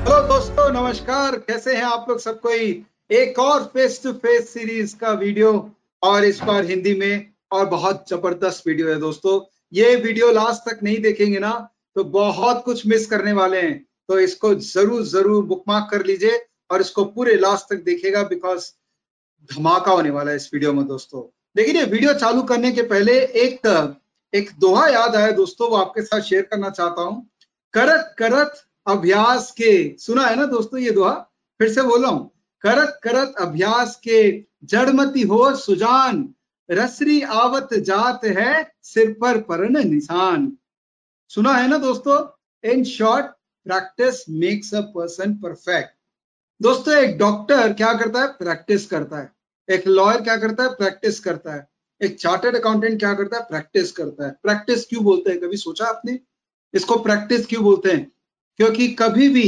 Hello दोस्तों, नमस्कार। कैसे हैं आप लोग सब? कोई एक और फेस टू फेस सीरीज का वीडियो, और इस बार हिंदी में, और बहुत जबरदस्त वीडियो है दोस्तों। ये वीडियो लास्ट तक नहीं देखेंगे ना तो बहुत कुछ मिस करने वाले हैं, तो इसको जरूर जरूर बुकमार्क कर लीजिए और इसको पूरे लास्ट तक देखिएगा, बिकॉज धमाका होने वाला है इस वीडियो में दोस्तों। लेकिन ये वीडियो चालू करने के पहले एक दोहा याद आया दोस्तों, वो आपके साथ शेयर करना चाहता हूँ। करत करत अभ्यास के, सुना है ना दोस्तों ये दोहा, फिर से बोल रहा हूं। करत करत अभ्यास के जड़मती हो सुजान, रसरी आवत जात है सिर पर परण निशान। सुना है ना दोस्तों। In short, practice makes a person perfect. दोस्तों एक डॉक्टर क्या करता है? प्रैक्टिस करता है। एक लॉयर क्या करता है? प्रैक्टिस करता है। एक चार्टर्ड अकाउंटेंट क्या करता है? प्रैक्टिस करता है। प्रैक्टिस क्यों बोलते हैं, कभी सोचा आपने? इसको प्रैक्टिस क्यों बोलते हैं? क्योंकि कभी भी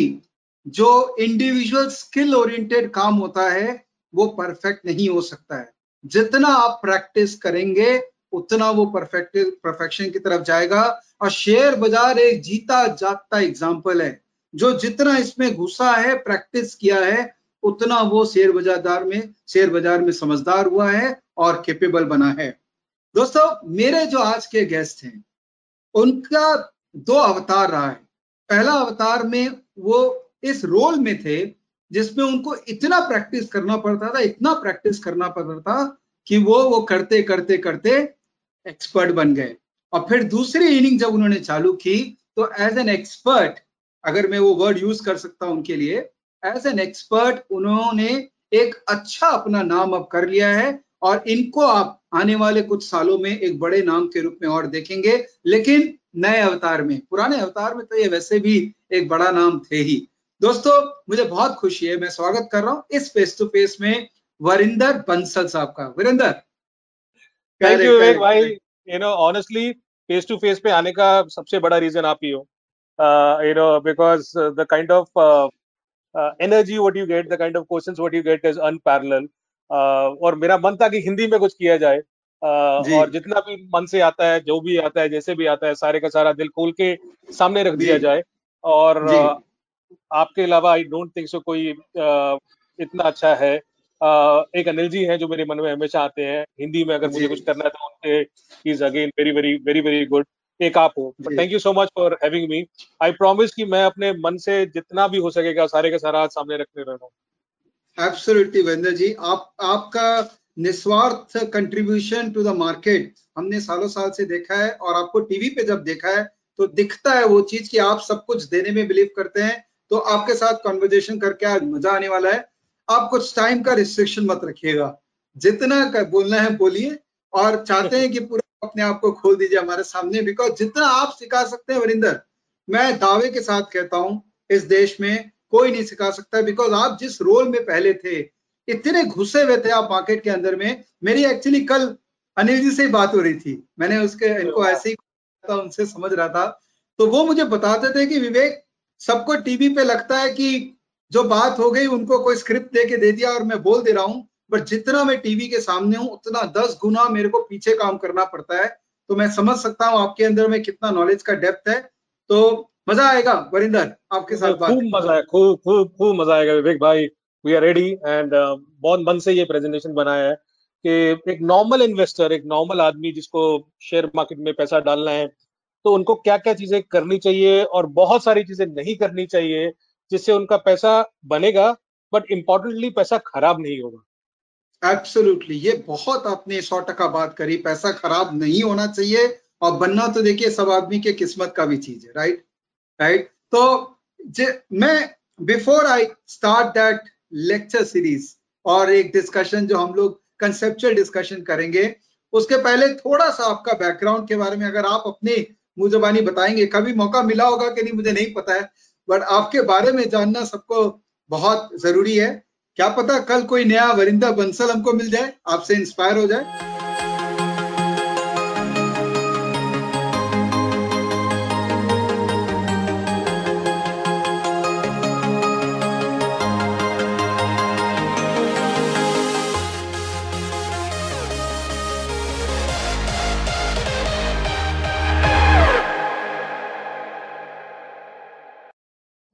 जो इंडिविजुअल स्किल ओरिएंटेड काम होता है वो परफेक्ट नहीं हो सकता है। जितना आप प्रैक्टिस करेंगे उतना वो परफेक्शन की तरफ जाएगा। और शेयर बाजार एक जीता जागता एग्जाम्पल है। जो जितना इसमें घुसा है, प्रैक्टिस किया है, उतना वो शेयर बाजार में समझदार हुआ है और कैपेबल बना है। दोस्तों मेरे जो आज के गेस्ट हैं, उनका दो अवतार रहा है। पहला अवतार में वो इस रोल में थे जिसमें उनको इतना प्रैक्टिस करना पड़ता था, इतना प्रैक्टिस करना पड़ता था कि वो करते करते करते एक्सपर्ट बन गए। और फिर दूसरी इनिंग जब उन्होंने चालू की तो एज एन एक्सपर्ट, अगर मैं वो वर्ड यूज कर सकता हूं उनके लिए, एज एन एक्सपर्ट उन्होंने एक अच्छा अपना नाम अब कर लिया है। और इनको आप आने वाले कुछ सालों में एक बड़े नाम के रूप में और देखेंगे, लेकिन नए अवतार में। पुराने अवतार में तो ये वैसे भी एक बड़ा नाम थे ही। दोस्तों मुझे बहुत खुशी है, मैं स्वागत कर रहा हूँ इस फेस टू फेस में वरिंदर बंसल साहब का। वरिंदर, थैंक यू भाई। You know honestly, face to face पे आने का सबसे बड़ा रीजन आप ही हो। You know, because the kind of energy what you get, the kind of questions what you get is unparalleled. और मेरा मन था कि हिंदी में कुछ किया जाए, और जितना भी मन से आता है, जो भी आता है, जैसे भी आता है, सारे का सारा दिल खोल के सामने रख दिया जाए। और आपके अलावा आई डोंट थिंक सो कोई इतना अच्छा है। एक अनिल जी हैं जो मेरे मन में हमेशा आते हैं। हिंदी में अगर मुझे कुछ करना है तो उनके is again very very good. एक आप हो। Thank you so much for having me. I promise कि मैं अपने मन से जितना भी हो सकेगा सारे का सारा सामने रखने रहा हूँ। एब्सोल्युटली वरिंदर जी, आपका निस्वार्थ कंट्रीब्यूशन टू द मार्केट हमने सालों साल से देखा है। और आपको टीवी पे जब देखा है तो दिखता है वो चीज कि आप सब कुछ देने में बिलीव करते हैं। तो आपके साथ कॉन्वर्जेशन करके आज मजा आने वाला है। आप कुछ टाइम का रिस्ट्रिक्शन मत रखिएगा, जितना बोलना है बोलिए। और चाहते हैं कि पूरा अपने आप को खोल दीजिए हमारे सामने, बिकॉज जितना आप सिखा सकते हैं वरिंदर, मैं दावे के साथ कहता हूँ इस देश में कोई नहीं सिखा सकता। बिकॉज आप जिस रोल में पहले थे, इतने घुसे हुए थे आप मार्केट के अंदर में। मेरी एक्चुअली कल अनिल जी से ही बात हो रही थी, मैंने इनको ऐसे ही उनसे समझ रहा था, तो वो मुझे बताते थे कि विवेक, सबको टीवी पे लगता है कि जो बात हो गई उनको कोई स्क्रिप्ट देके दे दिया और मैं बोल दे रहा हूँ, बट जितना मैं टीवी के सामने हूँ उतना 10 गुना मेरे को पीछे काम करना पड़ता है। तो मैं समझ सकता हूँ आपके अंदर में कितना नॉलेज का डेप्थ है। तो मजा आएगा वरिंदर आपके साथ बात। खूब मजा आएगा विवेक भाई। We are ready and बहुत मन से ये प्रेजेंटेशन बनाया है कि एक नॉर्मल इन्वेस्टर, एक नॉर्मल आदमी जिसको शेयर मार्केट में पैसा डालना है, तो उनको क्या क्या चीजें करनी चाहिए और बहुत सारी चीजें नहीं करनी चाहिए जिससे उनका पैसा बनेगा, बट इम्पोर्टेंटली पैसा खराब नहीं होगा। एब्सोल्युटली, ये बहुत आपने 100% बात करी। पैसा खराब नहीं होना चाहिए, और बनना तो देखिए सब आदमी के किस्मत का भी चीज है। राइट। तो मैं before I start that lecture series और एक डिस्कशन जो हम लोग कंसेप्चुअल डिस्कशन करेंगे, उसके पहले थोड़ा सा आपका बैकग्राउंड के बारे में अगर आप अपने मुंह जबानी बताएंगे। कभी मौका मिला होगा कि नहीं मुझे नहीं पता है, बट आपके बारे में जानना सबको बहुत जरूरी है। क्या पता कल कोई नया वरिंदर बंसल हमको मिल जाए, आपसे इंस्पायर हो जाए।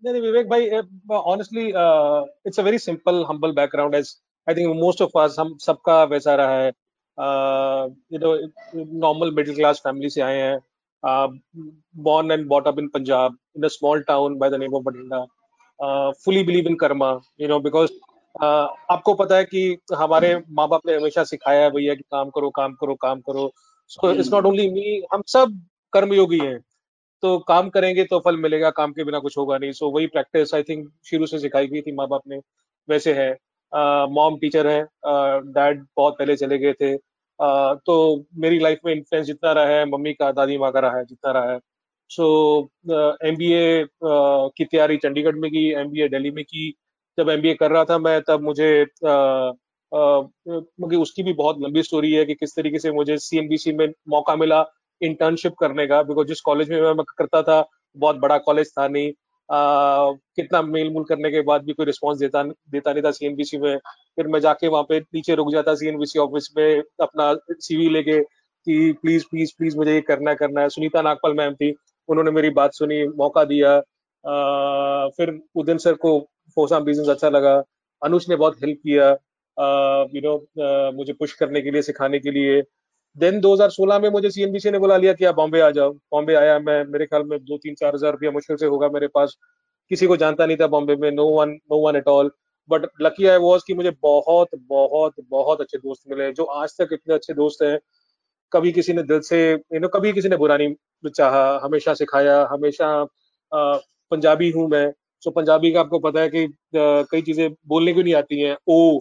Vivek bhai, honestly, it's a very simple, humble background, as I think most of us, हम सबका वैसा रहा है, normal middle class family से आए हैं, born and brought up in Punjab, in a small town by the name of Batinda, fully believe in karma, because आपको पता है कि हमारे माँ बाप ने हमेशा सिखाया है भैया कि काम करो, so it's not only me, हम सब कर्मयोगी हैं, तो काम करेंगे तो फल मिलेगा, काम के बिना कुछ होगा नहीं, so वही प्रैक्टिस आई थिंक शुरू से सिखाई गई थी माँ बाप ने, वैसे है, मॉम टीचर है, डैड बहुत पहले चले गए थे, तो मेरी लाइफ में इन्फ्लुएंस जितना रहा है मम्मी का, दादी माँ का रहा है जितना रहा है, सो MBA की तैयारी चंडीगढ़ में की, MBA दिल्ली में की, जब MBA कर रहा था मैं तब मुझे उसकी भी बहुत लंबी स्टोरी है कि किस तरीके से मुझे CNBC में मौका मिला इंटर्नशिप करने का, बिकॉज जिस कॉलेज में मैं करता था बहुत बड़ा कॉलेज था नहीं, कितना मेल मूल करने के बाद भी कोई रिस्पांस देता नहीं था CNBC में, फिर मैं जाके वहाँ पे नीचे रुक जाता CNBC ऑफिस में अपना CV लेके कि प्लीज प्लीज प्लीज मुझे ये करना है। सुनीता नागपाल मैम थी, उन्होंने मेरी बात सुनी, मौका दिया, फिर उदयन सर को फॉर सम रीजंस अच्छा लगा, अनुज ने बहुत हेल्प किया मुझे पुश करने के लिए, सिखाने के लिए। देन 2016 में मुझे CNBC ने बुला लिया कि आप बॉम्बे आ जाओ। बॉम्बे आया मैं, मेरे ख्याल में 2-4 हज़ार रुपया मुश्किल से होगा मेरे पास, किसी को जानता नहीं था बॉम्बे में, no one at all, but lucky I was कि मुझे बहुत बहुत बहुत अच्छे दोस्त मिले जो आज तक इतने अच्छे दोस्त हैं। कभी किसी ने दिल से कभी किसी ने बुरा नहीं चाहा, हमेशा सिखाया, हमेशा पंजाबी हूँ मैं, सो पंजाबी का आपको पता है कि कई चीजें बोलने को नहीं आती हैं, ओ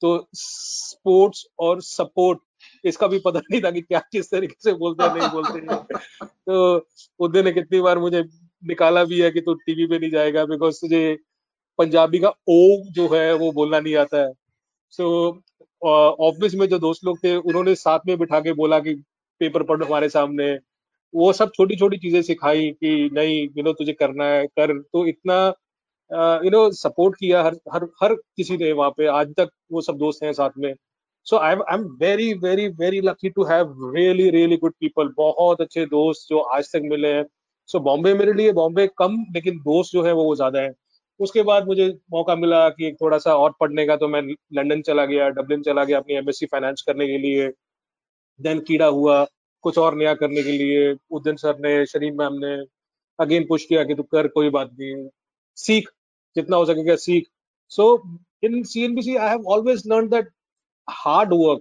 तो स्पोर्ट्स और सपोर्ट इसका भी पता नहीं था कि क्या किस तरीके से बोलते हैं नहीं बोलते हैं। तो उदय ने कितनी बार मुझे निकाला भी है कि तू टीवी पे नहीं जाएगा बिकॉज तुझे पंजाबी का ओ जो है वो बोलना नहीं आता है। सो ऑफिस में जो दोस्त लोग थे उन्होंने साथ में बिठा के बोला कि पेपर पढ़ो हमारे सामने, वो सब छोटी छोटी चीजें सिखाई कि नहीं तुझे करना है कर, तो इतना सपोर्ट किया हर किसी ने वहाँ पे, आज तक वो सब दोस्त हैं साथ में। So I'm very very very lucky to have really really good people, बहुत अच्छे दोस्त जो आज तक मिले हैं। So बॉम्बे मेरे लिए, बॉम्बे कम लेकिन दोस्त जो है वो ज़्यादा हैं। उसके बाद मुझे मौका मिला कि थोड़ा सा और पढ़ने का, तो मैं लंदन चला गया, डब्लिन चला गया अपनी MSc फाइनेंस करने के लिए। देन कीड़ा हुआ कुछ और नया करने के लिए, उदयन सर ने, शरीफ मैम ने अगेन पुश किया कि तू कर, कोई बात नहीं, सीख जितना हो सकेगा सीख। So in CNBC I have always learned that hard work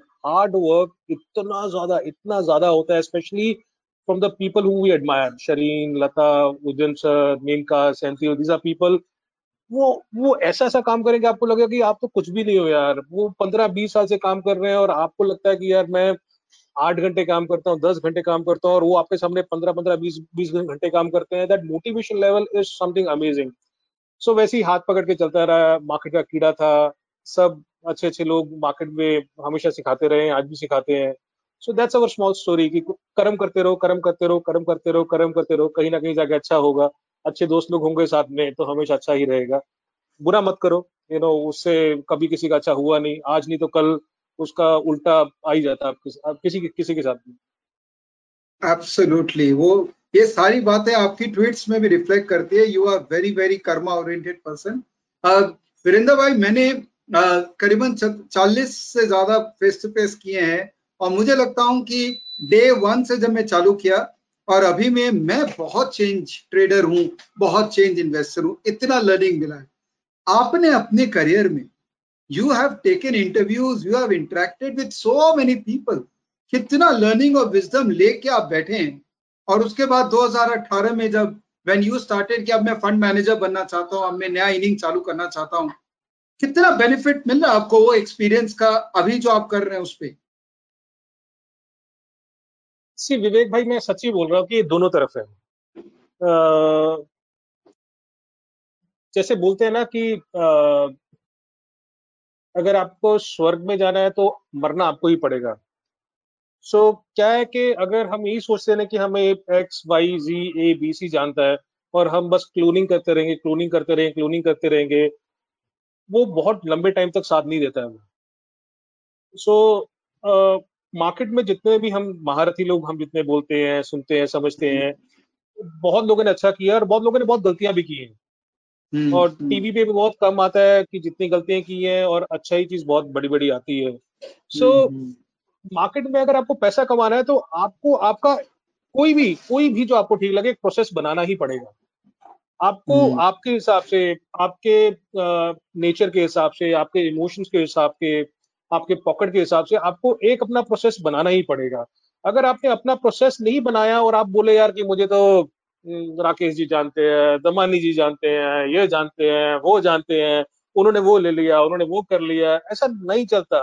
इतना ज्यादा होता है, specially from the people who we admire, Shareen, Lata, Udayan sir, Menaka, Senthil, these are people, वो ऐसा काम करेंगे आपको लगेगा कि आप तो कुछ भी नहीं हो यार, वो 15-20 साल से काम कर रहे हैं और आपको लगता है कि यार मैं 8 घंटे काम करता हूँ, 10 घंटे काम करता हूँ, और वो आपके सामने 15-20 घंटे काम करते हैं। That motivation level is something amazing. So वैसे ही हाथ पकड़ के चलता रहा, मार्केट का कीड़ा था, सब अच्छे अच्छे लोग मार्केट में हमेशा सिखाते रहे हैं, आज भी सिखाते हैं। So that's our small story कि कर्म करते रहो, कहीं ना कहीं जाके अच्छा होगा, अच्छे दोस्त लोग होंगे साथ में तो हमेशा अच्छा ही रहेगा, बुरा मत करो, उससे कभी किसी का अच्छा हुआ नहीं, आज नहीं तो कल उसका उल्टा आ ही जाता किसी के साथ में। एब्सोल्युटली, वो ये सारी बातें आपकी ट्वीट्स में भी रिफ्लेक्ट करती है। You are very very karma oriented person. Virendra भाई, मैंने करीबन 40 से ज्यादा फेस टू फेस किए हैं और मुझे लगता हूं कि day 1 से जब मैं चालू किया और अभी मैं बहुत चेंज ट्रेडर हूं, बहुत चेंज इन्वेस्टर हूं, इतना लर्निंग मिला है। आपने अपने करियर में you have taken interviews, you have interacted with so many people, कितना लर्निंग और विजडम लेके आप बैठे हैं। और उसके बाद 2018 में जब व्हेन यू स्टार्टेड कि अब मैं फंड मैनेजर बनना चाहता हूँ, अब मैं नया इनिंग चालू करना चाहता हूँ, कितना बेनिफिट मिल रहा है आपको वो एक्सपीरियंस का अभी जो आप कर रहे हैं उस पे? सी विवेक भाई, मैं सच्ची बोल रहा हूँ कि ये दोनों तरफ है। जैसे बोलते हैं ना कि अगर आपको स्वर्ग में जाना है तो मरना आपको ही पड़ेगा। सो क्या है कि अगर हम यही सोचते हैं कि हमें XYZ ABC जानता है और हम बस क्लोनिंग करते रहेंगे, वो बहुत लंबे टाइम तक साथ नहीं देता है। सो मार्केट में जितने भी हम महारथी लोग, हम जितने बोलते हैं, सुनते हैं, समझते हैं, बहुत लोगों ने अच्छा किया और बहुत लोगों ने बहुत गलतियां भी की हैं। और टीवी पे भी बहुत कम आता है कि जितनी गलतियां की हैं और अच्छा ही चीज बहुत बड़ी बड़ी आती है। सो मार्केट में अगर आपको पैसा कमाना है तो आपको आपका कोई भी जो आपको ठीक लगे प्रोसेस बनाना ही पड़ेगा। आपको आपके हिसाब से, आपके नेचर के हिसाब से, आपके इमोशंस के हिसाब के, आपके पॉकेट के हिसाब से आपको एक अपना प्रोसेस बनाना ही पड़ेगा। अगर आपने अपना प्रोसेस नहीं बनाया और आप बोले यार कि मुझे तो राकेश जी जानते हैं, दमानी जी जानते हैं, ये जानते हैं, वो जानते हैं, उन्होंने वो ले लिया, उन्होंने वो कर लिया, ऐसा नहीं चलता।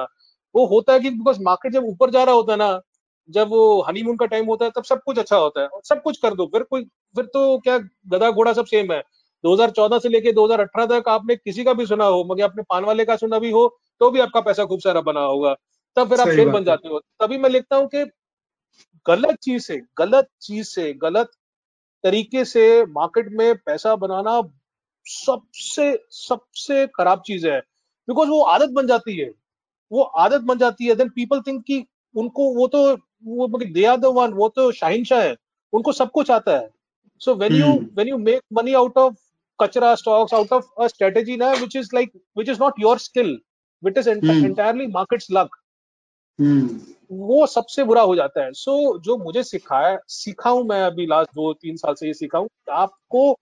वो होता है कि बिकॉज मार्केट जब ऊपर जा रहा होता है ना, जब वो हनीमून का टाइम होता है, तब सब कुछ अच्छा होता है और सब कुछ कर दो, फिर तो क्या गधा घोड़ा सब सेम है। 2014 से लेके 2018 तक आपने किसी का भी सुना हो, मगर आपने पान वाले का सुना भी हो तो भी आपका पैसा खूब सारा बना होगा, तब फिर आप शेर बन जाते हो। तभी मैं लिखता हूँ कि गलत चीज से गलत तरीके से मार्केट में पैसा बनाना सबसे खराब चीज है, बिकॉज वो आदत बन जाती है। देन पीपल थिंक कि उनको वो दे आर द वन, वो तो शाहिनशाह है, उनको सब कुछ आता है। So when you make money out of कचरा stocks, out of a strategy ना which is not your skill, which is entirely markets luck, वो सबसे बुरा हो जाता है। सो जो मुझे सीखा हूं मैं अभी लास्ट 2-3 साल से, ये सीखा हूं आपको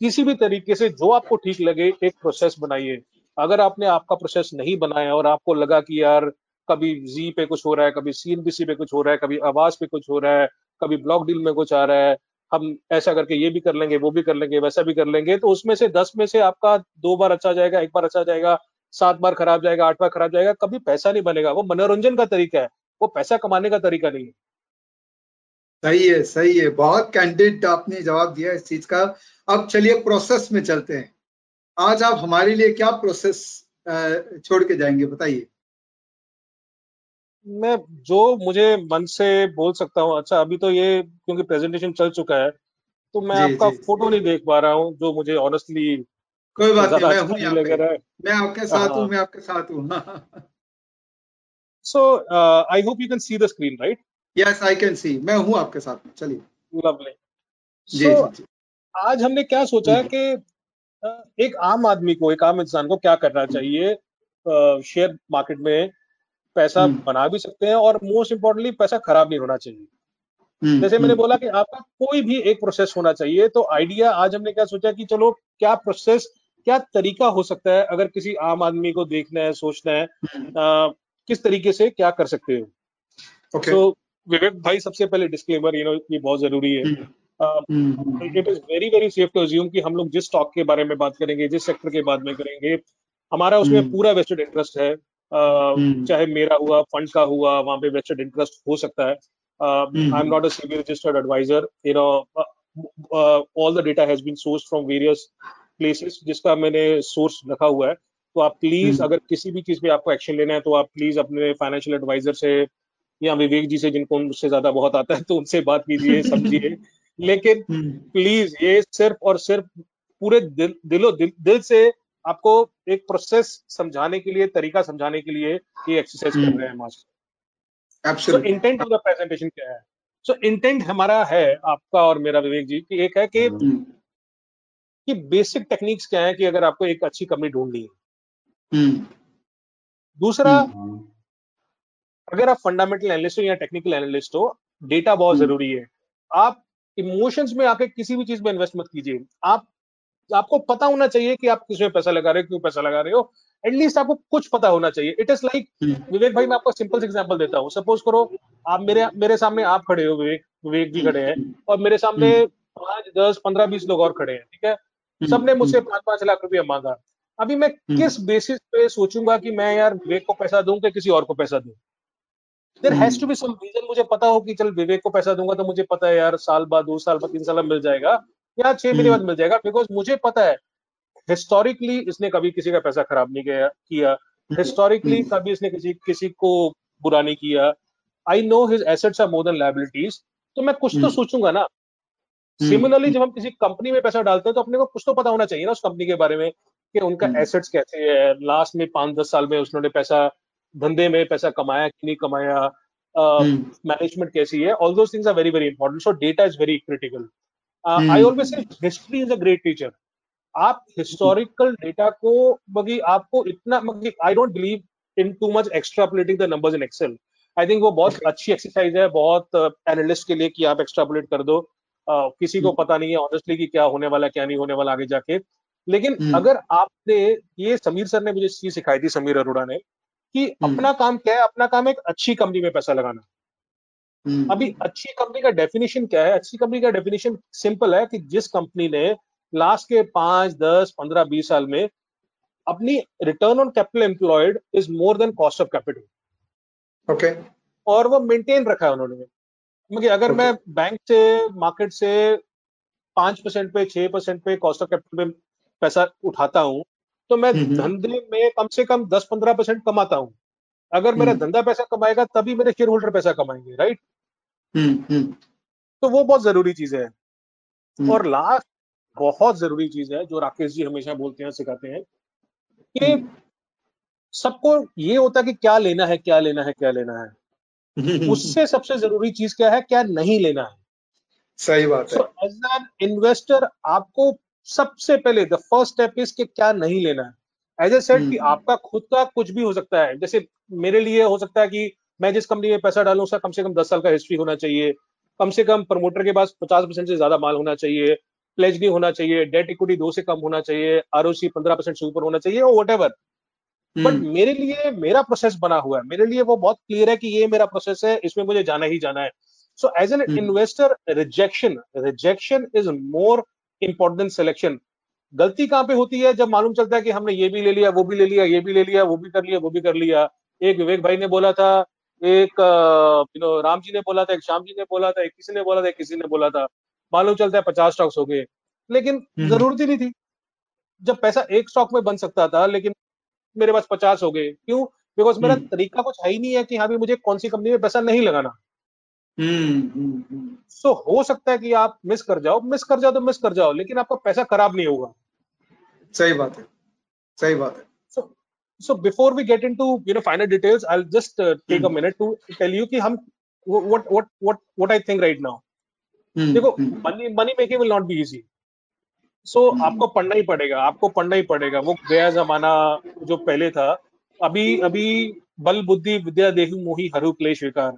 किसी भी तरीके से जो आपको ठीक लगे एक प्रोसेस बनाइए। अगर आपने आपका प्रोसेस नहीं बनाया और आपको लगा कि यार कभी जी पे कुछ हो रहा है, कभी CNBC पे कुछ हो रहा है, कभी आवाज पे कुछ हो रहा है, कभी ब्लॉक डील में कुछ आ रहा है, हम ऐसा करके ये भी कर लेंगे, वो भी कर लेंगे, वैसा भी कर लेंगे, तो उसमें से 10 में से आपका 2 बार अच्छा जाएगा, 1 बार अच्छा जाएगा, 7 बार खराब जाएगा, 8 बार खराब जाएगा, कभी पैसा नहीं बनेगा। वो मनोरंजन का तरीका है, वो पैसा कमाने का तरीका नहीं है। सही है, बहुत कैंडिड आपने जवाब दिया इस चीज का। अब चलिए प्रोसेस में चलते हैं। आज आप हमारे लिए क्या प्रोसेस छोड़ के जाएंगे, बताइए। मैं जो मुझे मन से बोल सकता हूँ। अच्छा, अभी तो ये क्योंकि प्रेजेंटेशन चल चुका है तो मैं आपका फोटो नहीं देख पा रहा हूँ, जो मुझे ऑनेस्टली कोई बात नहीं, मैं आपके साथ हूँ, So I hope you can see the screen, right? Yes, I can see. मैं हूँ आपके साथ। चलिए। Lovely. जी। आज हमने क्या सोचा है कि एक आम आदमी को, एक आम इंसान को क्या करना चाहिए शेयर मार्केट में। पैसा बना भी सकते हैं और मोस्ट इम्पोर्टेंटली पैसा खराब नहीं होना चाहिए। जैसे मैंने बोला कि आपका कोई भी एक प्रोसेस होना चाहिए, तो आइडिया आज हमने क्या सोचा कि चलो क्या प्रोसेस, क्या तरीका हो सकता है अगर किसी आम आदमी को देखना है, सोचना है किस तरीके से क्या कर सकते हो। तो विवेक भाई, सबसे पहले डिस्क्लेमर ये बहुत जरूरी है। It is very very safe to assume कि हम लोग जिस स्टॉक के बारे में बात करेंगे, जिस सेक्टर के बारे में करेंगे, हमारा उसमें पूरा वेस्टेड इंटरेस्ट है। चाहे मेरा हुआ, फंड का हुआ, वहां पे वेस्टेड इंटरेस्ट हो सकता है। I am not a SEBI registered adviser, all the data has been sourced from various places जिसका मैंने सोर्स रखा हुआ है। तो आप प्लीज अगर किसी भी चीज पे आपको एक्शन लेना है तो आप प्लीज अपने फाइनेंशियल एडवाइजर से या विवेक जी से, जिनको मुझसे ज्यादा बहुत आता है, तो उनसे बात कीजिए, समझिए। लेकिन प्लीज ये सिर्फ और सिर्फ पूरे दिल से आपको एक प्रोसेस समझाने के लिए, तरीका समझाने के लिए ये एक्सरसाइज कर रहे हैं master. Absolutely. So intent of the presentation क्या है? सो इंटेंट हमारा है, आपका और मेरा, विवेक जी, की एक है कि बेसिक टेक्निक्स क्या है कि अगर आपको एक अच्छी कंपनी ढूंढनी है। दूसरा, अगर आप फंडामेंटल एनालिस्ट हो या टेक्निकल एनालिस्ट हो, डेटा बहुत जरूरी है। आप इमोशंस में आके किसी भी चीज में इन्वेस्ट मत कीजिए। आपको पता होना चाहिए कि आप किसमें पैसा लगा रहे हो, क्यों पैसा लगा रहे हो। एटलीस्ट आपको कुछ पता होना चाहिए। इट इज लाइक, विवेक भाई, मैं आपको सिंपल एग्जांपल देता हूँ। सपोज करो आप मेरे सामने आप खड़े हो, विवेक जी खड़े हैं, और मेरे सामने 5, 10, 15, 20 लोग और खड़े हैं, ठीक है। सबने मुझसे 5-5 लाख रुपया मांगा। अभी मैं किस बेसिस पे सोचूंगा कि मैं यार विवेक को पैसा दूं कि किसी और को पैसा दूं? There has to be some reason. मुझे पता हो कि चल विवेक को पैसा दूंगा तो मुझे पता है यार साल बाद, 2 साल बाद, 3 साल बाद मिल जाएगा या 6 महीने बाद मिल जाएगा, बिकॉज मुझे पता है हिस्टोरिकली इसने कभी किसी का पैसा खराब नहीं किया, हिस्टोरिकली कभी इसने किसी को बुरा नहीं किया। I know his assets are more than liabilities, तो मैं कुछ तो सोचूंगा ना। सिमिलरली जब हम किसी कंपनी में पैसा डालते हैं तो अपने को कुछ तो पता होना चाहिए ना उस कंपनी के बारे में कि उनका एसेट्स कैसे है, लास्ट में 5-10 साल में उसने पैसा, धंधे में पैसा कमाया कि नहीं कमाया, मैनेजमेंट कैसी है। All those things are very very important. So data is very critical. I always say history is a great teacher. आप हिस्टोरिकल डेटा को बगी आपको इतना I don't believe in too much extrapolating the numbers in Excel. I think वो बहुत अच्छी exercise है बहुत एनालिस्ट के लिए कि आप एक्सट्रापोलेट कर दो, किसी को पता नहीं है ऑनेस्टली कि क्या होने वाला क्या नहीं होने वाला आगे जाके। लेकिन अगर आपने ये समीर सर ने मुझे चीज सिखाई थी, समीर अरोड़ा ने, कि अपना काम क्या है, अपना काम एक अच्छी कंपनी में पैसा लगाना। अभी अच्छी कंपनी का डेफिनेशन क्या है? अच्छी कंपनी का डेफिनेशन सिंपल है कि जिस कंपनी ने लास्ट के 5, 10, 15, 20 साल में अपनी return on capital employed is more than cost of capital, okay, और वो मेंटेन रखा है उन्होंने। मतलब अगर मैं बैंक से मार्केट से 5% पे 6% पे कॉस्ट ऑफ कैपिटल में पैसा उठाता हूँ तो मैं धंधे में कम से कम 10-15% कमाता हूँ। अगर मेरा धंधा पैसा कमाएगा तभी मेरे शेयर होल्डर पैसा कमाएंगे, राइट? तो वो बहुत जरूरी चीज है। और लास्ट बहुत जरूरी चीज है जो राकेश जी हमेशा बोलते हैं, सिखाते हैं कि सबको ये होता है कि क्या लेना है क्या लेना है क्या लेना है, उससे सबसे जरूरी चीज क्या है, क्या नहीं लेना है। सही बात है। सो एज एन इन्वेस्टर आपको सबसे पहले द फर्स्ट स्टेप इज कि क्या नहीं लेना है। एज ए सेड कि आपका खुद का कुछ भी हो सकता है, जैसे मेरे लिए हो सकता है कि मैं जिस कंपनी में पैसा डालूं उसका कम से कम 10 साल का हिस्ट्री होना चाहिए, कम से कम प्रमोटर के पास 50% से ज्यादा माल होना चाहिए, प्लेज नहीं होना चाहिए, डेट इक्विटी 2 से कम होना चाहिए, आरओसी 15% से ऊपर होना चाहिए और व्हाटएवर। बट मेरे लिए मेरा प्रोसेस बना हुआ है, मेरे लिए वो बहुत क्लियर है कि ये मेरा प्रोसेस है, इसमें मुझे जाना ही जाना है। So as an investor rejection is more important than selection. गलती कहाँ पे होती है? जब मालूम चलता है कि हमने ये भी ले लिया वो भी ले लिया ये भी ले लिया वो भी कर लिया वो भी कर लिया। एक विवेक भाई ने बोला था, एक राम जी ने बोला था, एक श्याम जी ने बोला था, एक किसी ने बोला था, एक किसी ने बोला था। मालूम चलता है 50 स्टॉक्स हो गए, लेकिन जरूरत ही नहीं थी। जब पैसा एक स्टॉक में बन सकता था लेकिन मेरे पास 50 हो गए। क्यों? बिकॉज मेरा तरीका कुछ है ही नहीं है कि हाँ भी मुझे कौन सी कंपनी में पैसा नहीं लगाना। सो हो सकता है कि आप मिस कर जाओ लेकिन आपका पैसा खराब नहीं होगा। सही बात है। So before we get into final details, I'll just take a minute to tell you कि हम what I think right now। देखो money making will not be easy। So आपको पढ़ना ही पड़ेगा। वो गया जमाना जो पहले था, अभी बल बुद्धि विद्या देहु मोहि हरहु क्लेश विकार।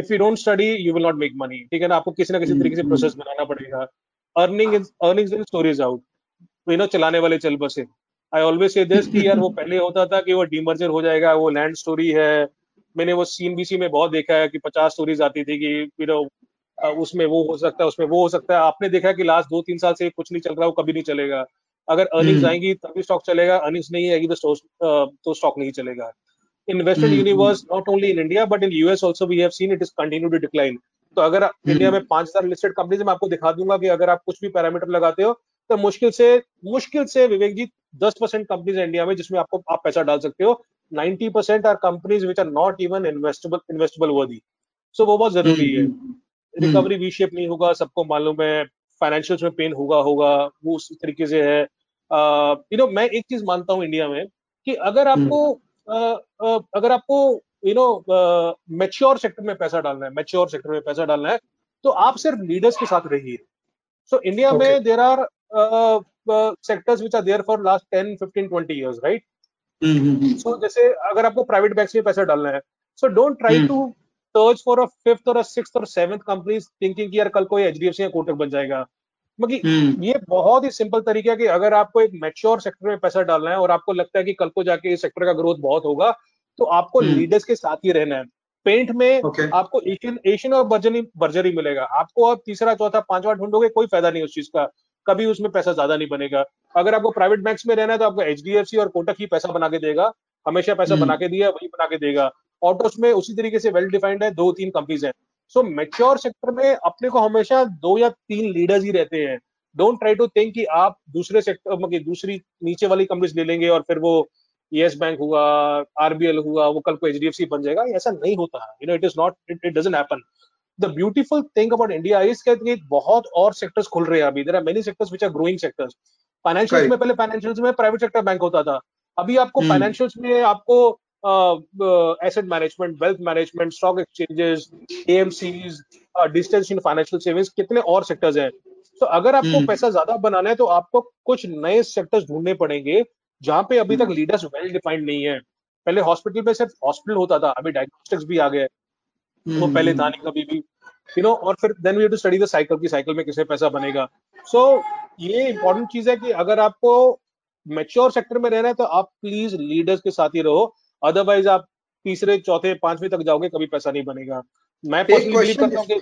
If you don't study, you will not make money। ठीक है ना? आपको किसी ना किसी तरीके से प्रोसेस बनाना पड़ेगा। Earnings and stories out। चलाने वाले चल बसे। आई ऑलवेज से दिस कि यार वो पहले होता था कि वो डीमर्जर हो जाएगा, वो लैंड स्टोरी है। मैंने वो CNBC में बहुत देखा है कि 50 स्टोरीज आती थी कि उसमें वो हो सकता है, उसमें वो हो सकता है। आपने देखा कि लास्ट 2-3 साल से कुछ नहीं चल रहा, वो कभी नहीं चलेगा। अगर अर्निंग्स आएंगी तभी स्टॉक चलेगा, अर्निंग्स नहीं आएगी तो स्टॉक नहीं चलेगा। Investment universe not only in India but in US also we have seen it is continue to decline. तो अगर इंडिया में 5000 लिस्टेड कंपनीज में आपको दिखा दूंगा कि अगर आप कुछ भी पैरामीटर लगाते हो तो मुश्किल से विवेक जी 10% कंपनीज इंडिया में जिसमें आप पैसा डाल सकते हो। 90% are companies which are not even investable worthy. So वो बहुत जरूरी है। रिकवरी वी शेप नहीं होगा, सबको मालूम है। फाइनेंशियल्स में पेन होगा वो उस तरीके से है। मैं एक चीज मानता हूँ इंडिया में कि अगर आपको मैच्योर सेक्टर में पैसा डालना है तो आप सिर्फ लीडर्स के साथ रहिए। So India में there are sectors which are there for last 10, 15, 20 years, right? So जैसे अगर आपको private banks में पैसा डालना है, so don't try to search for a 5th or a 6th or 7th companies thinking कि यार कल कोई HDFC या कोटक बन जाएगा। मतलब ये बहुत ही सिंपल तरीका है कि अगर आपको एक मैच्योर सेक्टर में पैसा डालना है और आपको लगता है कि कल को जाके इस सेक्टर का ग्रोथ बहुत होगा तो आपको लीडर्स के साथ ही रहना है। पेंट में आपको एशियन और बर्जरी मिलेगा। आपको अब तीसरा चौथा पांचवा ढूंढोगे कोई फायदा नहीं उस चीज का, कभी उसमें पैसा ज्यादा नहीं बनेगा। अगर आपको प्राइवेट बैंक्स में रहना है तो आपको HDFC और कोटक ही पैसा बना के देगा, हमेशा पैसा बना के दिया वही बना के देगा। ऑटोस में उसी तरीके से वेल डिफाइंड है, 2-3 कंपनीज है। सो मैच्योर सेक्टर में अपने को हमेशा 2 या 3 लीडर्स ही रहते हैं। डोंट ट्राई टू थिंक कि आप दूसरे सेक्टर मतलब दूसरी नीचे वाली कंपनीज ले लेंगे और फिर वो येस बैंक हुआ, RBL हुआ, वो कल को HDFC बन जाएगा। ऐसा नहीं होता है। It is not, it doesn't happen. The beautiful thing about India is कि बहुत और सेक्टर्स खुल रहे हैं अभी। There are many sectors which are growing sectors. Financials में पहले फाइनेंशियल्स में प्राइवेट सेक्टर बैंक होता था। अभी आपको फाइनेंशियल्स में आपको asset management, wealth management, stock exchanges, AMCs, distance in financial savings, कितने और सेक्टर्स हैं। तो अगर आपको पैसा ज्यादा बनाना है तो आपको कुछ नए सेक्टर्स ढूंढने पड़ेंगे जहां पे अभी तक लीडर्स वेल डिफाइंड नहीं है। पहले हॉस्पिटल में सिर्फ हॉस्पिटल होता था, अभी डायग्नोस्टिक्स भी आ गए, तो पहले दाने का भी और फिर then we have to study the cycle की साइकिल में किससे पैसा बनेगा। सो ये इंपॉर्टेंट चीज है कि अगर आपको मैच्योर सेक्टर में रहना है तो आप प्लीज लीडर्स के साथ ही रहो, अदरवाइज आप तीसरे चौथे पांचवें तक जाओगे, कभी पैसा नहीं बनेगा। मैं पर्सनली करता हूं कि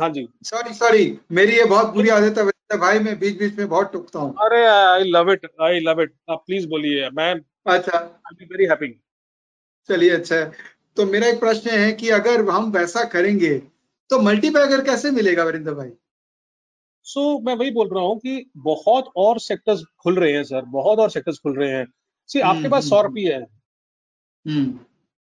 हाँ जी, सॉरी मेरी ये बहुत बुरी आदत है भाई, मैं बीच बीच में बहुत टुकता हूँ। अरे आई लव इट, आप प्लीज बोलिए। मैं अच्छा, आई एम वेरी हैप्पी। चलिए अच्छा है। तो मेरा एक प्रश्न है कि अगर हम वैसा करेंगे तो मल्टीपैकर कैसे मिलेगा वरिंदर भाई? सो मैं वही बोल रहा हूँ कि बहुत और सेक्टर्स खुल रहे हैं सर, बहुत और सेक्टर्स खुल रहे हैं। सी आपके पास 100 रुपये है,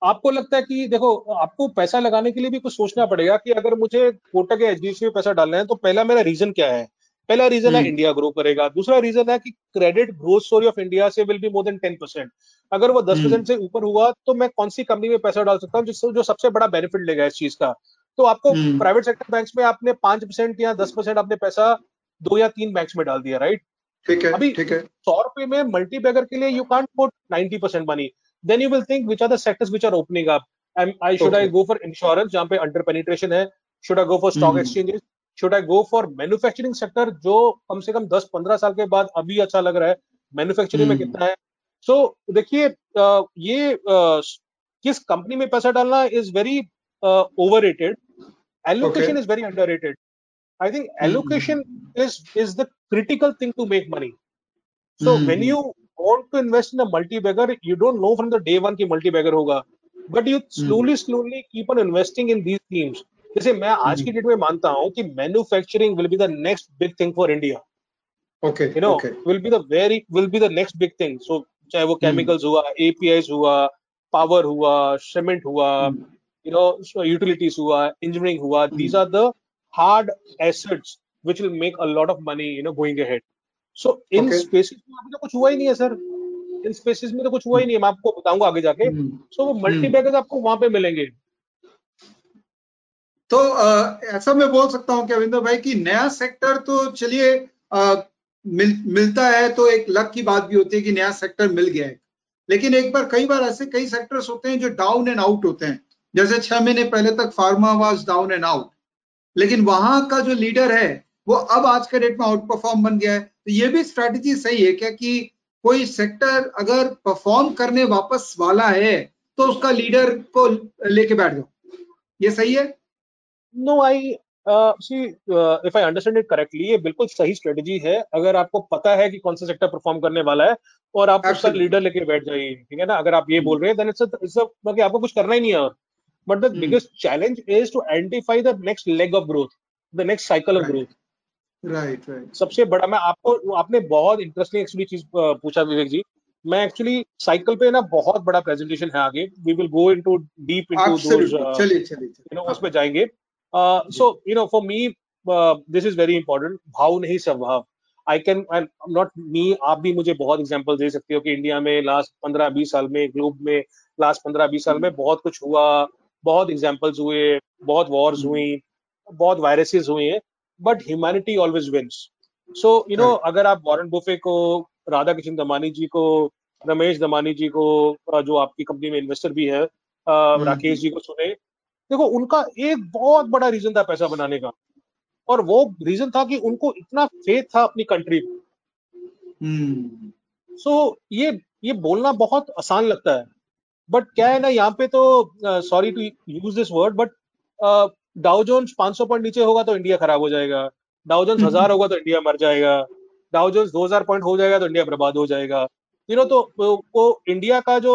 आपको लगता है कि देखो आपको पैसा लगाने के लिए भी कुछ सोचना पड़ेगा कि अगर मुझे कोटा के HDFC में पैसा डालना है तो पहला मेरा रीजन क्या है। पहला रीजन है इंडिया ग्रो करेगा, दूसरा रीजन है कि credit growth story of India से विल बी मोर देन 10%। अगर वो 10% से ऊपर हुआ तो मैं कौन सी कंपनी में पैसा डाल सकता हूँ जिससे जो सबसे बड़ा बेनिफिट लेगा इस चीज का। तो आपको प्राइवेट सेक्टर बैंक में आपने 5% या 10% आपने पैसा 2 या 3 बैंक में डाल दिया, राइट? ठीक है, अभी 100 रुपए में मल्टीबैगर के लिए you can't put 90% money. Then you will think which are the sectors which are opening up. Should I go for insurance जहाँ पे under penetration है? Should I go for stock exchanges? Should I go for manufacturing sector जो कम से कम 10-15 साल के बाद अभी अच्छा लग रहा है? Manufacturing में कितना है? So देखिए ये किस कंपनी में पैसा डालना is very overrated. Allocation is very underrated. I think allocation is the critical thing to make money. So when you want to invest in a multi-bagger, you don't know from the day one कि multi-bagger होगा, but you slowly keep on investing in these themes. जैसे मैं आज की date में मानता हूँ कि manufacturing will be the next big thing for India. Okay, you know, will be the next big thing. So चाहे वो chemicals हुआ, APIs हुआ, power हुआ, cement हुआ, you know, so utilities हुआ, engineering हुआ. These are the hard assets which will make a lot of money, you know, going ahead. So, in spaces में अभी तो कुछ हुआ ही नहीं है सर, इन स्पेसेस में तो कुछ हुआ ही नहीं है, मैं आपको बताऊंगा आगे जाके। सो वो मल्टीबैगर्स आपको वहां पे मिलेंगे। तो ऐसा मैं बोल सकता हूँ कि रविंदर भाई कि नया सेक्टर तो चलिए मिलता है तो एक लक की बात भी होती है कि नया सेक्टर मिल गया है, लेकिन कई बार ऐसे कई सेक्टर्स होते हैं जो डाउन एंड आउट होते हैं। जैसे 6 महीने पहले तक pharma was down and out, लेकिन वहां का जो लीडर है वो अब आज के डेट में आउट परफॉर्म बन गया है। तो ये भी स्ट्रैटेजी सही है क्या कि कोई सेक्टर अगर परफॉर्म करने वापस वाला है तो उसका लीडर को लेके बैठ जाओ, ये सही है? No, I see if I understand it correctly, ये बिल्कुल सही स्ट्रेटेजी है। अगर आपको पता है कि कौन सा सेक्टर परफॉर्म करने वाला है और आप उसका लीडर लेके बैठ जाइए, ठीक है ना? अगर आप ये बोल रहे हैं देन इट्स बाकी आपको कुछ करना ही नहीं है। But the biggest challenge is to identify the next leg of growth, the next cycle of growth. Right. सबसे बड़ा मैं आपको, आपने बहुत इंटरेस्टिंग एक्चुअली चीज पूछा विवेक जी। मैं एक्चुअली साइकिल पे ना बहुत बड़ा प्रेजेंटेशन है आगे, we will go into deep into those, चलिए यू नो उसमें जाएंगे। So you know for me this is very important, भाव नहीं स्वभाव। आप भी मुझे बहुत एग्जाम्पल दे सकते हो कि इंडिया में लास्ट 15-20 साल में, ग्लोब में लास्ट 15-20 साल में बहुत कुछ हुआ, बहुत एग्जाम्पल्स हुए, बहुत वॉर्स हुई, बहुत वायरसेस हुए हैं, but humanity always wins. So you know अगर आप वॉरेन बुफे को, राधा किशन दमानी जी को, रमेश दमानी जी को जो आपकी कंपनी में इन्वेस्टर भी है, राकेश जी को सुने, देखो उनका एक बहुत बड़ा रीजन था पैसा बनाने का, और वो रीजन था कि उनको इतना फेथ था अपनी कंट्री में। सो ये बोलना बहुत आसान लगता है, बट क्या है ना, यहाँ पे तो sorry to use this word, but Dow Jones 500 point नीचे होगा तो इंडिया खराब हो जाएगा, डाउ जोन्स 1000 होगा तो इंडिया मर जाएगा, डाउ जोन्स 2000 पॉइंट हो जाएगा तो इंडिया बर्बाद हो जाएगा। यू नो तो इंडिया का जो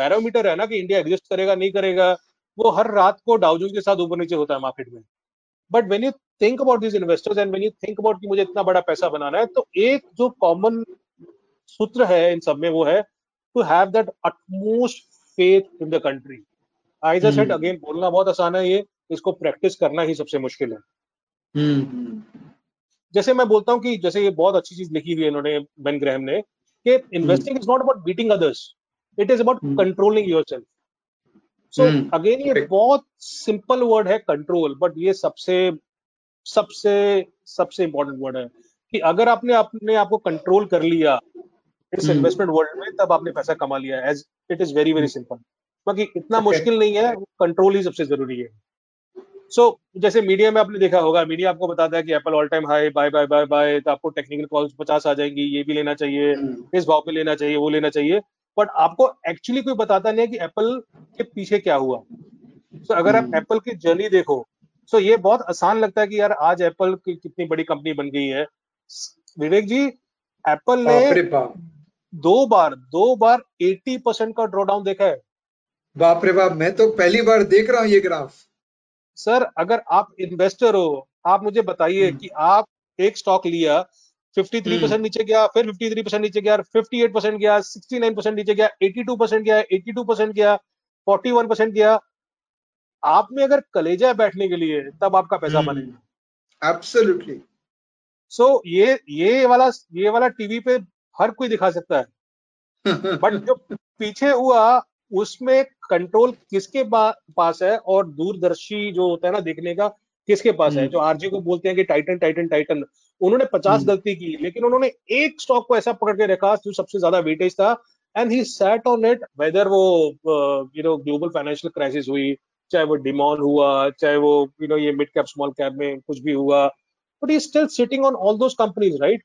बैरोमीटर है ना कि इंडिया एग्जिस्ट करेगा नहीं करेगा, वो हर रात को डाउ जोन्स के साथ ऊपर नीचे होता है मार्केट में। But when you think about this investors and when you think about कि मुझे इतना बड़ा पैसा बनाना है, तो एक जो कॉमन सूत्र है इन सब में वो है to have that utmost faith in the country. I just said again, बोलना बहुत आसान है ये, इसको प्रैक्टिस करना ही सबसे मुश्किल है। जैसे मैं बोलता हूँ कि जैसे ये बहुत अच्छी चीज लिखी हुई है इन्होंने, बेन ग्राहम ने, कि investing is not about beating others, it is about controlling yourself. So again ये बहुत सिंपल वर्ड है कंट्रोल, बट ये सबसे सबसे इंपॉर्टेंट वर्ड है कि अगर आपने अपने आप को कंट्रोल कर लिया इस इन्वेस्टमेंट वर्ल्ड में, तब आपने पैसा कमा लिया। As it is very very simple, बाकी इतना मुश्किल नहीं है, कंट्रोल ही सबसे जरूरी है। सो जैसे मीडिया में आपने देखा होगा, मीडिया आपको बताता है कि Apple all time high, buy buy buy buy, तो आपको टेक्निकल कॉल्स 50 आ जाएंगी, ये भी लेना चाहिए, इस भाव पे लेना चाहिए, वो लेना चाहिए, बट आपको एक्चुअली कोई बताता नहीं है कि एप्पल के पीछे क्या हुआ। सो अगर आप एप्पल की जर्नी देखो, सो ये बहुत आसान लगता है कि यार आज एप्पल की कितनी बड़ी कंपनी बन गई है। विवेक जी, एप्पल ने दो बार 80% का ड्रॉडाउन देखा है। बाप रे बाप, मैं तो पहली बार देख रहा हूँ ये ग्राफ। सर अगर आप इन्वेस्टर हो, आप मुझे बताइए कि आप एक स्टॉक लिया, 53% नीचे गया, फिर 53% नीचे गया, 58% गया, 69% नीचे गया, 82% गया, 82% गया, 41% गया। आप में अगर कलेजा बैठने के लिए, तब आपका पैसा बनेगा। एब्सोल्युटली। सो ये वाला टीवी पे हर कोई दिखा सकता है, बट जो पीछे हुआ उसमें कंट्रोल किसके पास है, और दूरदर्शी जो होता है ना देखने का, किसके पास है। जो आरजी को बोलते हैं कि टाइटन, उन्होंने 50 गलती की, लेकिन उन्होंने एक स्टॉक को ऐसा पकड़ के रखा जो सबसे ज्यादा वेटेज था, and he sat on it. Whether वो ग्लोबल फाइनेंशियल क्राइसिस हुई, चाहे वो डिमॉन हुआ, चाहे वो ये मिड कैप स्मॉल कैप में कुछ भी हुआ, but he still sitting on all those companies, right.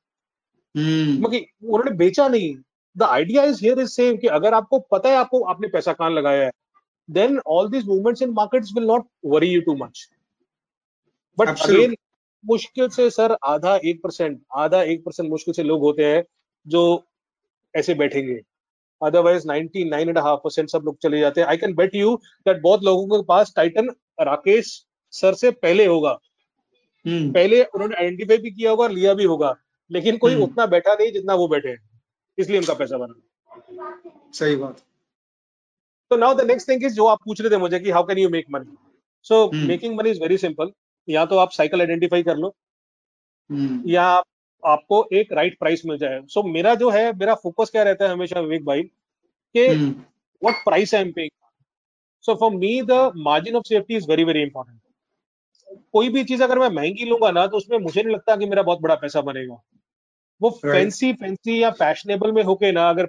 उन्होंने बेचा नहीं। The idea is here is same कि अगर आपको पता है आपको आपने पैसा कहाँ लगाया है, then all these movements in markets will not worry you too much. But again, मुश्किल से सर आधा एक परसेंट मुश्किल से लोग होते हैं जो ऐसे बैठेंगे, अदरवाइज 99.5% सब लोग चले जाते हैं। I can bet you that बहुत लोगों के पास टाइटन राकेश सर से पहले होगा, पहले उन्होंने आइडेंटिफाई भी किया होगा, लिया भी होगा, लेकिन कोई उतना बैठा नहीं जितना वो बैठे, इसलिए उनका पैसा बना। सही बात। तो now the next thing is, जो आप पूछ रहे थे मुझे कि how can you make money. So making money is very simple, या तो आप साइकिल आइडेंटिफाई कर लो, या आपको एक राइट प्राइस मिल जाए। सो मेरा जो है, मेरा फोकस क्या रहता है हमेशा विवेक भाई, कि what price I am paying. So for me the margin of safety is very very important. कोई भी चीज अगर मैं महंगी लूंगा ना, तो उसमें मुझे नहीं लगता कि मेरा बहुत बड़ा पैसा बनेगा। वो फैंसी या फैशनेबल में होके ना अगर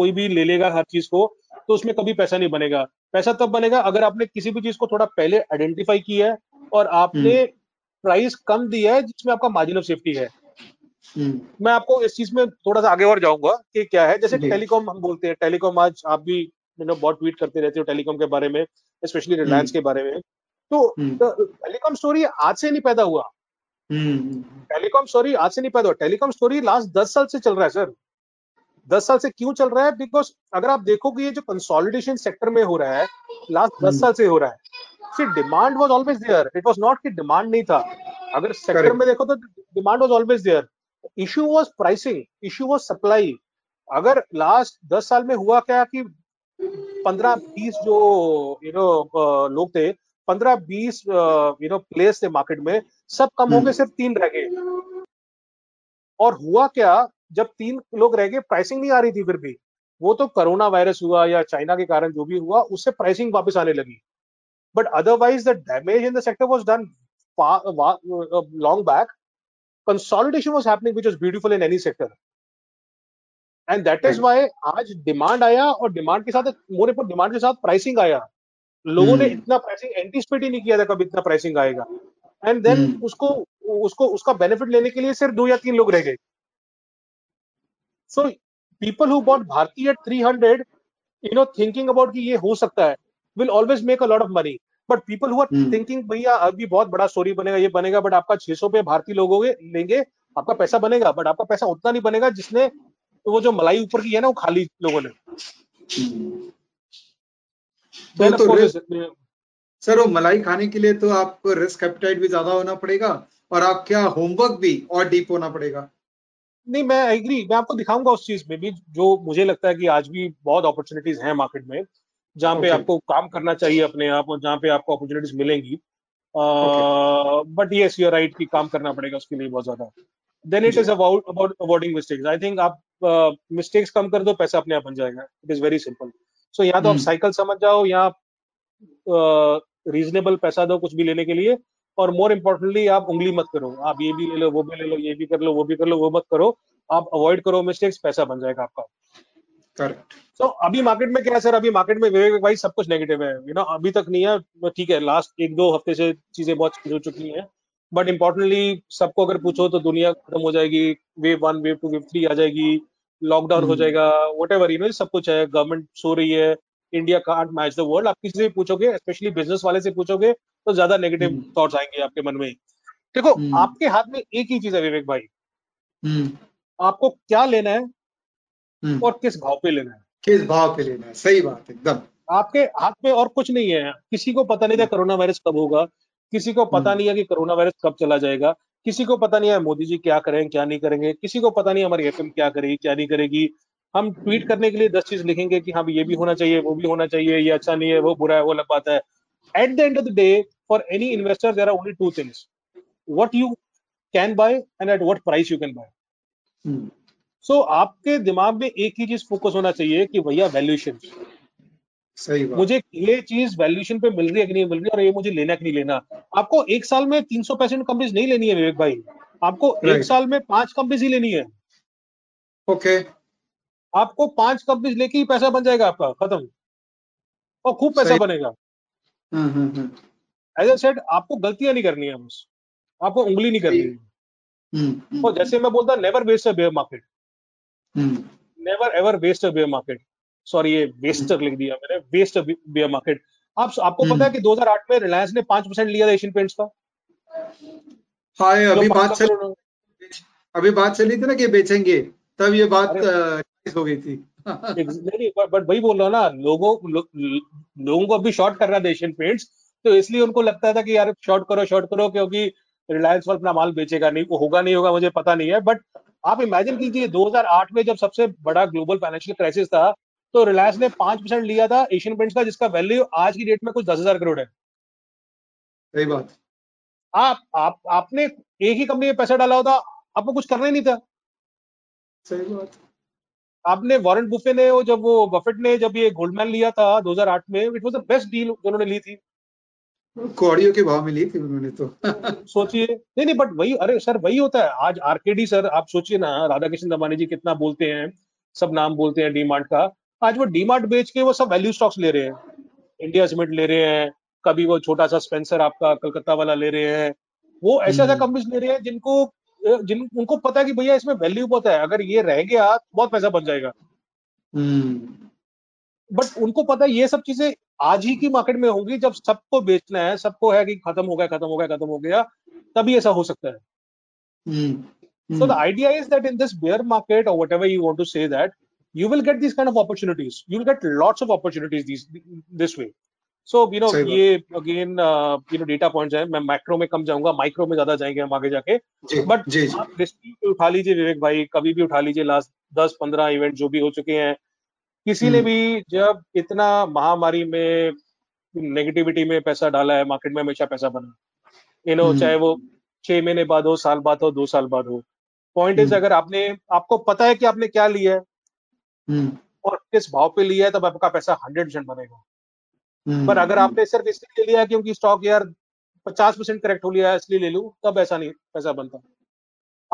कोई भी ले लेगा हर चीज को, तो उसमें कभी पैसा नहीं बनेगा। पैसा तब बनेगा अगर आपने किसी भी चीज को थोड़ा पहले आइडेंटिफाई किया है और आपने प्राइस कम दिया है जिसमें आपका मार्जिन ऑफ सेफ्टी है। मैं आपको इस चीज में थोड़ा सा आगे और जाऊंगा कि क्या है। जैसे टेलीकॉम हम बोलते हैं, टेलीकॉम आज आप भी बहुत ट्वीट करते रहते हो टेलीकॉम के बारे में, स्पेशली रिलायंस के बारे में। तो टेलीकॉम स्टोरी आज से नहीं पैदा हुआ, टेलीकॉम स्टोरी लास्ट 10 साल से चल रहा है सर। 10 साल से क्यों चल रहा है? बिकॉज अगर आप देखोगे ये जो कंसोलिडेशन सेक्टर में हो रहा है लास्ट 10 साल से हो रहा है, फिर demand was always there. It was not कि डिमांड नहीं था, अगर सेक्टर में देखो तो demand was always there. Issue was pricing, issue was supply. अगर लास्ट 10 साल में हुआ क्या कि 15-20 जो लोग थे, 15-20 प्लेस थे मार्केट में, सब कम हो गए, सिर्फ 3 रह गए। और हुआ क्या, जब 3 लोग रह गए प्राइसिंग नहीं आ रही थी, फिर भी वो तो कोरोना वायरस हुआ या चाइना के कारण जो भी हुआ, उससे प्राइसिंग वापस आने लगी। But otherwise the damage in the sector was done long back. Consolidation was happening which was beautiful in any sector, and that is why आज डिमांड आया, और डिमांड के साथ मोरे पर डिमांड के साथ प्राइसिंग आया। लोगों ने इतना प्राइसिंग एंटीसिपेट ही नहीं किया था कब इतना प्राइसिंग आएगा, एंड देन उसको उसका बेनिफिट लेने के लिए सिर्फ 2 या 3 लोग रह गए। So people who bought Bharti at 300 thinking about कि ये हो सकता है, will always make a lot of money. But people who are thinking भैया अभी बहुत बड़ा स्टोरी बनेगा, ये बनेगा, बट आपका 600 पे भारतीय लोगों लेंगे, आपका पैसा बनेगा, बट आपका पैसा उतना नहीं बनेगा जिसने वो जो मलाई ऊपर की है ना वो खाली लोगों ने। तो सर वो मलाई खाने के लिए तो आपको रिस्क एपेटाइट भी ज्यादा होना पड़ेगा, और आपका होमवर्क भी और डीप होना पड़ेगा। नहीं, मैं एग्री, मैं आपको दिखाऊंगा उस चीज में भी, जो मुझे लगता है कि आज भी बहुत अपॉर्चुनिटीज हैं मार्केट में, जहाँ पे आपको काम करना चाहिए अपने आप, और जहाँ पे आपको अपॉर्चुनिटीज मिलेंगी। But yes, you are right कि काम करना पड़ेगा उसके लिए बहुत ज्यादा। Then it is about avoiding mistakes. I think आप मिस्टेक्स कम कर दो, पैसा अपने आप बन जाएगा। It is very simple. So या तो आप साइकिल समझ जाओ, या रीजनेबल पैसा दो कुछ भी लेने के लिए, और मोर इम्पोर्टेंटली आप उंगली मत करो, आप ये भी ले लो वो भी ले लो, ये भी कर लो वो भी कर लो, वो मत करो, आप अवॉइड करो मिस्टेक्स, पैसा बन जाएगा आपका। करेक्ट। सो अभी मार्केट में क्या है सर, अभी मार्केट में विवेक भाई सब कुछ नेगेटिव है, यू नो, अभी तक नहीं है, ठीक है, लास्ट एक दो हफ्ते से चीजें बहुत हो चुकी हैं, बट इम्पोर्टेंटली सबको अगर पूछो तो दुनिया खत्म हो जाएगी, वेव 1 वेव 2 वेव 3 आ जाएगी, लॉकडाउन हो जाएगा, वट एवर, यू नो, सब कुछ है, गवर्नमेंट सो रही है, India can't match the world. आप किसी से पूछोगे, स्पेशली बिजनेस वाले से पूछोगे तो ज्यादा नेगेटिव थॉट्स आएंगे आपके मन में। देखो आपके हाथ में एक ही चीज है विवेक भाई, आपको क्या लेना है और किस भाव पे लेना है, किस भाव पे लेना है। सही बात, एकदम आपके हाथ में और कुछ नहीं है। किसी को पता नहीं था कोरोना वायरस कब होगा, किसी को पता नहीं है कि कोरोना वायरस कब चला जाएगा, किसी को पता नहीं है मोदी जी क्या करेंगे क्या नहीं करेंगे, किसी को पता नहीं हमारी एफएम क्या करेगी क्या नहीं करेगी। हम ट्वीट करने के लिए 10 चीज लिखेंगे कि हाँ ये भी होना चाहिए वो भी होना चाहिए, ये अच्छा नहीं है वो बुरा है वो लग पाता है। At the end of the day for any investor there are only two things, what you can buy and at what price you can buy. So आपके दिमाग में एक ही चीज फोकस होना चाहिए कि भैया वैल्यूएशन, सही बात, मुझे ये चीज वैल्यूएशन पे मिल रही है कि नहीं मिल रही, और ये मुझे लेना कि नहीं लेना। आपको एक साल में 300% कंपनीज नहीं लेनी है विवेक भाई, आपको एक साल में 5 कंपनीज ही लेनी है। ओके, आपको 5 कंपनीज लेके ही पैसा बन जाएगा आपका, खत्म, और खूब पैसा बनेगा। एज ए सेड, आपको गलतियां नहीं करनी है, बस आपको उंगली नहीं करनी है। और जैसे मैं बोलता, never waste a bear market, never ever waste a bear market. Sorry, ये वेस्टर लिख दिया मैंने, वेस्ट बेयर मार्केट। आपको पता है कि 2008 में रिलायंस ने 5% लिया था एशियन पेंट्स का। हाँ, अभी बात चली थी ना कि बेचेंगे, तब ये बात हो गई थी। नहीं, बट वही बोल रहा हूँ ना, लोगों को अभी शॉर्ट कर रहा था एशियन पेंट्स, तो इसलिए उनको लगता था कि यार शॉर्ट करो, क्योंकि रिलायंस पर अपना माल बेचेगा नहीं, होगा नहीं होगा मुझे पता नहीं है। बट आप इमेजिन कीजिए, 2008 में जब सबसे बड़ा ग्लोबल फाइनेंशियल क्राइसिस था, तो रिलायंस ने 5% लिया था एशियन पेंट्स का, जिसका वैल्यू आज की डेट में कुछ 10,000 करोड़ है। सही बात। आपने एक ही कंपनी में पैसा डाला होता, आपको कुछ करना ही नहीं था। सही बात। आपने वॉरेन बुफे ने जब बफेट ने ये गोल्डमैन लिया था 2008 में, it was the best deal उन्होंने ली थी, कौड़ियों के भाव में ली थी उन्होंने तो। सोचिए। नहीं, बट वही, अरे सर वही होता है। आज आरकेडी सर, आप सोचिए ना, राधाकिशन दमानी जी कितना बोलते हैं, सब नाम बोलते हैं डीमार्ट का, आज वो डीमार्ट बेच के वो सब वैल्यू स्टॉक्स ले रहे हैं, इंडिया सीमेंट ले रहे हैं, कभी वो छोटा सा स्पेंसर आपका कलकत्ता वाला ले रहे हैं, वो ऐसा कंपनीज ले रहे हैं उनको पता है कि भैया इसमें वैल्यू बहुत है, अगर ये रह गया बहुत पैसा बन जाएगा। बट उनको पता है ये सब चीजें आज ही की मार्केट में होंगी, जब सबको बेचना है, सबको है कि खत्म हो गया, तभी ऐसा हो सकता है। So the idea is that in this bear market, और whatever you want to say that, you will get these kind of opportunities, you will get lots of opportunities this way. So you know, ये again you know data points हैं, मैं macro में कम जाऊंगा, micro में ज्यादा जाएंगे हम आगे जाके। बट आप रिस्क उठा लीजिए विवेक भाई, कभी भी उठा लीजिए। लास्ट 10-15 इवेंट जो भी हो चुके हैं, किसी ने भी जब इतना महामारी में नेगेटिविटी में पैसा डाला है मार्केट में, हमेशा पैसा बना, यू नो, चाहे वो 6 महीने बाद हो, साल बाद हो, 2 साल बाद हो। पॉइंट इज, अगर आपको पता है कि आपने क्या लिया है और किस भाव पे लिया है, तब आपका पैसा 100% बनेगा। पर अगर आपने सिर्फ इसलिए लिया क्योंकि स्टॉक यार 50% करेक्ट हो लिया है इसलिए ले लूं, तब ऐसा नहीं पैसा बनता।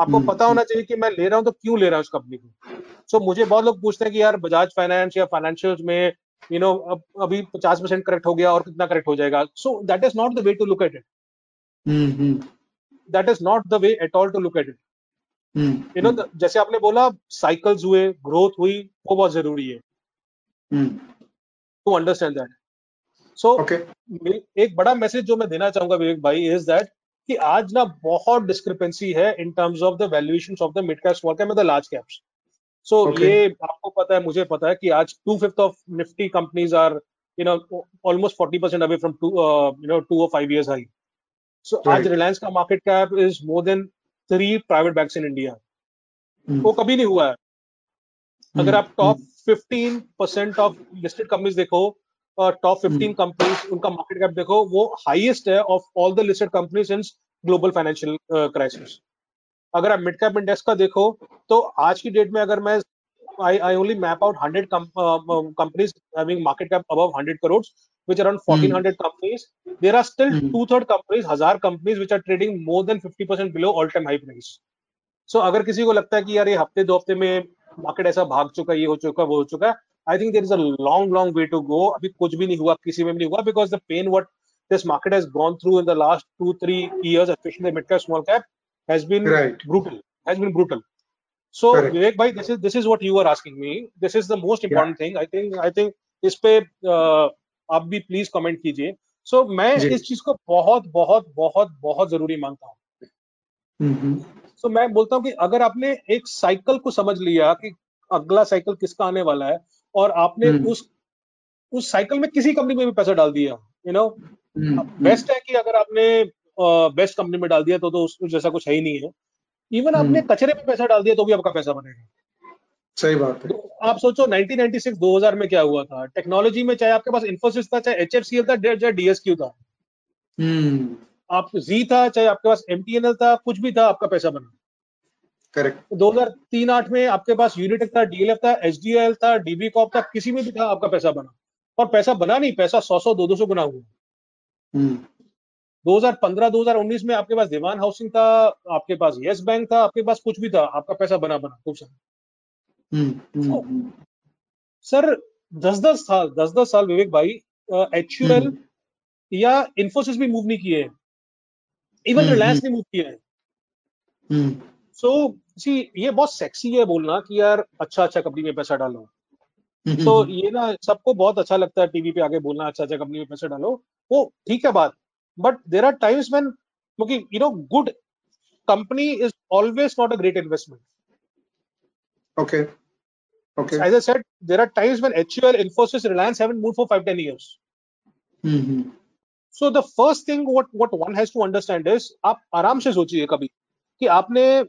आपको पता होना चाहिए कि मैं ले रहा हूं तो क्यों ले रहा हूं उस कंपनी को। सो मुझे बहुत लोग पूछते हैं कि यार बजाज फाइनेंस या फाइनेंशियल में, यू नो, अभी 50% करेक्ट हो गया और कितना करेक्ट हो जाएगा। So that is not the way to look at it, that is not the way at all to look at it. You know, जैसे आपने बोला, साइकिल्स हुए, ग्रोथ हुई, वो बहुत जरूरी है टू अंडरस्टैंड दैट। सो एक बड़ा मैसेज जो मैं देना चाहूंगा विवेक भाई इज दैट कि आज ना बहुत डिस्क्रिपेंसी है in terms of the valuations of the mid caps, small cap and the large caps. So ये आपको पता है, मुझे पता है कि आज 2/5 of Nifty companies are, you know, almost 40% away from 2 or 5 years हाई। सो आज रिलायंस का market cap is more than 3 private banks in India, वो कभी नहीं हुआ है। अगर आप टॉप 15% ऑफ लिस्टेड कंपनीज देखो, और टॉप 15 कंपनीज उनका मार्केट कैप देखो, वो हाईएस्ट है of all the listed companies since global financial crisis. अगर आप मिड कैप इंडेक्स का देखो, तो आज की डेट में अगर मैं I only map out 100 companies having market cap above 100 crore, which are around 1,400 companies. There are still two-third companies, 1,000 companies, which are trading more than 50% below all-time high price. So अगर किसी को लगता है कि यार ये हफ्ते दो हफ्ते में मार्केट ऐसा भाग चुका, ये हो चुका, वो हो चुका, I think there is a long way to go. अभी कुछ भी नहीं हुआ, किसी में भी नहीं हुआ, because the pain what this market has gone through in the last 2-3 years, especially mid cap, small cap, has been brutal. So Vivek bhai, this is what you were asking me. This is the most important thing. I think इस पे आप भी please comment कीजिए. सो मैं इस चीज को बहुत बहुत बहुत बहुत जरूरी मानता हूँ. सो मैं बोलता हूँ कि अगर आपने एक साइकिल को समझ लिया कि अगला साइकिल किसका आने वाला है और आपने उस साइकिल में किसी कंपनी में भी पैसा डाल दिया, यू नो, बेस्ट है कि अगर आपने बेस्ट कंपनी में डाल दिया तो उस जैसा कुछ है ही नहीं है. इवन आपने कचरे में पैसा डाल दिया तो भी आपका पैसा बनेगा. सही बात है. तो आप सोचो 1996 2000 में क्या हुआ था टेक्नोलॉजी में. चाहे आपके पास इन्फोसिस था, चाहे HFCL था, चाहे DSQ था, आप जी था, चाहे आपके पास MTNL था, कुछ भी था, आपका पैसा बना. करेक्ट. 2003-08 में आपके पास यूनिटेक था, DLF था, HDL था, DB कॉप था, किसी में भी था, आपका पैसा बना. और पैसा बना नहीं, पैसा 100-200 गुना हुआ. 2015-2019 में आपके पास दीवान हाउसिंग था, आपके पास येस बैंक था, आपके पास कुछ भी था, आपका पैसा बना खूब सारा. सर 10-10 साल विवेक भाई HUL या इन्फोसिस भी मूव नहीं किए हैं, इवन रिलायंस ने मूव किया है. सो सी ये बहुत सेक्सी है बोलना कि यार अच्छा कंपनी में पैसा डालो. तो ये ना सबको बहुत अच्छा लगता है टीवी पे आगे बोलना अच्छा कंपनी में पैसा डालो. वो ठीक है बात, but there are times when good company is always not a great investment. Okay. As I said, there are times when HUL, Infosys, Reliance haven't moved for 5-10 years. So the first thing what one has to understand is, आप आराम से सोचिए कभी कि आपने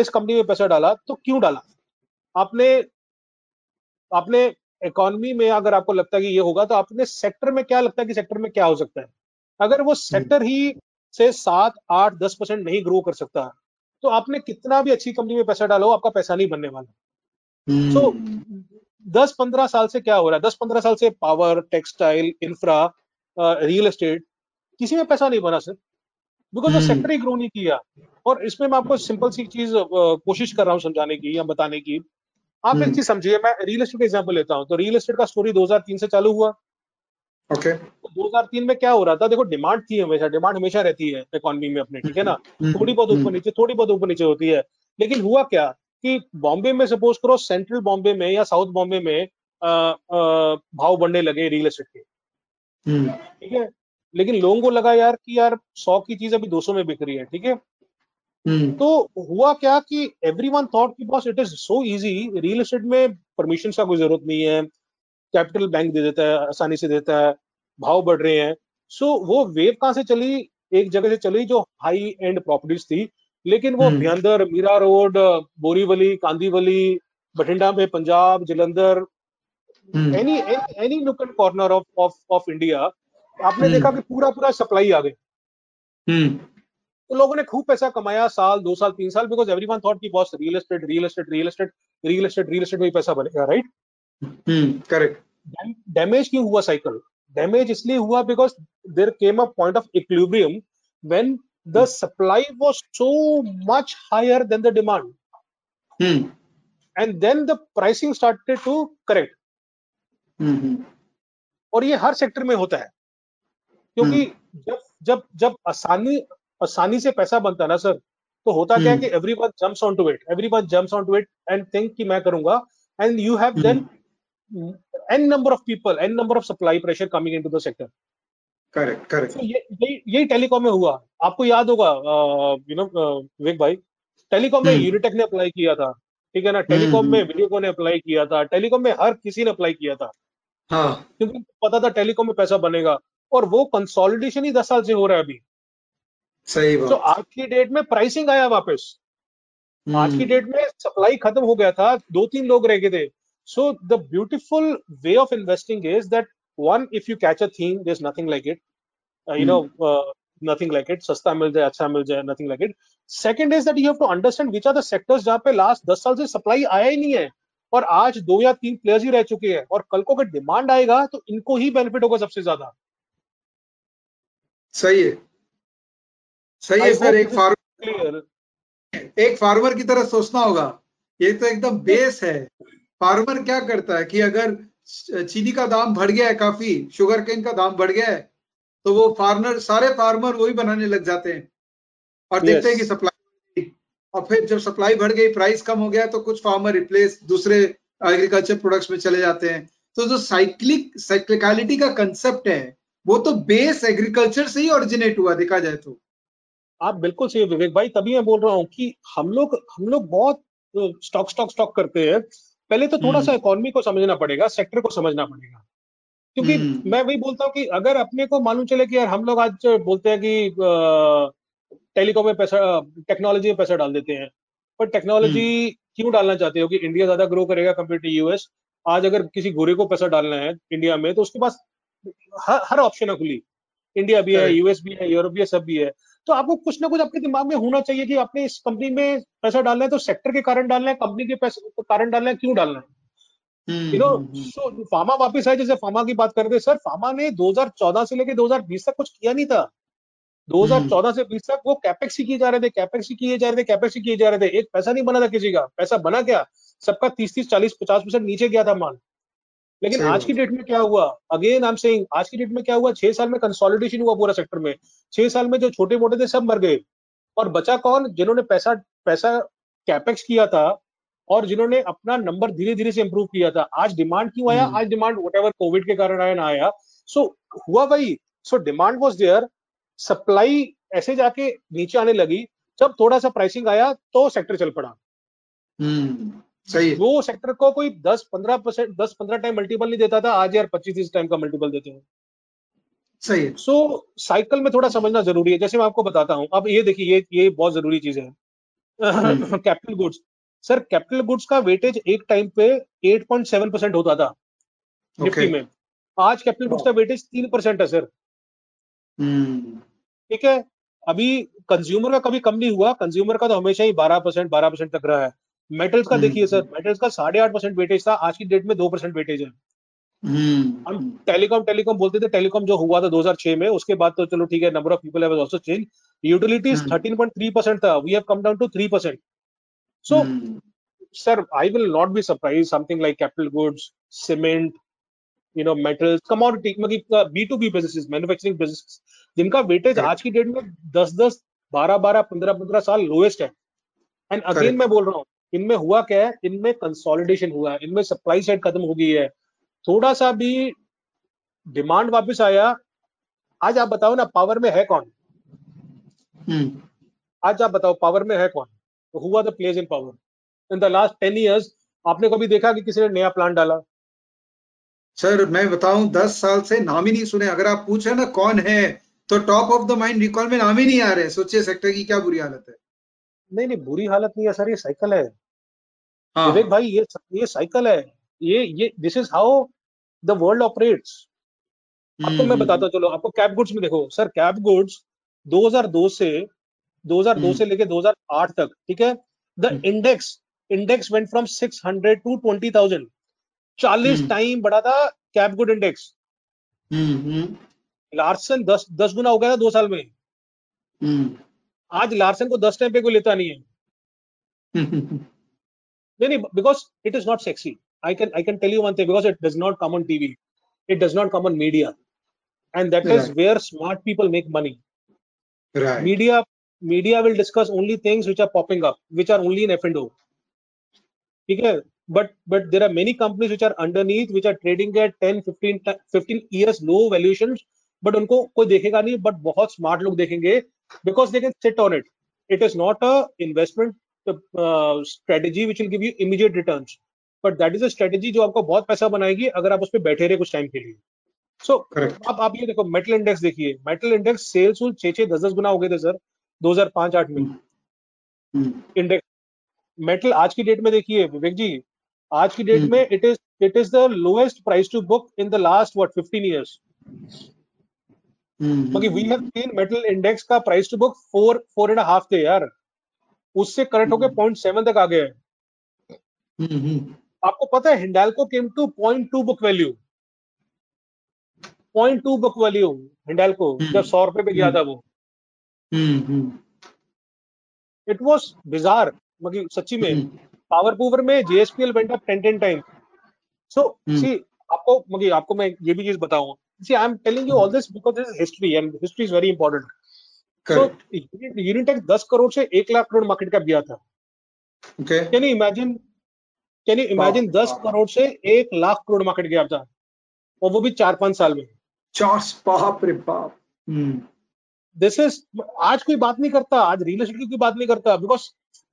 इस company में पैसा डाला तो क्यों डाला. आपने इकोनॉमी में अगर आपको लगता है कि ये होगा तो आपने सेक्टर में क्या लगता है कि सेक्टर में क्या हो सकता है. अगर वो सेक्टर ही से 7-8-10% नहीं ग्रो कर सकता तो आपने कितना भी अच्छी कंपनी में पैसा डालो आपका पैसा नहीं बनने वाला. सो 10-15 साल से क्या हो रहा है, 10-15 साल से power, textile, infra, real estate, किसी में पैसा नहीं बना सर, बिकॉज वो सेक्टर ही ग्रो नहीं किया. और इसमें मैं आपको सिंपल सी चीज कोशिश कर रहा हूँ समझाने की या बताने की. आप एक चीज समझिए, मैं रियल एस्टेट का एग्जाम्पल लेता हूँ. तो रियल एस्टेट का स्टोरी 2003 से चालू हुआ. 2003 में क्या हो रहा था, देखो डिमांड थी, हमेशा रहती है इकोनॉमी में अपने, ठीक है ना, थोड़ी बहुत ऊपर नीचे होती है. लेकिन हुआ क्या कि बॉम्बे में, सपोज करो सेंट्रल बॉम्बे में या साउथ बॉम्बे में भाव बढ़ने लगे रियल एस्टेट के, ठीक है. लेकिन लोगों को लगा यार कि यार 100 की चीज अभी 200 में बिक रही है, ठीक है. तो हुआ क्या कि एवरीवन थॉट कि boss it is so easy, real estate में परमिशन का कोई जरूरत नहीं है, कैपिटल बैंक दे देता है, आसानी से देता है, भाव बढ़ रहे हैं. सो वो वेव कहाँ से चली, एक जगह से चली जो हाई एंड प्रॉपर्टीज थी. लेकिन वो भ्यांदर, मीरा रोड, बोरीवली, कांदीवली, बठिंडा में, Punjab, Jalandhar, any nook and corner of India, आपने देखा कि पूरा सप्लाई आ गई. तो लोगों ने खूब पैसा कमाया साल, 2 साल, 3 साल, बिकॉज एवरीवन थॉट कि बॉस रियल एस्टेट में पैसा बनेगा, राइट. करेक्ट. डैमेज क्यों हुआ साइकिल? डैमेज इसलिए हुआ because there came a point of equilibrium when the supply was so much higher than the demand, and then the pricing started to correct. और ये हर sector में होता है, क्योंकि जब आसानी से पैसा बनता ना सर, तो होता क्या है कि everyone jumps on to it and think कि मैं करूंगा, and you have then n number of supply pressure coming into the sector. Correct. So ये टेलीकॉम में हुआ. आपको याद होगा विवेक भाई, टेलीकॉम में यूनिटेक ने अप्लाई किया था, ठीक है ना. टेलीकॉम में वीडियोकॉन ने अप्लाई किया था, टेलीकॉम में हर किसी ने अप्लाई किया था, क्योंकि पता था टेलीकॉम में पैसा बनेगा. और वो कंसोलिडेशन ही 10 साल से हो रहा है अभी. सही बात. तो आज की डेट में प्राइसिंग आया वापस. आज की डेट में सप्लाई खत्म हो गया था, 2-3 लोग रह गए थे. So the beautiful way of investing is that one, if you catch a theme, there is nothing like it, nothing like it. सस्ता मिल जाए, अच्छा मिल जाए, nothing like it. Second is that you have to understand which are the sectors जहां पे last 10 साल से सप्लाई आया ही नहीं है और आज 2 या 3 प्लेयर्स ही रह चुके हैं और कल को अगर डिमांड आएगा तो इनको ही बेनिफिट होगा सबसे ज्यादा। सही है सर। एक फार्मर की तरह सोचना होगा। ये तो एकदम बेस है। फार्मर क्या करता है कि अगर चीनी का दाम बढ़ गया है काफी, शुगर केन का दाम बढ़ गया है, तो वो सारे फार्मर वही बनाने लग जाते हैं और देखते हैं कि सप्लाई, और फिर जब सप्लाई बढ़ गई प्राइस कम हो गया तो कुछ फार्मर रिप्लेस दूसरे एग्रीकल्चर प्रोडक्ट्स में चले जाते हैं। तो जो साइक्लिकलिटी का कंसेप्ट है वो तो बेस एग्रीकल्चर से ही ओरिजिनेट हुआ देखा जाए तो। आप बिल्कुल सही विवेक भाई, तभी मैं बोल रहा हूँ कि हम लोग बहुत स्टॉक करते हैं। पहले तो थोड़ा सा इकोनॉमी को समझना पड़ेगा, सेक्टर को समझना पड़ेगा, क्योंकि मैं वही बोलता हूँ कि अगर अपने को मालूम चले कि यार हम लोग आज बोलते हैं कि टेलीकॉम में पैसा, टेक्नोलॉजी में पैसा डाल देते हैं, पर टेक्नोलॉजी क्यों डालना चाहते हो कि इंडिया ज्यादा ग्रो करेगा कंपेयर टू यूएस। आज अगर किसी गोरे को पैसा डालना है इंडिया में तो उसके पास हर ऑप्शन है खुली, इंडिया भी है, यूएस भी है, यूरोप भी है, सब भी है। तो आपको कुछ ना कुछ अपने दिमाग में होना चाहिए कि आपने इस कंपनी में पैसा डालना है तो सेक्टर के कारण डालना है, कंपनी के कारण डालना है, क्यों डालना है, यू नो। सो फार्मा वापस आए, जैसे फार्मा की बात करते हैं सर, फार्मा ने 2014 से लेकर 2020 तक कुछ किया नहीं था। 2014 से 20 तक वो कैपेक्स ही किए जा रहे थे, एक पैसा नहीं बना था किसी का। पैसा बना क्या, सबका 30-40-50% नीचे गया था माल। लेकिन आज की डेट में क्या हुआ, अगेन आई एम सेइंग, आज की डेट में क्या हुआ, 6 साल में कंसोलिडेशन हुआ पूरा सेक्टर में। 6 साल में जो छोटे मोटे थे सब मर गए और बचा कौन, जिन्होंने पैसा कैपेक्स किया था और जिन्होंने अपना नंबर धीरे धीरे से इंप्रूव किया था। आज डिमांड क्यों आया, आज डिमांड व्हाटएवर कोविड के कारण आया ना आया, सो हुआ वही। So demand was there, supply ऐसे जाके नीचे आने लगी, जब थोड़ा सा प्राइसिंग आया तो सेक्टर चल पड़ा। सही है। वो सेक्टर को कोई 10-15 टाइम मल्टीपल नहीं देता था, आज यार 25-30 टाइम का मल्टीपल देते हैं। सही है। सो साइकिल में थोड़ा समझना जरूरी है। जैसे मैं आपको बताता हूँ, अब ये देखिए, ये बहुत जरूरी चीज है। Capital goods sir, capital goods का वेटेज एक टाइम पे 8.7% होता था निफ्टी में, आज कैपिटल गुड्स का वेटेज 3% है सर। ठीक है। अभी कंज्यूमर का कभी कम नहीं हुआ, कंज्यूमर का तो हमेशा ही 12% तक रहा है। मेटल्स का देखिए सर, मेटल्स का 8.5% वेटेज था, आज की डेट में 2% वेटेज है। हम टेलीकॉम बोलते थे, टेलीकॉम जो हुआ था 2006 में, उसके बाद तो चलो ठीक है, number of people have also change. Utilities 13.3% था, we have come down to 3%। So sir, I will not be surprise something like capital goods, cement, you know, metals, commodity, मतलब B2B बिजनेसेस, मैन्युफैक्चरिंग बिजनेसेस, जिनका weightage आज की date में 10-10, 12-12, 15-15 साल lowest है। And again मैं बोल रहा हूँ, इनमें हुआ क्या है, इनमें कंसोलिडेशन हुआ है, इनमें सप्लाई साइड खत्म हो गई है, थोड़ा सा भी डिमांड वापस आया। आज आप बताओ ना, पावर में है कौन, आज आप बताओ पावर में है कौन, हुआ the pledge in power in the last 10 years। आपने कभी देखा कि किसी ने नया प्लांट डाला? सर मैं बताऊं, 10 साल से नाम ही नहीं सुने। अगर आप पूछे ना कौन है तो top of the mind recall में नाम ही नहीं आ रहे। सोचिए सेक्टर की क्या बुरी हालत है। नहीं, बुरी हालत नहीं है सर, ये साइकिल है विवेक भाई, ये साइकिल है, ये this is how the world operates. आपको मैं बताता हूँ, चलो आपको कैप गुड्स में देखो सर, कैप गुड्स 2002 से लेके 2008 तक, ठीक है, the index went from 600 to 20,000, 40 time बढ़ा था कैप गुड इंडेक्स। लार्सन 10 गुना हो गया था 2 साल में। आज लार्सन को 10 टाइम पे कोई लेता नहीं है। नहीं, because it is not sexy. I can tell you one thing, because it does not come on TV, it does not come on media, and that is where smart people make money. Right. Media will discuss only things which are popping up, which are only in F&O. Okay, but there are many companies which are underneath, which are trading at 10-15 years low valuations, but उनको कोई देखेगा नहीं, but बहुत smart लोग देखेंगे, because they can sit on it. It is not a investment strategy which will give you immediate returns, but that is a strategy जो आपको बहुत पैसा बनाएगी अगर आप उस पर बैठे रहे कुछ टाइम के लिए। So आप ये देखो, मेटल इंडेक्स देखिए, मेटल इंडेक्स सेल्स 6-10 गुना हो गए थे सर 2005-08 में। इंडेक्स मेटल आज की डेट में देखिए विवेक जी, आज की डेट में it is the lowest price to book in the last 15 years। बाकी we have seen metal index का प्राइस टू बुक 4-4.5 थे यार, उससे करेक्ट होके 0.7 तक आ गए। आपको पता है Hindalco came to 0.2 book value, 0.2 book value Hindalco जब 100 रुपए पे गया था वो, इट वाज बिजार, मतलब सच्ची में पावर पूवर में GSPL went up 10 time. So see आपको मतलब आपको मैं ये भी चीज बताऊं, see I am telling you all this because this is history and history is very important. So Unitech 10 crore से 1 लाख करोड़ मार्केट कैप गया था. Okay. Can you imagine 10 crore से 1 लाख करोड़ मार्केट गया था, और वो भी 4-5 साल में. बाप रे बाप. दिस इज, आज कोई बात नहीं करता, आज रियल एस्टेट की कोई बात नहीं करता, बिकॉज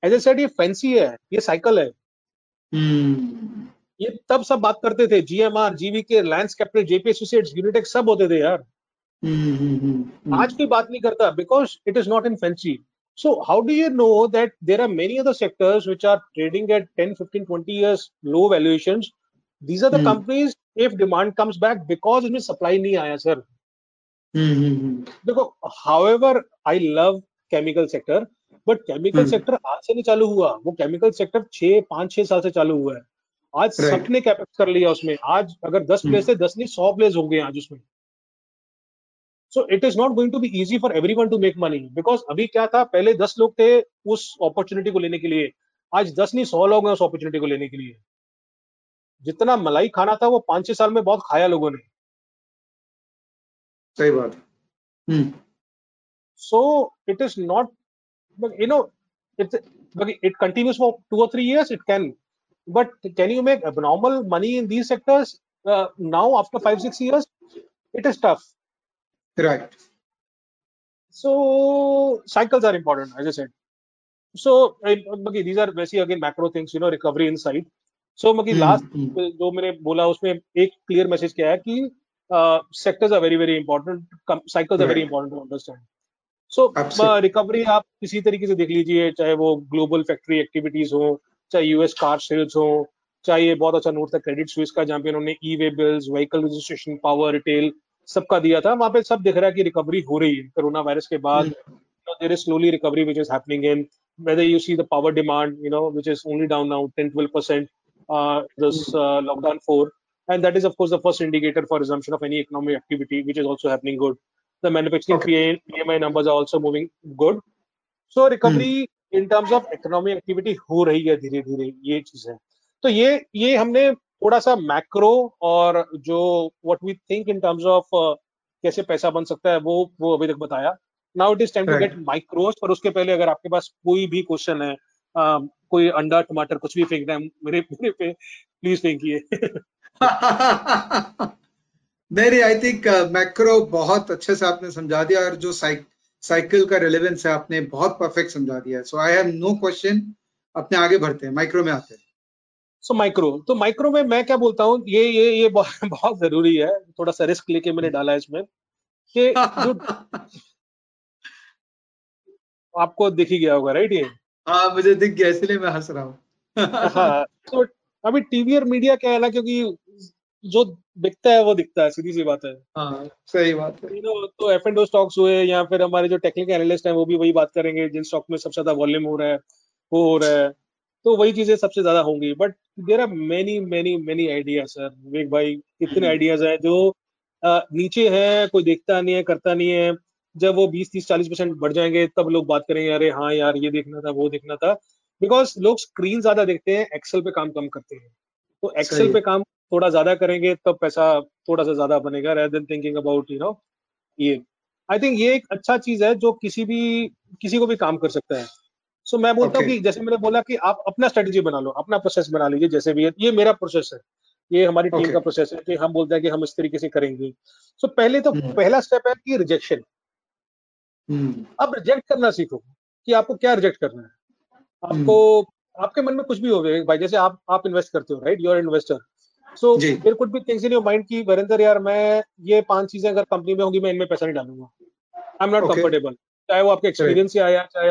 एज ए सेड ये फैंसी है, ये साइकिल है. ये तब सब बात करते थे, GMR, GVK, Lions capital, JP associates, Unitech सब होते थे यार. आज कोई बात नहीं करता because it is not in fancy. So how do you know that there are many other sectors which are trading at 10, 15, 20 years low valuations? These are the companies, if demand comes back, because इसमें supply नहीं आया sir. देखो, however I love chemical sector, but chemical sector आज से नहीं चालू हुआ, वो chemical sector 5-6 साल से चालू हुआ है. आज सबने capex कर लिया उसमें. आज अगर 10 प्लेस है, 10 नहीं 100 प्लेस हो गए आज उसमें. So it is not going to be easy for everyone to make money, because अभी क्या था, पहले 10 लोग थे उस opportunity को लेने के लिए, आज 10 नहीं 100 लोग हैं उस opportunity को लेने के लिए. जितना मलाई खाना था वो 5-6 साल में बहुत खाया लोगों ने. सही बात. So it is not, you know, it continues for 2 or 3 years, it can, but can you make abnormal money in these sectors now after 5-6 years? It is tough. Right. So cycles are important, as I said. So these are basically again macro things, you know, recovery insight. So last जो मैंने बोला उसमें एक clear message क्या है कि sectors are very very important, cycles are very important to understand. So recovery आप किसी तरीके से देख लीजिए, चाहे वो global factory activities हो, चाहे US car sales हो, चाहे ये बहुत अच्छा note था Credit Suisse का, जहाँ पे उन्होंने e-way bills, vehicle registration, power, retail सबका दिया था, वहां पे सब दिख रहा है कि रिकवरी हो रही है कोरोना वायरस के बाद. There is slowly recovery which is happening in whether you see the power demand, you know, which is only down now 10-12% this lockdown 4, and that is of course the first indicator for resumption of any economic activity, which is also happening good. The manufacturing PMI numbers are also moving good. So recovery in terms of economic activity हो रही है धीरे धीरे, ये चीज है. तो ये हमने थोड़ा सा मैक्रो और जो what we think in terms of कैसे पैसा बन सकता है वो अभी तक बताया. Now it is time to get micros. पर उसके पहले अगर आपके पास कोई भी क्वेश्चन है, कोई अंडा टमाटर कुछ भी फेंकना है मेरे पे, प्लीज फेंकिए. नहीं, आई थिंक मैक्रो बहुत अच्छे से आपने समझा दिया, और जो साइकिल का रेलेवेंस है आपने बहुत परफेक्ट समझा दिया. So I have no question. अपने आगे बढ़ते हैं, माइक्रो में आते हैं. सो माइक्रो में मैं क्या बोलता हूँ, ये बहुत जरूरी है, थोड़ा सा रिस्क लेके मैंने डाला है इसमें कि जो आपको दिख ही गया होगा, राइट? ये मुझे दिख गया, इसलिए मैं हंस रहा हूँ. हाँ, तो अभी टीवी और मीडिया क्या है ना, क्योंकि जो दिखता है वो दिखता है, सीधी सी बात है. हाँ, सही बात है. तो F&O स्टॉक्स हुए, या फिर हमारे जो टेक्निकल एनालिस्ट हैं वो भी वही बात करेंगे, जिन स्टॉक में सबसे ज्यादा वॉल्यूम हो रहा है वो हो रहा है, तो वही चीजें सबसे ज्यादा होंगी. But there are many many many ideas sir. Vivek भाई, इतने आइडियाज हैं जो नीचे है, कोई देखता नहीं है, करता नहीं है. जब वो 20-30-40% बढ़ जाएंगे तब लोग बात करेंगे, अरे हाँ यार ये देखना था वो देखना था, बिकॉज लोग स्क्रीन ज्यादा देखते हैं, एक्सेल पे काम कम करते हैं. तो एक्सेल पे काम थोड़ा ज्यादा करेंगे तब पैसा थोड़ा सा ज्यादा बनेगा, rather than thinking about, you know, ये आई थिंक ये एक अच्छा चीज है जो किसी को भी काम कर सकता है. सो मैं बोलता हूँ कि जैसे मैंने बोला कि आप अपना स्ट्रेटजी बना लो, अपना प्रोसेस बना लीजिए, जैसे भी है. ये मेरा प्रोसेस है, ये हमारी टीम का प्रोसेस है कि हम बोलते हैं कि हम इस तरीके से करेंगे. सो पहले तो पहला स्टेप है कि रिजेक्शन. अब रिजेक्ट करना सीखो कि आपको क्या रिजेक्ट करना है. आपको आपके मन में कुछ भी हो भाई, जैसे आप इन्वेस्ट करते हो, right? You are investor. So there could be things in your mind कि वीरेंद्र यार मैं ये 5 चीजें अगर कंपनी में होंगी मैं इनमें पैसा नहीं डालूंगा, आई एम नॉट कंफर्टेबल. चाहे वो आपके एक्सपीरियंस से आया, चाहे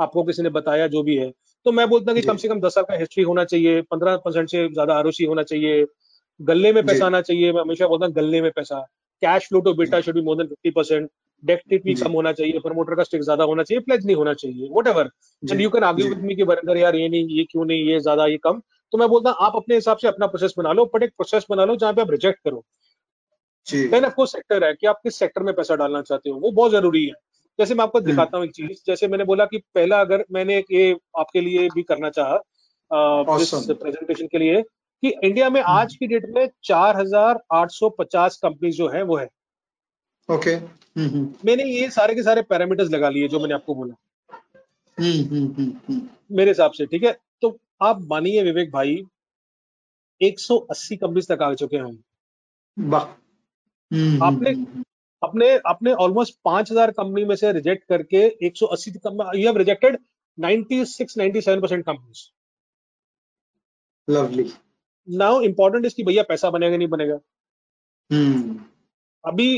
आपको किसी ने बताया, जो भी है. तो मैं बोलता हूँ कि कम से कम 10 साल का हिस्ट्री होना चाहिए, 15% से ज्यादा आरओसी होना चाहिए, गल्ले में पैसा आना चाहिए. मैं हमेशा बोलता हूँ गल्ले में पैसा, cash flow to beta should be more than 50%, debt टिट भी कम होना चाहिए, प्रमोटर का स्टेक ज्यादा होना चाहिए, प्लेज नहीं होना चाहिए, whatever. And you can argue with me कि वरिंदर यार ये नहीं, ये क्यों नहीं, ये ज्यादा, ये कम. तो मैं बोलता हूँ आप अपने हिसाब से अपना प्रोसेस बना लो, बट एक प्रोसेस बना लो जहाँ पे आप रिजेक्ट करो। देन आपको सेक्टर है कि आप किस सेक्टर में पैसा डालना चाहते हो, वो बहुत जरूरी है। जैसे मैं आपको दिखाता हूँ एक चीज, जैसे मैंने बोला कि पहला अगर मैंने ये आपके लिए भी करना चाहा प्रेजेंटेशन के लिए कि इंडिया में आज की डेट में 4850 कंपनी जो है वो है। ओके, मैंने ये सारे के सारे पैरामीटर्स लगा लिए जो मैंने आपको बोला मेरे हिसाब से, ठीक है। तो आप मानिए विवेक भाई 180 कंपनी तक आ चुके हैं। वाह, आपने अपने अपने ऑलमोस्ट 5000 कंपनी में से रिजेक्ट करके 180 company, you have rejected 96-97% companies. Lovely. Now important इसकी भैया पैसा बनेगा नहीं बनेगा। अभी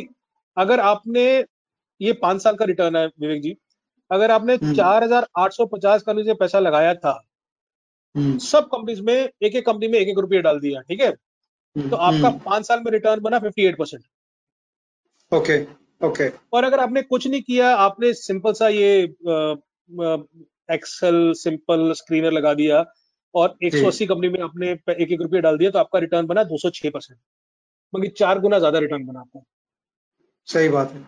अगर आपने ये 5 साल का रिटर्न है विवेक जी, अगर आपने 4850 कंपनी से पैसा लगाया था, सब कंपनीज में एक कंपनी में एक रुपया डाल दिया, ठीक है, तो आपका 5 साल में रिटर्न बना 58%। Okay okay. और अगर आपने कुछ नहीं किया, आपने सिंपल सा ये एक्सेल सिंपल स्क्रीनर लगा दिया और 180 कंपनी में आपने एक रुपया डाल दिया, तो आपका रिटर्न बना 206%, मतलब 4 गुना ज्यादा रिटर्न बना आपका। सही बात है।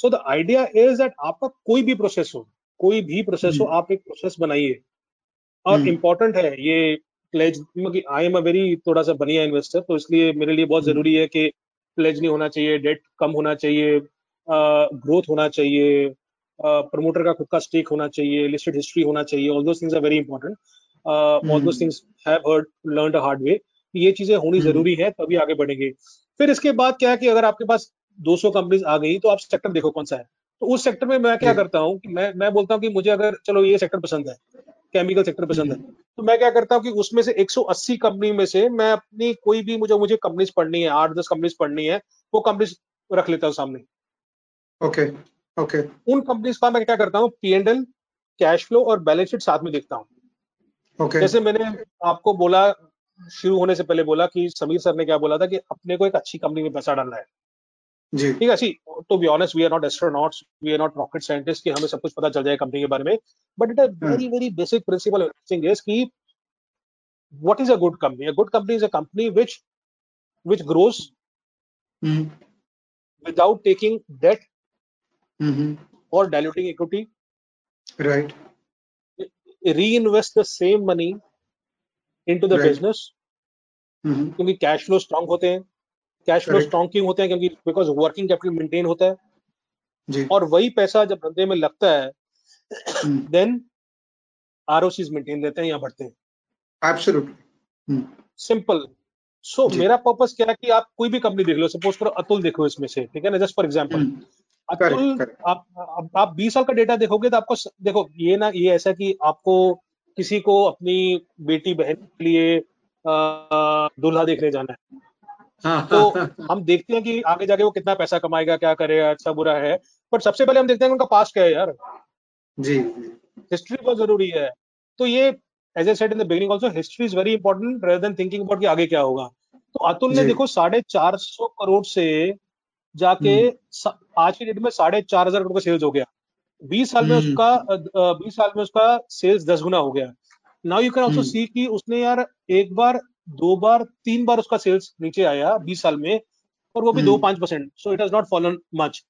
So the idea is that आपका कोई भी प्रोसेस हो, कोई भी प्रोसेस हो, आप एक प्रोसेस बनाइए। और इम्पोर्टेंट है ये प्लेज, मतलब आई एम अ वेरी थोड़ा सा बढ़िया इन्वेस्टर, तो इसलिए मेरे लिए बहुत जरूरी है कि प्लेज नहीं होना चाहिए, डेट कम होना चाहिए, ग्रोथ होना चाहिए, प्रमोटर का खुद का स्टेक होना चाहिए, लिस्टेड हिस्ट्री होना चाहिए। All those things are very important, all those things have learned a hard way. ये चीजें होनी जरूरी है, तभी आगे बढ़ेंगे। फिर इसके बाद क्या है कि अगर आपके पास 200 कंपनीज आ गई तो आप सेक्टर देखो कौन सा है। तो उस सेक्टर में मैं क्या करता हूँ कि मैं बोलता हूँ कि मुझे अगर चलो ये सेक्टर पसंद है, केमिकल सेक्टर पसंद है, तो मैं क्या करता हूँ कि उसमें से 180 कंपनी में से मैं अपनी कोई भी मुझे कंपनीज पढ़नी है, 8-10 कंपनीज पढ़नी है, वो कंपनीज रख लेता हूँ सामने। Okay okay. उन कंपनीज का मैं क्या करता हूँ, P&L, कैश फ्लो और बैलेंस शीट साथ में देखता हूँ। जैसे मैंने आपको बोला, शुरू होने से पहले बोला कि समीर सर ने क्या बोला था कि अपने को एक अच्छी कंपनी में पैसा डालना है जी, ठीक है। See to be honest, we are not astronauts, we are not rocket scientist कि हमें सब कुछ पता चल जाए कंपनी के बारे में, but it a very very basic principle investing is कि what is a good company. A good company is a company which grows without taking debt और diluting equity, right, reinvest the same money into the business, क्योंकि cash flow strong होते हैं। Cash flow strong क्यों होते हैं, क्योंकि because working capital maintain होता है जी। और वही पैसा जब धंधे में लगता है देन आरओसीज मेंटेन रहते हैं या बढ़ते हैं। Absolutely simple. सो मेरा पर्पस क्या है कि आप कोई भी कंपनी देख लो, सपोज करो अतुल देखो इसमें से, ठीक है ना, जस्ट फॉर एग्जांपल अतुल, आप 20 साल का डेटा देखोगे तो आपको देखो ये ना, ये ऐसा कि आपको किसी को अपनी बेटी बहन के लिए दूल्हा देखने जाना है, तो हम देखते हैं कि आगे जाके वो कितना पैसा कमाएगा, क्या करेगा, अच्छा बुरा है, पर सबसे पहले हम देखते हैं उनका पास्ट क्या है यार जी। हिस्ट्री बहुत जरूरी है। तो ये as I said in the beginning also, history is very important rather than thinking about कि आगे क्या होगा। तो अतुल ने देखो 450 करोड़ से जाके आज की डेट में 4500 करोड़ का सेल्स हो गया। 20 साल में उसका सेल्स 10 गुना हो गया। Now you can also see कि उसने यार एक बार, 2 बार, 3 बार उसका सेल्स नीचे आया 20 साल में, और वो भी 2-5%। So it has not fallen much.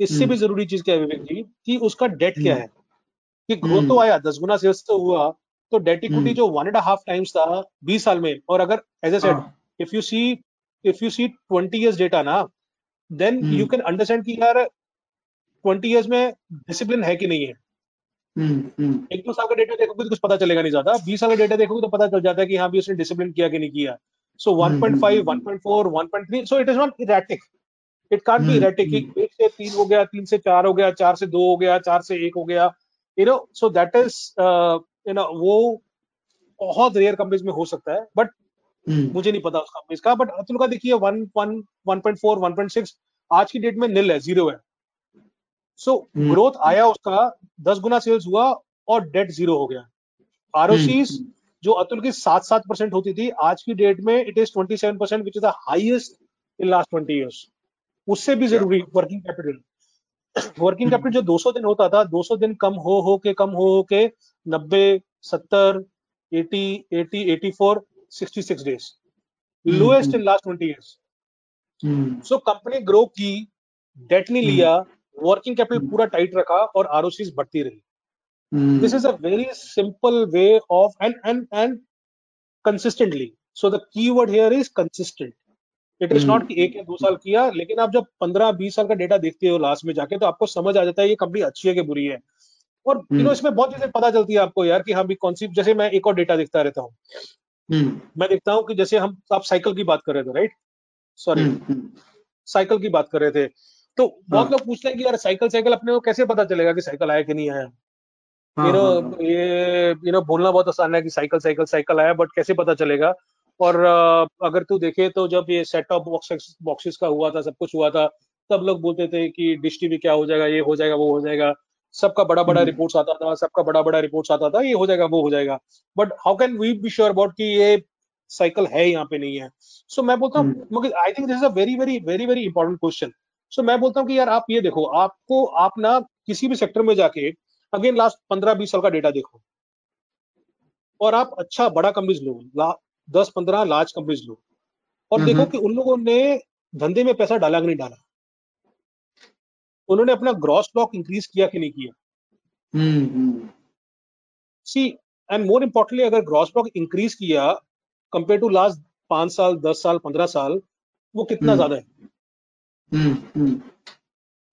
इससे भी जरूरी चीज क्या है विवेक जी कि उसका डेट क्या है, कि ग्रोथ तो आया 10 गुना सेल्स तो हुआ, तो डेट इक्विटी जो 1.5 टाइम्स था 20 साल में, और अगर as I said if you see 20 years data ना, देन यू कैन अंडरस्टैंड कि यार 20 इयर्स में डिसिप्लिन है कि नहीं है। 1-2 साल का डेटा देखोगे तो कुछ पता चलेगा नहीं ज्यादा, 20 साल का डेटा देखोगे तो पता चल जाता है कि हाँ भी उसने डिसिप्लिन किया कि नहीं किया। So 1.5, 1.4, 1.3, so it is not erratic, it can't be erratic. 1 से 3 हो गया, 3 से 4 हो गया, 4 से 2 हो गया, 4 से 1 हो गया, you know. So that is वो बहुत रेयर कंपनीज में हो सकता है, बट मुझे नहीं पता उस कंपनीज का। बट अतुल का देखिए 1.4, 1.6 आज की डेट में निल है, 0 है। सो ग्रोथ आया उसका 10 गुना सेल्स हुआ और डेट 0 हो गया। आरओसी जो अतुल की 7-7% होती थी, आज की डेट में it is 27%, which is the highest in last 20 years. उससे भी जरूरी वर्किंग कैपिटल जो 200 दिन होता था, 200 दिन कम हो के 90, 70, 80, 84, 66 days, lowest in last 20 years. So company grow की, डेट नहीं लिया, वर्किंग कैपिटल पूरा टाइट रखा और आरओसीज बढ़ती रही. This is a very simple way of and consistently. So the key word here is consistent. It is not कि एक या दो साल किया, लेकिन आप जब 15-20 साल का डेटा देखते हो लास्ट में जाके, तो आपको समझ आ जाता है ये कंपनी अच्छी है कि बुरी है. और यू नो इसमें बहुत चीजें पता चलती है आपको यार कि हाँ भी कौन सी. जैसे मैं एक और डेटा देखता रहता हूँ, मैं देखता हूँ कि जैसे हम आप साइकिल की बात कर रहे थे, राइट, सॉरी साइकिल की बात कर रहे थे, तो बहुत लोग पूछते हैं कि यार साइकिल अपने को कैसे पता चलेगा कि साइकिल आया कि नहीं आया. यू नो ये बोलना बहुत आसान है कि साइकिल आया, बट कैसे पता चलेगा. और अगर तू देखे तो जब ये सेट टॉप बॉक्सेस का हुआ था, सब कुछ हुआ था, तब लोग बोलते थे कि डिश टीवी क्या हो जाएगा, ये हो जाएगा, वो हो जाएगा, सबका बड़ा रिपोर्ट्स आता था, ये हो जाएगा, वो हो जाएगा. But how can we be sure about कि ये साइकिल है यहाँ पे नहीं है. सो मैं बोलता हूँ, मगर I think this is a very very very very important question. सो मैं बोलता हूँ कि यार आप ये देखो, आपको आप ना किसी भी सेक्टर में जाके अगेन लास्ट 15-20 साल का डेटा देखो, और आप अच्छा बड़ा कंपनीज लो, 10-15 लार्ज कंपनीज लो, और देखो कि उन लोगों ने धंधे में पैसा डाला कि नहीं डाला, उन्होंने अपना ग्रॉस ब्लॉक इंक्रीज किया कि नहीं किया. सी एंड मोर इम्पोर्टेंटली, अगर ग्रॉस ब्लॉक इंक्रीज किया कंपेयर टू लास्ट 5 साल, 10 साल, 15 साल, वो कितना ज्यादा है.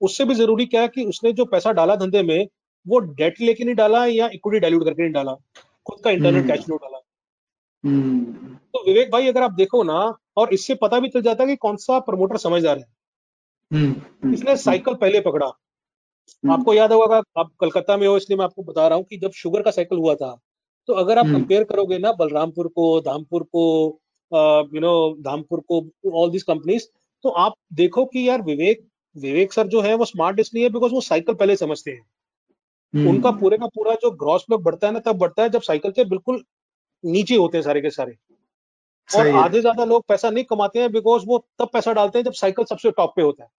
उससे भी जरूरी क्या है कि उसने जो पैसा डाला धंधे में, वो डेट लेके नहीं डाला या इक्विटी डाइल्यूट करके नहीं डाला, खुद का इंटरनल कैश फ्लो डाला. तो विवेक भाई अगर आप देखो ना, और इससे पता भी चल जाता है कि कौन सा प्रमोटर समझदार है. इसने साइकिल पहले पकड़ा. आपको याद होगा, आप कलकत्ता में हो इसलिए मैं आपको बता रहा हूँ, कि जब शुगर का साइकिल हुआ था, तो अगर आप कंपेयर करोगे ना बलरामपुर को, धामपुर को, धामपुर को, ऑल दिस कंपनीज, तो आप देखो कि यार विवेक सर जो है वो स्मार्ट इसलिए है बिकॉज वो साइकिल पहले समझते हैं. उनका पूरे का पूरा जो ग्रॉस ब्लॉक बढ़ता है ना, तब बढ़ता है जब साइकिल के बिल्कुल नीचे होते हैं सारे के सारे. और आधे ज्यादा लोग पैसा नहीं कमाते हैं बिकॉज वो तब पैसा डालते हैं जब साइकिल सबसे टॉप पे होता है.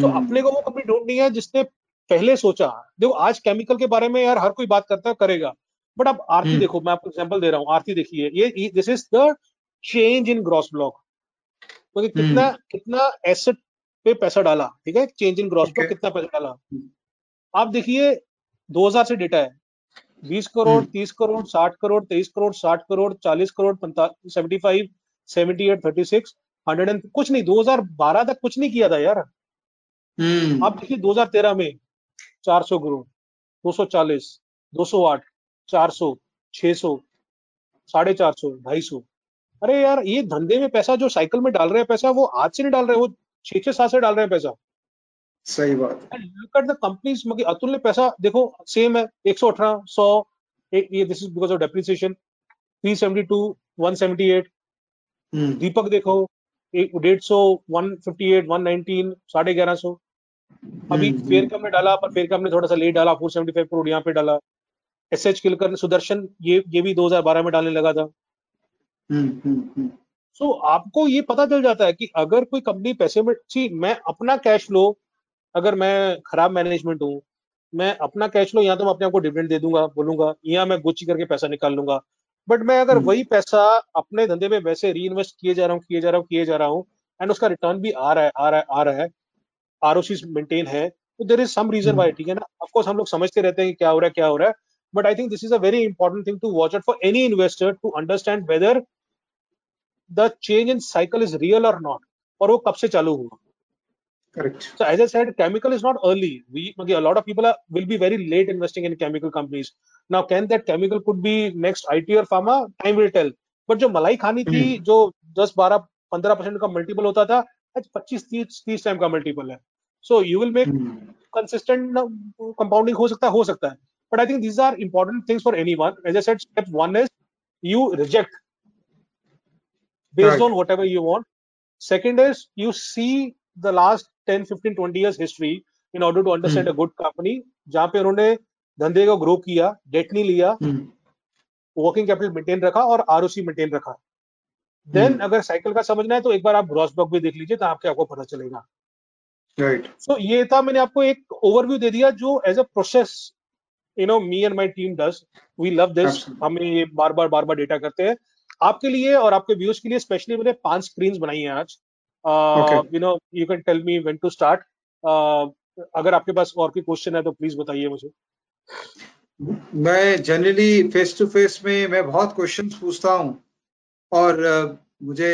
तो अपने को वो कंपनी ढूंढनी है जिसने पहले सोचा. देखो आज केमिकल के बारे में यार हर कोई बात करता है, करेगा, बट आप आरती देखो, मैं आपको एग्जांपल दे रहा हूँ, आरती देखिए, ये this is the change in gross block. मतलब कितना एसेट पे पैसा डाला, ठीक है, चेंज इन ग्रॉस ब्लॉक कितना पैसा डाला. आप देखिए 2000 से डेटा है, 20 करोड़, 30 करोड़, 60 करोड़, 23 करोड़, 60 करोड़, 40 करोड़, 75, 78, 36, 100 एंड कुछ नहीं. 2012 तक कुछ नहीं किया था यार. आप देखिए 2013 में 400 करोड़, 240, 208, 400, 600, 450, 250. अरे यार ये धंधे में पैसा जो साइकिल में डाल रहे हैं पैसा, वो आज से नहीं डाल रहे, वो 6-7 से डाल रहे हैं पैसा. सही बात. Look at the companies. मतलब अतुल ने पैसा देखो सेम है 118, 100, ये this is because of depreciation, 372, 178. Deepak देखो 150, 158, 119, 1150. अभी फेयरकम में डाला, पर फेयरकम ने थोड़ा सा लेट डाला, 475 करोड़ यहाँ पे डाला. एसएच किलकर सुदर्शन ये भी 2012 में डालने लगा था. सो आपको ये पता चल जाता है कि अगर कोई कंपनी पैसे में, मैं अपना कैश फ्लो, अगर मैं खराब मैनेजमेंट हूँ, मैं अपना कैश फ्लो या तो मैं अपने आपको डिविडेंड दे दूंगा बोलूंगा, या मैं गुच्ची करके पैसा निकाल लूंगा. बट मैं अगर वही पैसा अपने धंधे में वैसे रीइन्वेस्ट किए जा रहा हूँ एंड उसका रिटर्न भी आ रहा है, आरओसी मेंटेन है, तो there is some reason why, ठीक है ना. ऑफ कोर्स हम लोग समझते रहते हैं कि क्या हो रहा है, but I think this is a very important thing to watch out for any investor to understand whether the change in cycle is real और नॉट, और वो कब से चालू हुआ. Correct. So as I said, chemical is not early. A lot of people will be very late investing in chemical companies. Now, can that chemical could be next IT or pharma? Time will tell. But जो मलाई खानी थी, जो 10-12-15% का multiple होता था, आज 25-30 time का मल्टीपल है. So you will make consistent compounding हो सकता है. But I think these are important things for anyone. As I said, step one is you reject based on whatever you want. Second is you see the last 10-15-20 years history in order to understand a good company, जहाँ पे उन्होंने धंधे को grow किया, date नहीं लिया, working capital maintain रखा और आरओसी मेंटेन रखा. देन अगर साइकिल का समझना है तो एक बार आप ग्रॉस ब्लॉक भी देख लीजिए, तो आपको पता चलेगा. राइट. सो ये था, मैंने आपको एक ओवरव्यू दे दिया जो as a process me and my team does. We love this. हम ये बार-बार डेटा करते हैं आपके लिए और आपके व्यूज के लिए. स्पेशली मैंने 5 स्क्रीन्स बनाई हैं आज. You can tell me when to start. अगर आपके पास और कोई क्वेश्चन है तो प्लीज बताइए मुझे. मैं जनरली फेस टू फेस में मैं बहुत क्वेश्चंस पूछता हूँ और मुझे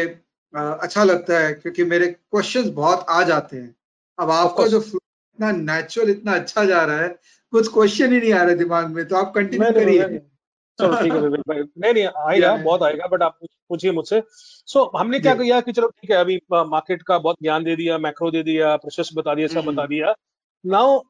अच्छा लगता है क्योंकि मेरे क्वेश्चंस बहुत आ जाते हैं. अब आपका जो फ्लो इतना नेचुरल इतना अच्छा जा रहा है, कुछ क्वेश्चन ही नहीं आ रहे दिमाग में, तो आप कंटिन्यू करिए. चलो ठीक है भाई. नहीं आएगा, बहुत आएगा, बट आप पूछिए मुझसे. सो हमने क्या किया कि चलो ठीक है, अभी मार्केट का बहुत ज्ञान दे दिया, मैक्रो दे दिया, प्रोसेस बता दिया, सब बता दिया. नाउ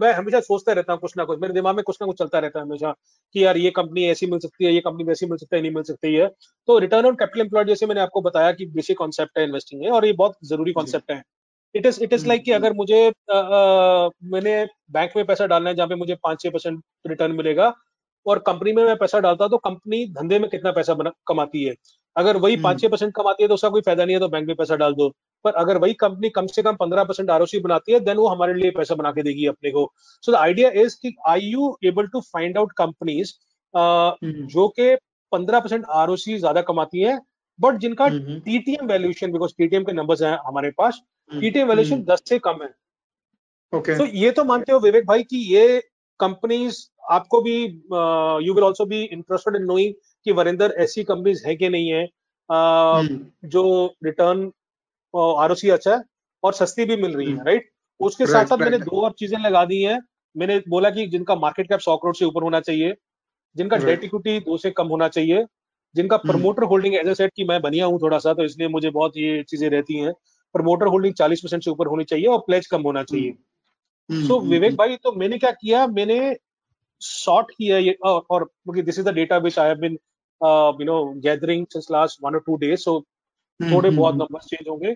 मैं हमेशा सोचता रहता हूँ कुछ ना कुछ, मेरे दिमाग में कुछ ना कुछ चलता रहता है हमेशा कि यार ये कंपनी ऐसी मिल सकती है, ये कंपनी वैसी मिल सकती है, नहीं मिल सकती है. तो रिटर्न ऑन कैपिटल एम्प्लॉयड जैसे मैंने आपको बताया कि बेसिक कॉन्सेप्ट है इन्वेस्टिंग है और ये बहुत जरूरी कॉन्सेप्ट है. इट इज लाइक कि अगर मुझे मैंने बैंक में पैसा डालना है जहाँ पे मुझे 5-6% रिटर्न मिलेगा, और कंपनी में मैं पैसा डालता हूँ तो कंपनी धंधे में कितना पैसा कमाती है. अगर वही 5-6% कमाती है तो उसका कोई फायदा नहीं है, तो बैंक में पैसा डाल दो. पर अगर वही कंपनी कम से कम 15% आरओसी बनाती है, देन वो हमारे लिए पैसा बना के देगी अपने को. सो द आइडिया इज कि are you able to find out companies जो के 15% आरओसी ज्यादा कमाती है, बट जिनका टीटीएम वैल्यूएशन, बिकॉज टीटीएम के नंबर्स हैं हमारे पास, टीटीएम वैल्यूएशन 10 से कम है. तो ये तो मानते हो विवेक भाई कि ये कंपनीज आपको भी, you will also be interested in knowing कि वरिंदर ऐसी कंपनीज है कि नहीं है जो रिटर्न आरओसी अच्छा है और सस्ती भी मिल रही है, राइट? उसके साथ साथ मैंने दो और चीजें लगा दी हैं. मैंने बोला कि जिनका मार्केट कैप 100 करोड़ से ऊपर होना चाहिए, जिनका डेट इक्विटी 2 से कम होना चाहिए, जिनका प्रमोटर होल्डिंग, एज ए सेट कि मैं बनिया हूँ थोड़ा सा तो इसलिए मुझे बहुत ये चीजें रहती हैं, प्रमोटर होल्डिंग 40% से ऊपर होनी चाहिए और प्लेज कम होना चाहिए. सो विवेक भाई, तो मैंने क्या किया, मैंने sort किया ये, और this is the data which I have been gathering since last 1 or 2 days. So थोड़े बहुत numbers change होंगे,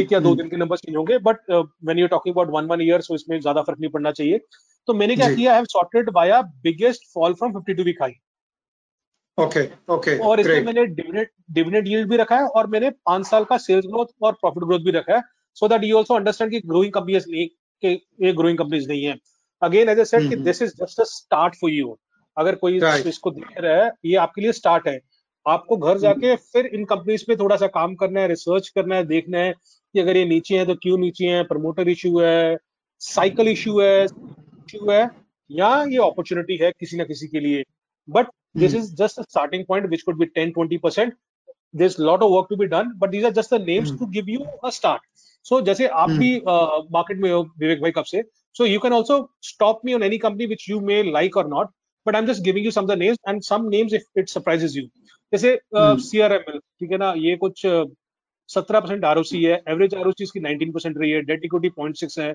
1 या 2 दिन के numbers change होंगे, but when you're talking about 1 year, so इसमें ज़्यादा फर्क नहीं पड़ना चाहिए. तो मैंने क्या किया, I have sorted by a biggest fall from 50 to week high. Okay. और इसमें मैंने dividend yield भी रखा है और मैंने 5 साल का sales growth और profit growth भी रखा है, so that you also understand कि growing companies नहीं है. अगेन एज ए सेट कि this is just a start for you. अगर कोई इसको देख रहा है, ये आपके लिए स्टार्ट है. आपको घर जाके फिर इन कंपनीज पे थोड़ा सा काम करना है, रिसर्च करना है, देखना है कि अगर ये नीचे है तो क्यों नीचे है, प्रमोटर इशू है, साइकिल इशू है या ये अपॉर्चुनिटी है किसी ना किसी के लिए. But this is just a starting point which could be 10-20%. There is lot of work to be done, but these are just the names to give you a start. So जैसे आप भी market में हो विवेक भाई कब से, so you can also stop me on any company which you may like or not, but I'm just giving you some of the names and some names if it surprises you. जैसे CRML, ठीक है ना, ये कुछ 17% ROC है, average ROC इसकी 19% रही है, डेट इक्विटी 0.6 है,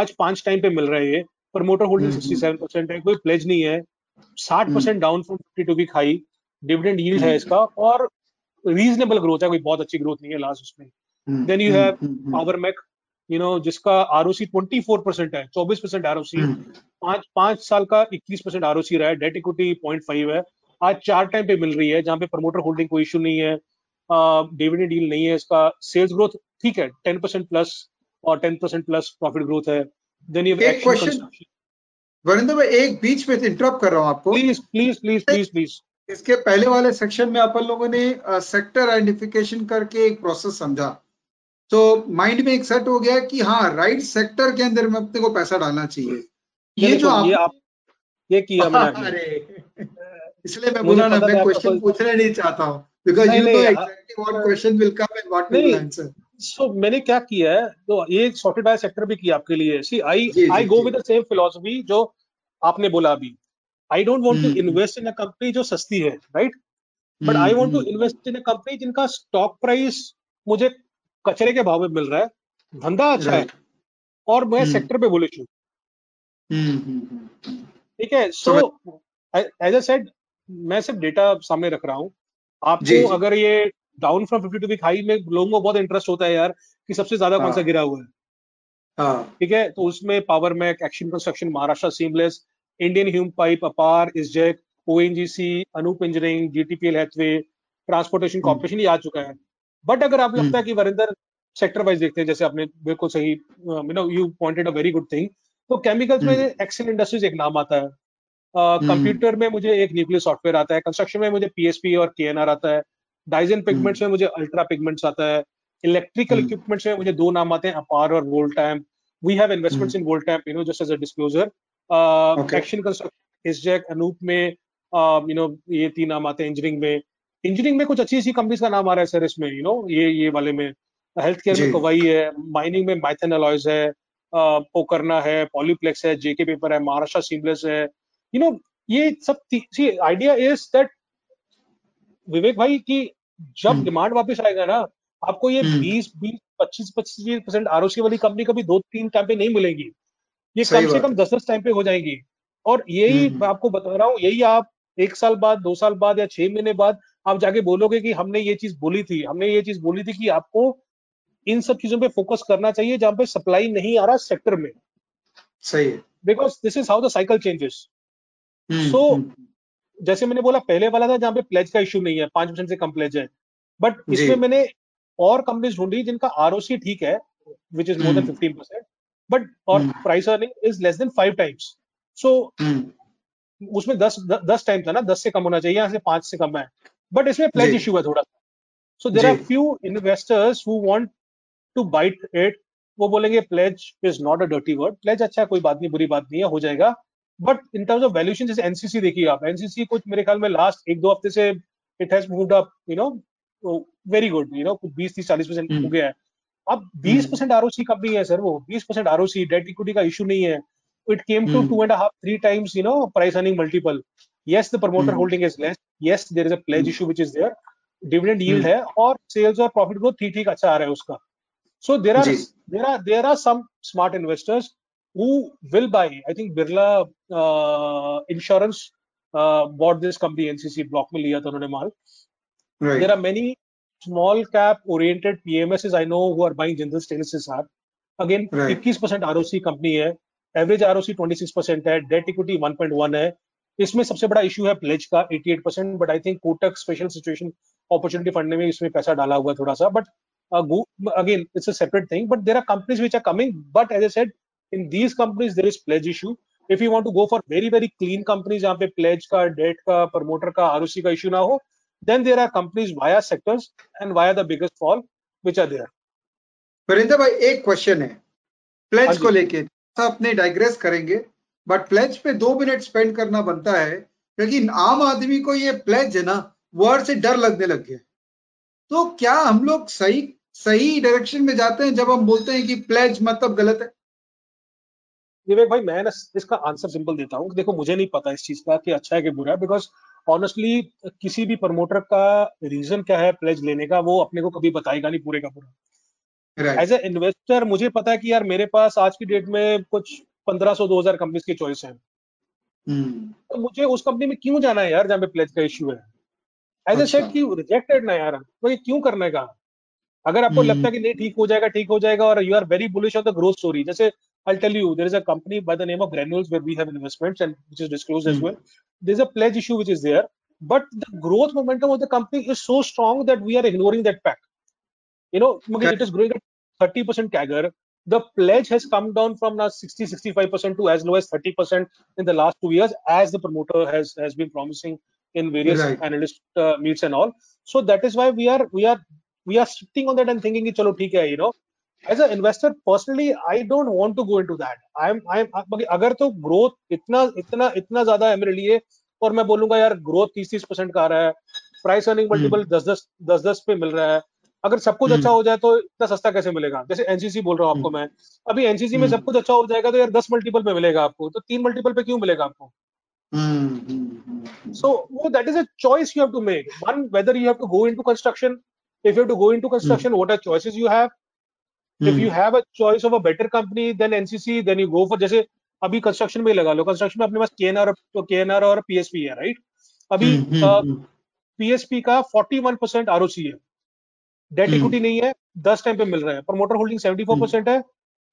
आज 5 टाइम पे मिल रहा है, प्रमोटर होल्डिंग 67% है, कोई प्लेज नहीं है, 60% down from 50 two week high, dividend yield है इसका और रीजनेबल ग्रोथ है, कोई बहुत अच्छी ग्रोथ नहीं है लास्ट उसमें. देन यू हैव पावरमैक, जिसका आरओसी 24% है, 24% आरओसी, 5 साल का 21% आरओसी रहा है, डेट इक्विटी 0.5 है, आज 4 टाइम पे मिल रही है जहां पे प्रमोटर होल्डिंग कोई इशू नहीं है, डिविडेंड डील नहीं है इसका, सेल्स ग्रोथ ठीक है 10% प्लस और 10% प्लस प्रॉफिट ग्रोथ है. देन ये एक क्वेश्चन वरिंदर भाई, एक बीच में इंटरप्ट कर रहा हूं आपको, प्लीज. इसके पहले वाले सेक्शन में अपन लोगों ने सेक्टर आइडेंटिफिकेशन करके एक प्रोसेस समझा, तो माइंड में एक सेट हो गया कि हाँ राइट सेक्टर के अंदर में अपने को पैसा डालना चाहिए. ये जो आप ये किया मैंने, इसलिए मैं बोला ना, मैं क्वेश्चन पूछना नहीं चाहता हूँ, because you know exactly what question will come and what will answer. So मैंने क्या किया है, तो ये सॉर्टेड बाय सेक्टर भी किया आपके लिए. See I go with the same philosophy जो आपने बोला अभी. I don't want to invest in a company जो सस्ती है, right, but I want to invest in a company जिनका स्टॉक प्राइस मुझे कचरे के भाव में मिल रहा है, धंधा अच्छा है और मैं सेक्टर पे बुलिश हूँ. ठीक है, सो एज ए सेड मैं सिर्फ डेटा सामने रख रहा हूँ आपको. अगर ये down from 50 two week high में लोगों को बहुत इंटरेस्ट होता है यार कि सबसे ज्यादा कौन सा गिरा हुआ है, ठीक है, तो उसमें Power Mech, Action Construction, Maharashtra Seamless, Indian Hume Pipe, Apar, ISGEC, ONGC, Anup Engineering, GTPL Hathway, Transportation Corporation ये आ चुका है. बट अगर आप लगता है कि वरिंदर सेक्टर वाइज देखते हैं, जैसे आपने बिल्कुल सही, you pointed a very good thing तो केमिकल्स में एक्सेल इंडस्ट्रीज एक नाम आता है, कंप्यूटर में मुझे एक न्यूक्लियर सॉफ्टवेयर आता है, कंस्ट्रक्शन में मुझे पीएसपी और केएनआर आता है, डाइजन पिगमेंट्स में मुझे अल्ट्रा पिगमेंट्स आता है, इलेक्ट्रिकल इक्विपमेंट्स में मुझे दो नाम आते हैं, अपार और वोल्टाम्प. We have investments in Voltamp, you know, just as a disclosure. Action Construction, ISJEC, Anoop में, you know, ये तीन नाम आते हैं. Engineering में कुछ अच्छी अच्छी कंपनीज का नाम आ रहा है सर इसमें, you know, ये वाले में. Health care में कवाई है, माइनिंग में माइथन अलॉयज है, पोकरना है, पॉलीप्लेक्स है, जेके पेपर है, महाराष्ट्र सीमलेस है, you know, ये सब. See, idea is that विवेक भाई की जब डिमांड वापस आएगा ना, आपको ये 20-25% आरओसी वाली कंपनी कभी 2-3 टाइम पे नहीं मिलेगी, ये कम से कम 10-10 टाइम पे हो जाएगी. और यही मैं आपको बता रहा हूँ, यही आप 1 साल बाद, 2 साल बाद या 6 महीने बाद आप जाके बोलोगे कि हमने ये चीज बोली थी कि आपको इन सब चीजों पे फोकस करना चाहिए जहाँ पे सप्लाई नहीं आ रहा सेक्टर में. सही है, because this is how the cycle changes. So जैसे मैंने बोला, पहले वाला था जहाँ पे प्लेज का इश्यू नहीं है, 5% से कम प्लेज है, बट इसमें मैंने और कंपनीज ढूंढी जिनका आरओसी ठीक है, which is more than 15%, but और price earning is less than 5 times. So उसमें 10 टाइम था ना, 10 से कम होना चाहिए, यहाँ से 5 से कम है, बट इसमें प्लेज इश्यू है थोड़ा सा. So there are few investors who want to bite it, वो बोलेंगे pledge is not a dirty word, pledge अच्छा, कोई बात नहीं, बुरी बात नहीं है, हो जाएगा. But in terms of valuation, जैसे एनसीसी देखिए आप, एनसीसी कुछ मेरे ख्याल में लास्ट 1-2 हफ्ते से it has moved up, you know, very good, you know, 20-30-40% हो गया है. अब 20% आरओसी कंपनी है सर, वो 20% आरओसी, डेट इक्विटी का इश्यू नहीं है. It came to 2.5-3 times, you know, price earning multiple. Yes, the promoter holding is less. Yes, there is a pledge issue which is there. Dividend yield है और sales और profit growth ठीक अच्छा आ रहा है उसका. So there are some smart investors who will buy. I think Birla Insurance bought this company, NCC block में लिया था उन्होंने माल. Right. There are many small cap oriented PMSs I know who are buying Jindal Stainless. Again, 21% ROC company है, average ROC 26% है, debt equity 1.1 है. इसमें सबसे बड़ा issue है pledge का 88%, but I think Kotak special situation opportunity fund में इसमें पैसा डाला हुआ है थोड़ा सा, but again it's a separate thing. But there are companies which are coming, but as I said, in these companies there is pledge issue. If you want to go for very very clean companies जहाँ पे pledge का, debt का, promoter का, ROC का issue ना हो, then there are companies via sectors and via the biggest fall which are there. Virendra bhai, एक question है pledge को लेके, अपने digress करेंगे, but pledge पे 2 मिनट spend करना बनता है, क्योंकि आम आदमी को ये pledge है ना, word से डर लगने लग गया. तो क्या हम लोग सही डायरेक्शन में जाते हैं जब हम बोलते हैं कि pledge मतलब गलत है? विवेक भाई, मैं इसका आंसर सिंपल देता हूँ. देखो, मुझे नहीं पता इस चीज का कि अच्छा है कि बुरा है, बिकॉज ऑनेस्टली किसी भी प्रमोटर का रीजन क्या है प्लेज लेने का वो अपने को कभी बताएगा नहीं पूरे का पूरा. एज ए इन्वेस्टर मुझे पता है कि यार मेरे पास आज की डेट में कुछ 1500-2000 कंपनीज की चॉइस है, तो मुझे उस कंपनी में क्यों जाना है यार जहाँ पे प्लेज का इश्यू है? एज ए सेट की रिजेक्टेड ना यार, तो ये क्यों करने का? अगर आपको लगता है कि नहीं ठीक हो जाएगा और you are very bullish on the growth story, जैसे I'll tell you, there is a company by the name of Granules where we have investments and which is disclosed as well. There's a pledge issue which is there, but the growth momentum of the company is so strong that we are ignoring that fact. You know, it is growing at 30% CAGR. The pledge has come down from now 60-65% to as low as 30% in the last 2 years, as the promoter has been promising in various analyst meets and all. So that is why we are sitting on that and thinking, "Chalo, theek hai," you know. As an investor, personally, I don't want to go into that. I'm अगर तो growth इतना ज़्यादा है मेरे लिए और मैं बोलूँगा यार growth 30-30% का आ रहा है, price earning multiple 10-10 पे मिल रहा है, अगर सब कुछ अच्छा हो जाए तो इतना सस्ता कैसे मिलेगा? जैसे NCC बोल रहा हूँ आपको मैं, अभी NCC में सब कुछ अच्छा हो जाएगा तो यार 10 multiple पे मिलेगा आपको, तो 3 multiple पे क्यों मिलेगा आपको? So that is a choice you have to make. One, whether you have to go into construction. If you have to go into construction, what are choices you have? If you have a choice of a better company than NCC, then you go for, जैसे अभी construction में लगा लो, construction में अपने पास KNR और PSP है, right? अभी पीएसपी का 41% आरओसी है, डेट इक्विटी नहीं है, 10 टाइम पे मिल रहा है, प्रमोटर होल्डिंग 74% है,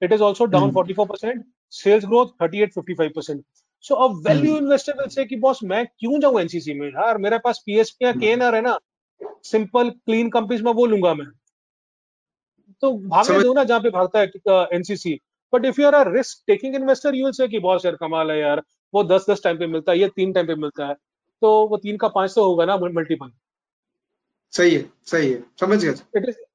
it is also down 44%, sales growth 38-55%. So a value investor will say कि बॉस मैं क्यों जाऊँ एनसीसी में यार, मेरे पास पीएसपी या केएनआर है ना, सिंपल क्लीन कंपनीज में वो लूंगा मैं. तो भागने दो ना जहाँ पे भागता है NCC. But if you are a risk taking investor you will say कि बहुत यार कमाल है यार, वो 10-10 टाइम पे मिलता है, ये 3 टाइम पे मिलता है, तो वो 3 का 500 होगा ना मल्टीपल। सही है, सही है, समझ गया।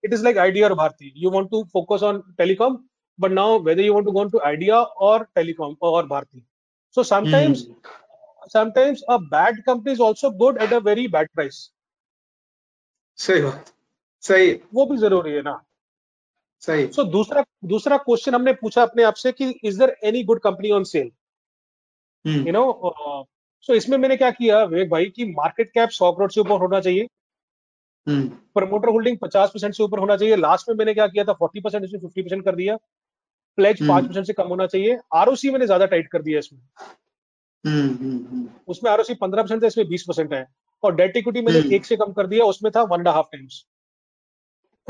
इट इज लाइक आइडिया और Bharti, you want to focus on telecom but now whether you want to go on to idea और टेलीकॉम और Bharti. So sometimes a bad company is also good at a very bad price. सही बात, सही, वो भी जरूरी है ना। सही। सो दूसरा क्वेश्चन हमने पूछा अपने आप से कि is there any good company on sale, you know. सो इसमें मैंने क्या किया विवेक भाई कि मार्केट कैप 100 करोड़ से ऊपर होना चाहिए, प्रमोटर होल्डिंग 50% से ऊपर होना चाहिए, लास्ट में मैंने क्या किया था 40% इसमें 50% कर दिया, प्लेज 5% से कम होना चाहिए, आरओसी मैंने ज्यादा टाइट कर दिया इसमें, उसमें आरओसी 15% है, इसमें 20% है, और डेट इक्विटी मैंने 1 से कम कर दिया, उसमें था 1.5 टाइम्स।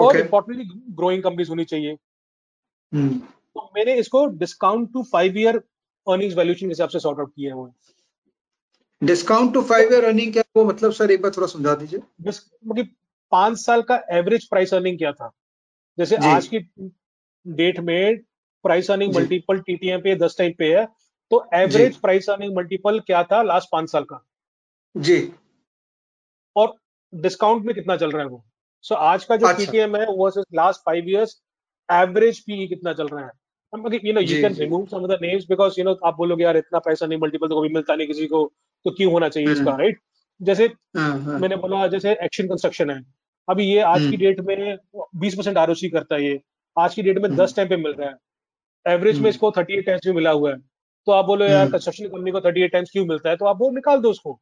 और इंपॉर्टेंटली ग्रोइंग कंपनीज होनी चाहिए। तो मैंने इसको discount to 5 year earnings valuation के हिसाब से सॉर्ट आउट किए हुए। डिस्काउंट टू 5 ईयर अर्निंग क्या, वो मतलब सर एक बार थोड़ा समझा दीजिए। मतलब 5 साल का एवरेज प्राइस अर्निंग क्या था, जैसे आज की डेट में प्राइस अर्निंग मल्टीपल टीटीएम पे 10 टाइम पे है, तो एवरेज प्राइस अर्निंग मल्टीपल क्या था लास्ट 5 साल का जी, और डिस्काउंट में कितना चल रहा है वो। सो आज का जो टीटीएम है versus last 5 years average PE कितना चल रहा है। मतलब you know you can remove some of the names because you know आप बोलोगे यार इतना पैसा नहीं, मल्टीपल तो कभी मिलता नहीं किसी को, तो क्यों होना चाहिए इसका, राइट। जैसे मैंने बोला जैसे एक्शन कंस्ट्रक्शन है, अभी ये आज की डेट में 20% आरओसी करता है, ये आज की डेट में 10 टाइम पे मिल रहा है, एवरेज में इसको 38 टाइम्स भी मिला हुआ है, तो आप बोलो यार कंस्ट्रक्शन कंपनी को 38 टाइम्स क्यों मिलता है, तो आप वो निकाल दो उसको,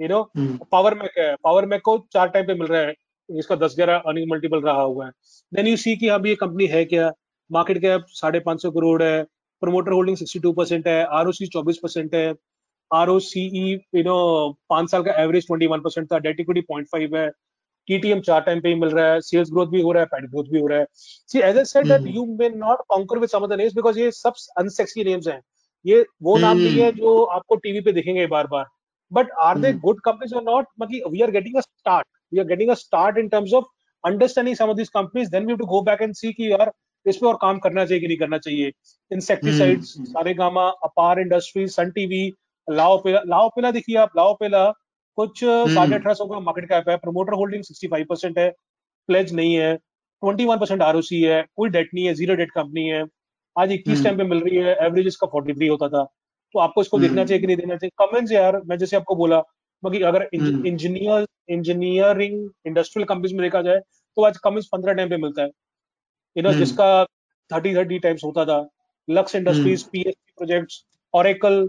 यू नो। पावर मैक को 4 टाइम पे मिल रहा है, इसका 10-11 अर्निंग मल्टीपल रहा हुआ है, देन यू सी कि अब ये कंपनी है क्या, मार्केट कैप 550 करोड़ है, प्रमोटर होल्डिंग 62% है, आरओसी 24% है, आरओसीई यू नो 5 साल का एवरेज 21% था, डेट इक्विटी 0.5 है, टीटीएम 4 टाइम पे ही मिल रहा है, सेल्स ग्रोथ भी हो रहा है, पैट ग्रोथ भी हो रहा है। See as I said that you may not concur with some other names because ये सब अनसेक्सी नेम्स हैं, ये वो नाम नहीं है जो आपको टीवी पे दिखेंगे बार बार, but are they good companies और नॉट, मतलब we are getting a start, we are getting a start in terms of understanding some of these companies, then we have to go back and see कि यार इस पे और काम करना चाहिए कि नहीं करना चाहिए। इंसेक्टिसाइड्स, सारेगामा, अपार इंडस्ट्री, सन टीवी, लाओपेला देखिए आप, लाओपेला कुछ 1850 का मार्केट कैप है, प्रमोटर होल्डिंग 65% है, प्लेज नहीं है, 21% आरओसी है, कोई डेट नहीं है, जीरो डेट कंपनी है, आज 21 टाइम पे मिल रही है, एवरेज इसका 43 होता था, तो आपको इसको देखना चाहिए कि नहीं देखना चाहिए। कमेंट्स यार मैं जैसे आपको बोला अगर इंजीनियरिंग इंडस्ट्रियल कंपनीज में देखा जाए तो आज कंपनीज 15 टाइम पे मिलता है, यू नो, जिसका 30 टाइम्स होता था। Lux industries, PSP projects, Oracle,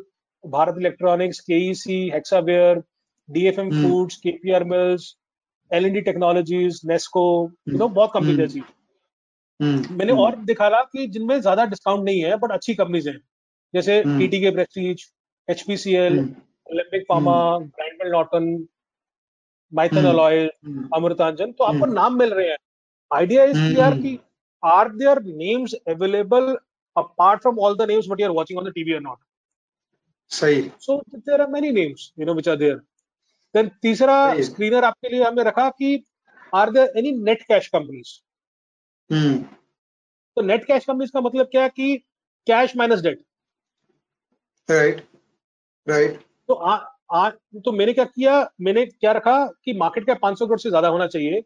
Bharat electronics, KEC, Hexaware, DFM foods, KPR mills, LND technologies, Nesco, you know, बहुत कंपनीज ऐसी। मैंने और दिखाया कि जिनमें ज्यादा डिस्काउंट नहीं है बट अच्छी कंपनीज है, जैसे TTK Prestige, HPCL, Olympic pharma, ब्रांडमेल नॉर्टन, माइथन अलॉय, अमृतांजन, तो आपको नाम मिल रहे हैं। आइडिया इज यार कि are there names available apart from all the names what you are watching on the TV और नॉट। सही। So there are many names, you know, which are there. Then तीसरा स्क्रीनर आपके लिए हमने रखा कि are there any net cash companies. तो net cash companies का मतलब क्या है कि cash minus debt, right right. तो तो मैंने क्या रखा कि मार्केट कैप 500 करोड़ से ज्यादा होना चाहिए,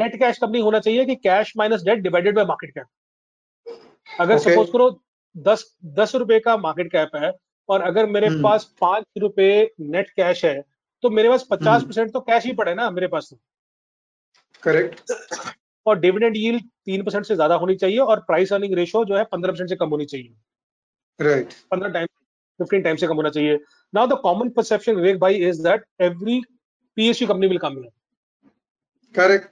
नेट कैश कंपनी होना चाहिए कि cash minus debt divided by market cap. अगर सपोज करो 10 रुपए का मार्केट कैप है और अगर मेरे पास 5 रुपए नेट कैश है तो मेरे पास 50% तो कैश ही पड़े ना मेरे पास, तो करेक्ट। और डिविडेंड यील्ड 3% से ज्यादा होनी चाहिए और प्राइस अर्निंग रेशियो जो है 15% से कम होनी चाहिए, राइट, 15 टाइम से कम होना चाहिए। Now the common perception Vivek भाई is that every PSU company will come here, correct,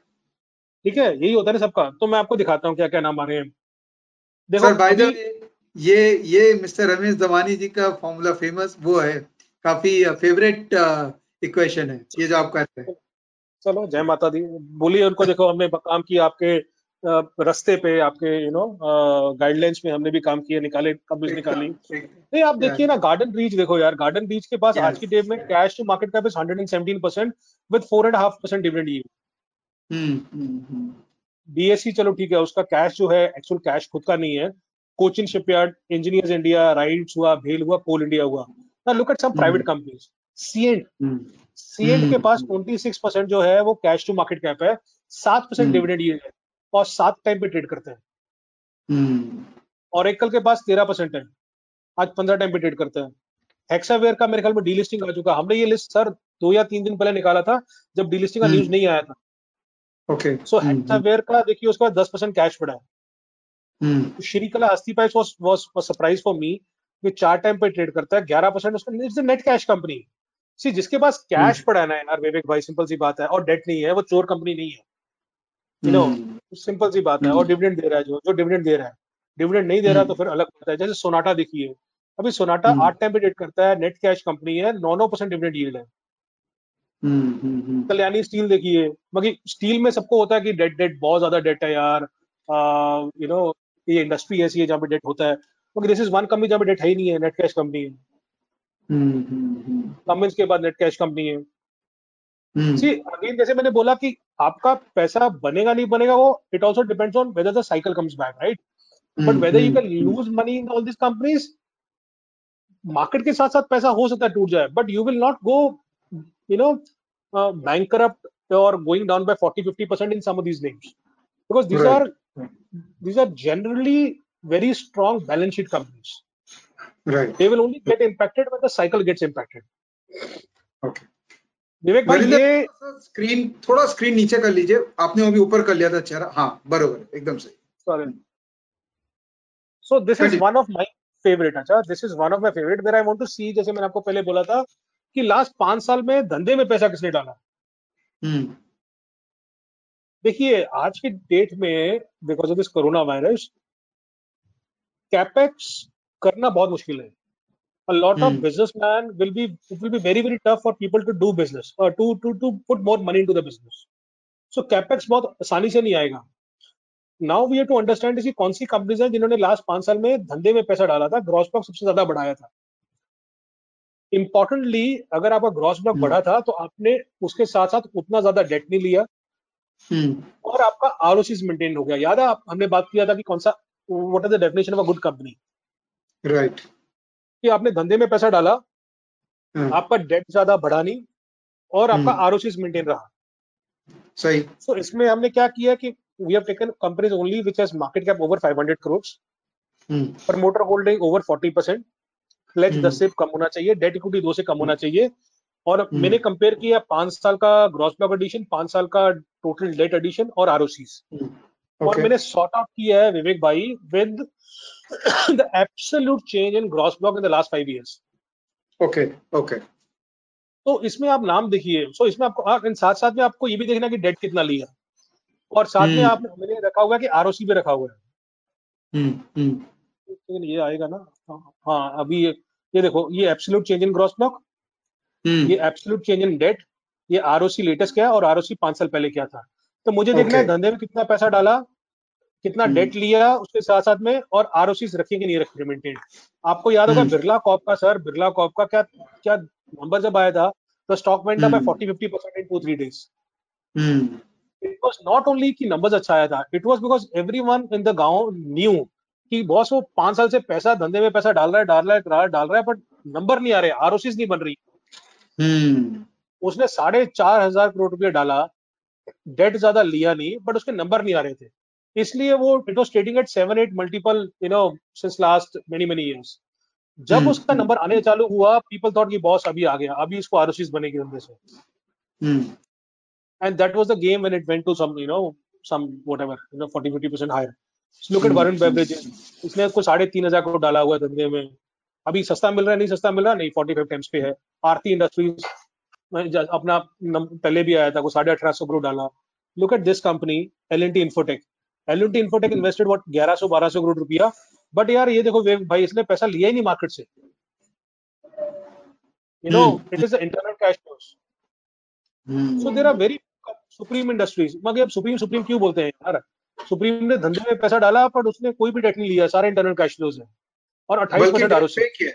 ठीक है, यही होता है सबका। तो मैं आपको दिखाता हूं क्या क्या नाम आ रहे हैं। देखो सर, बाय द वे ये मिस्टर रमेश धवानी जी का फार्मूला फेमस वो है, काफी फेवरेट इक्वेशन है ये जो आप करते हैं। चलो जय माता दी बोलिए उनको। देखो हमने काम किया आपके रस्ते पे, आपके यू नो गाइडलाइंस में हमने भी काम किया, निकाले कंपनीज निकाली। नहीं आप देखिए ना गार्डन रीच, देखो यार गार्डन रीच के पास आज की डेट में cash to market cap 117% with 4.5% dividend yield. BSC चलो ठीक है, उसका कैश जो है एक्चुअल कैश खुद का नहीं है Cochin Shipyard, Engineers India, Rides हुआ, भेल हुआ, Coal India हुआ. Now look at some private companies. Cient, Cient के पास 26% जो है वो कैश टू मार्केट कैप है, 7% डिविडेंड यील्ड है और 7 टाइम पे ट्रेड करते हैं. Oracle के पास 13% है, आज 15 टाइम पे ट्रेड करते हैं. हेक्सावेयर का मेरे ख्याल में डीलिस्टिंग आ चुका. हमने ये लिस्ट सर 2 या 3 दिन पहले निकाला था जब डीलिस्टिंग का न्यूज नहीं आया था. ओके, सो हेक्सावेयर का देखिए उसका 10% कैश पड़ा है. श्रीकला हस्ती pipes was surprise for me. ये 4 टाइम पे ट्रेड करता है, 11% उसका it's a net cash company. सी जिसके पास कैश पड़ा है ना यार विवेक भाई, सिंपल सी बात है, और डेट नहीं है, वो चोर कंपनी नहीं है, यू नो, सिंपल सी बात है. और डिविडेंड दे रहा है, जो डिविडेंड दे रहा है. डिविडेंड नहीं दे रहा तो फिर अलग बात है. जैसे सोनाटा देखिए, अभी सोनाटा 8 टाइम पे ट्रेड करता है, नेट कैश कंपनी है, 9% डिविडेंड यील्ड है. कल्याणी स्टील देखिए, मगर स्टील में सबको होता है कि डेट डेट बहुत ज्यादा डेट है यार, यू नो, ये इंडस्ट्री ऐसी है जहाँ पे डेट होता है, मगर दिस इज वन कंपनी जहाँ पे डेट है ही नहीं है, नेट कैश कंपनी है. कमेंट्स के बाद नेट कैश कंपनी है. सी अगेन जैसे मैंने बोला कि आपका पैसा बनेगा नहीं बनेगा वो it also depends on whether the cycle comes back, right. But whether you can lose money in all this companies, market के साथ साथ पैसा हो सकता है टूट जाए, but you will not go, you know, bankrupt or going down by 40-50% in some of these names, because these right. are these are generally very strong balance sheet companies. Right. They will only get impacted when the cycle gets impacted. Okay. Vivek भाई ये screen थोड़ा screen नीचे कर लीजिए, आपने अभी ऊपर कर लिया था चेहरा. हाँ बराबर एकदम सही. Sorry. So this is one of my favorite. अच्छा, this is one of my favorite where I want to see, जैसे मैंने आपको पहले बोला था कि लास्ट 5 साल में धंधे में पैसा किसने डाला. देखिए आज की डेट में because of this corona virus capex करना बहुत मुश्किल है. A lot of businessman will be, it will be very very tough for people to do business, to put more money into the business. So capex बहुत आसानी से नहीं आएगा. Now we have to understand कि कौन सी companies हैं जिन्होंने last 5 साल में धंधे में पैसा डाला था, ग्रॉस प्रॉफिट सबसे ज्यादा बढ़ाया था. इंपॉर्टेंटली अगर आपका ग्रॉस ब्लॉक बढ़ा था तो आपने उसके साथ साथ उतना ज्यादा डेट नहीं लिया और आपका आरओसीज मेंटेन हो गया. याद है हमने बात किया था कि कौन सा, what is the definition of a good company, right, कि आपने धंधे में पैसा डाला, आपका डेट ज्यादा बढ़ा नहीं और आपका आरओसीज मेंटेन रहा. सही. सो इसमें हमने क्या किया कि we have taken companies only which has market cap over 500 crores, promoter holding over 40%, pledge 10 से कम होना चाहिए, डेट इक्विटी 2 से कम होना चाहिए. और मैंने कंपेयर किया 5 साल का ग्रॉस ब्लॉक एडिशन, 5 साल का टोटल डेट एडिशन और आरओसीज. और मैंने सॉर्ट आउट किया है विवेक भाई with the absolute change in gross block in the last 5 years. Okay okay. तो इसमें आप नाम देखिए. सो इसमें आपको साथ साथ में आपको ये भी देखना कि डेट कितना लिया और साथ में आपने मैंने रखा हुआ कि आरओसी भी रखा हुआ है. ये आएगा ना, हाँ अभी ये देखो, ये absolute change in gross block, ये एब्सोल्यूट चेंज इन डेट, ये आरओसी लेटेस्ट क्या है और आरओसी 5 साल पहले क्या था. तो मुझे देखना है धंधे में कितना पैसा डाला, कितना डेट लिया उसके साथ साथ में, और आरओसी रखी कि नहीं रखी मेंटेन. आपको याद होगा बिरला कॉर्प का, सर बिरला कॉर्प का क्या क्या नंबर जब आया था तो stock went up by 40-50% in 2-3 days. It was not only की नंबर अच्छा आया था, it was because every one in the गाँव न्यू कि बॉस वो 5 साल से पैसा धंधे में पैसा डाल रहा है बट नंबर नहीं आ रहे, आरओसीज नहीं बन रही. उसने 4,500 crore रुपये डाला, डेट ज्यादा लिया नहीं बट उसके नंबर नहीं आ रहे थे, इसलिए वो it was trading at 7-8 multiple, you know, since last many many years. जब उसका नंबर आने चालू हुआ, पीपल थॉट कि बॉस अभी आ गया, अभी इसको आरओसीज बनेगी धंधे से. And that was the game when it went to some, you know, some whatever, you know, 40-50% higher. Look at Varun Beverages, इसने कुछ 3,500 crore डाला हुआ है धंधे में, अभी सस्ता मिल रहा है, नहीं सस्ता मिल रहा नहीं, 45 टाइम्स पे है. आरती इंडस्ट्रीज अपना पहले भी आया था, कुछ 1,850 crore डाला. Look at this company L&T Infotech. L&T Infotech invested what 1,100-1,200 crore रुपया, बट यार ये देखो भाई इसने पैसा लिया ही नहीं मार्केट से, you know, it is the internal cash flows. So there are very supreme industries. मगर अब सुप्रीम क्यों बोलते हैं यार, सुप्रीम ने धंधे में पैसा डाला पर उसने कोई भी डेट नहीं लिया, सारे इंटरनल कैश फ्लोज हैं और 28% आरओसी किया.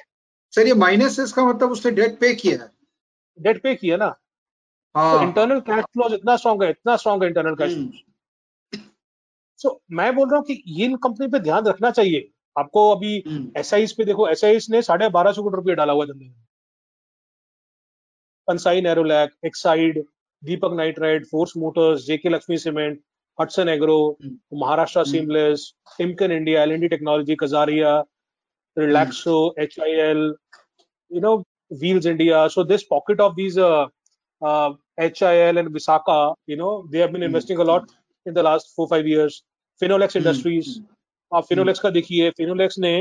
सर ये माइनस का मतलब उसने डेट पे किया ना. हां, इंटरनल कैश फ्लोज इतना स्ट्रांग है इंटरनल कैश फ्लोज. सो मैं बोल रहा हूं कि इन कंपनी पे ध्यान रखना चाहिए. आपको अभी एसआईएस पे देखो, एसआईएस ने 1250 करोड़ रुपये डाला हुआ धंधे में, Kansai Nerolac, Exide, Deepak nitride, Force Motors, JK Lakshmi cement, Hatsun agro, Maharashtra seamless, Timken India, LND technology, Kajaria, Relaxo, HIL, you know, Wheels India. So this pocket of these HIL and Visaka, you know, they have been investing a lot in the last 4-5 years. Finolex Industries, आप फिनोलेक्स का देखिए, फिनोलेक्स ने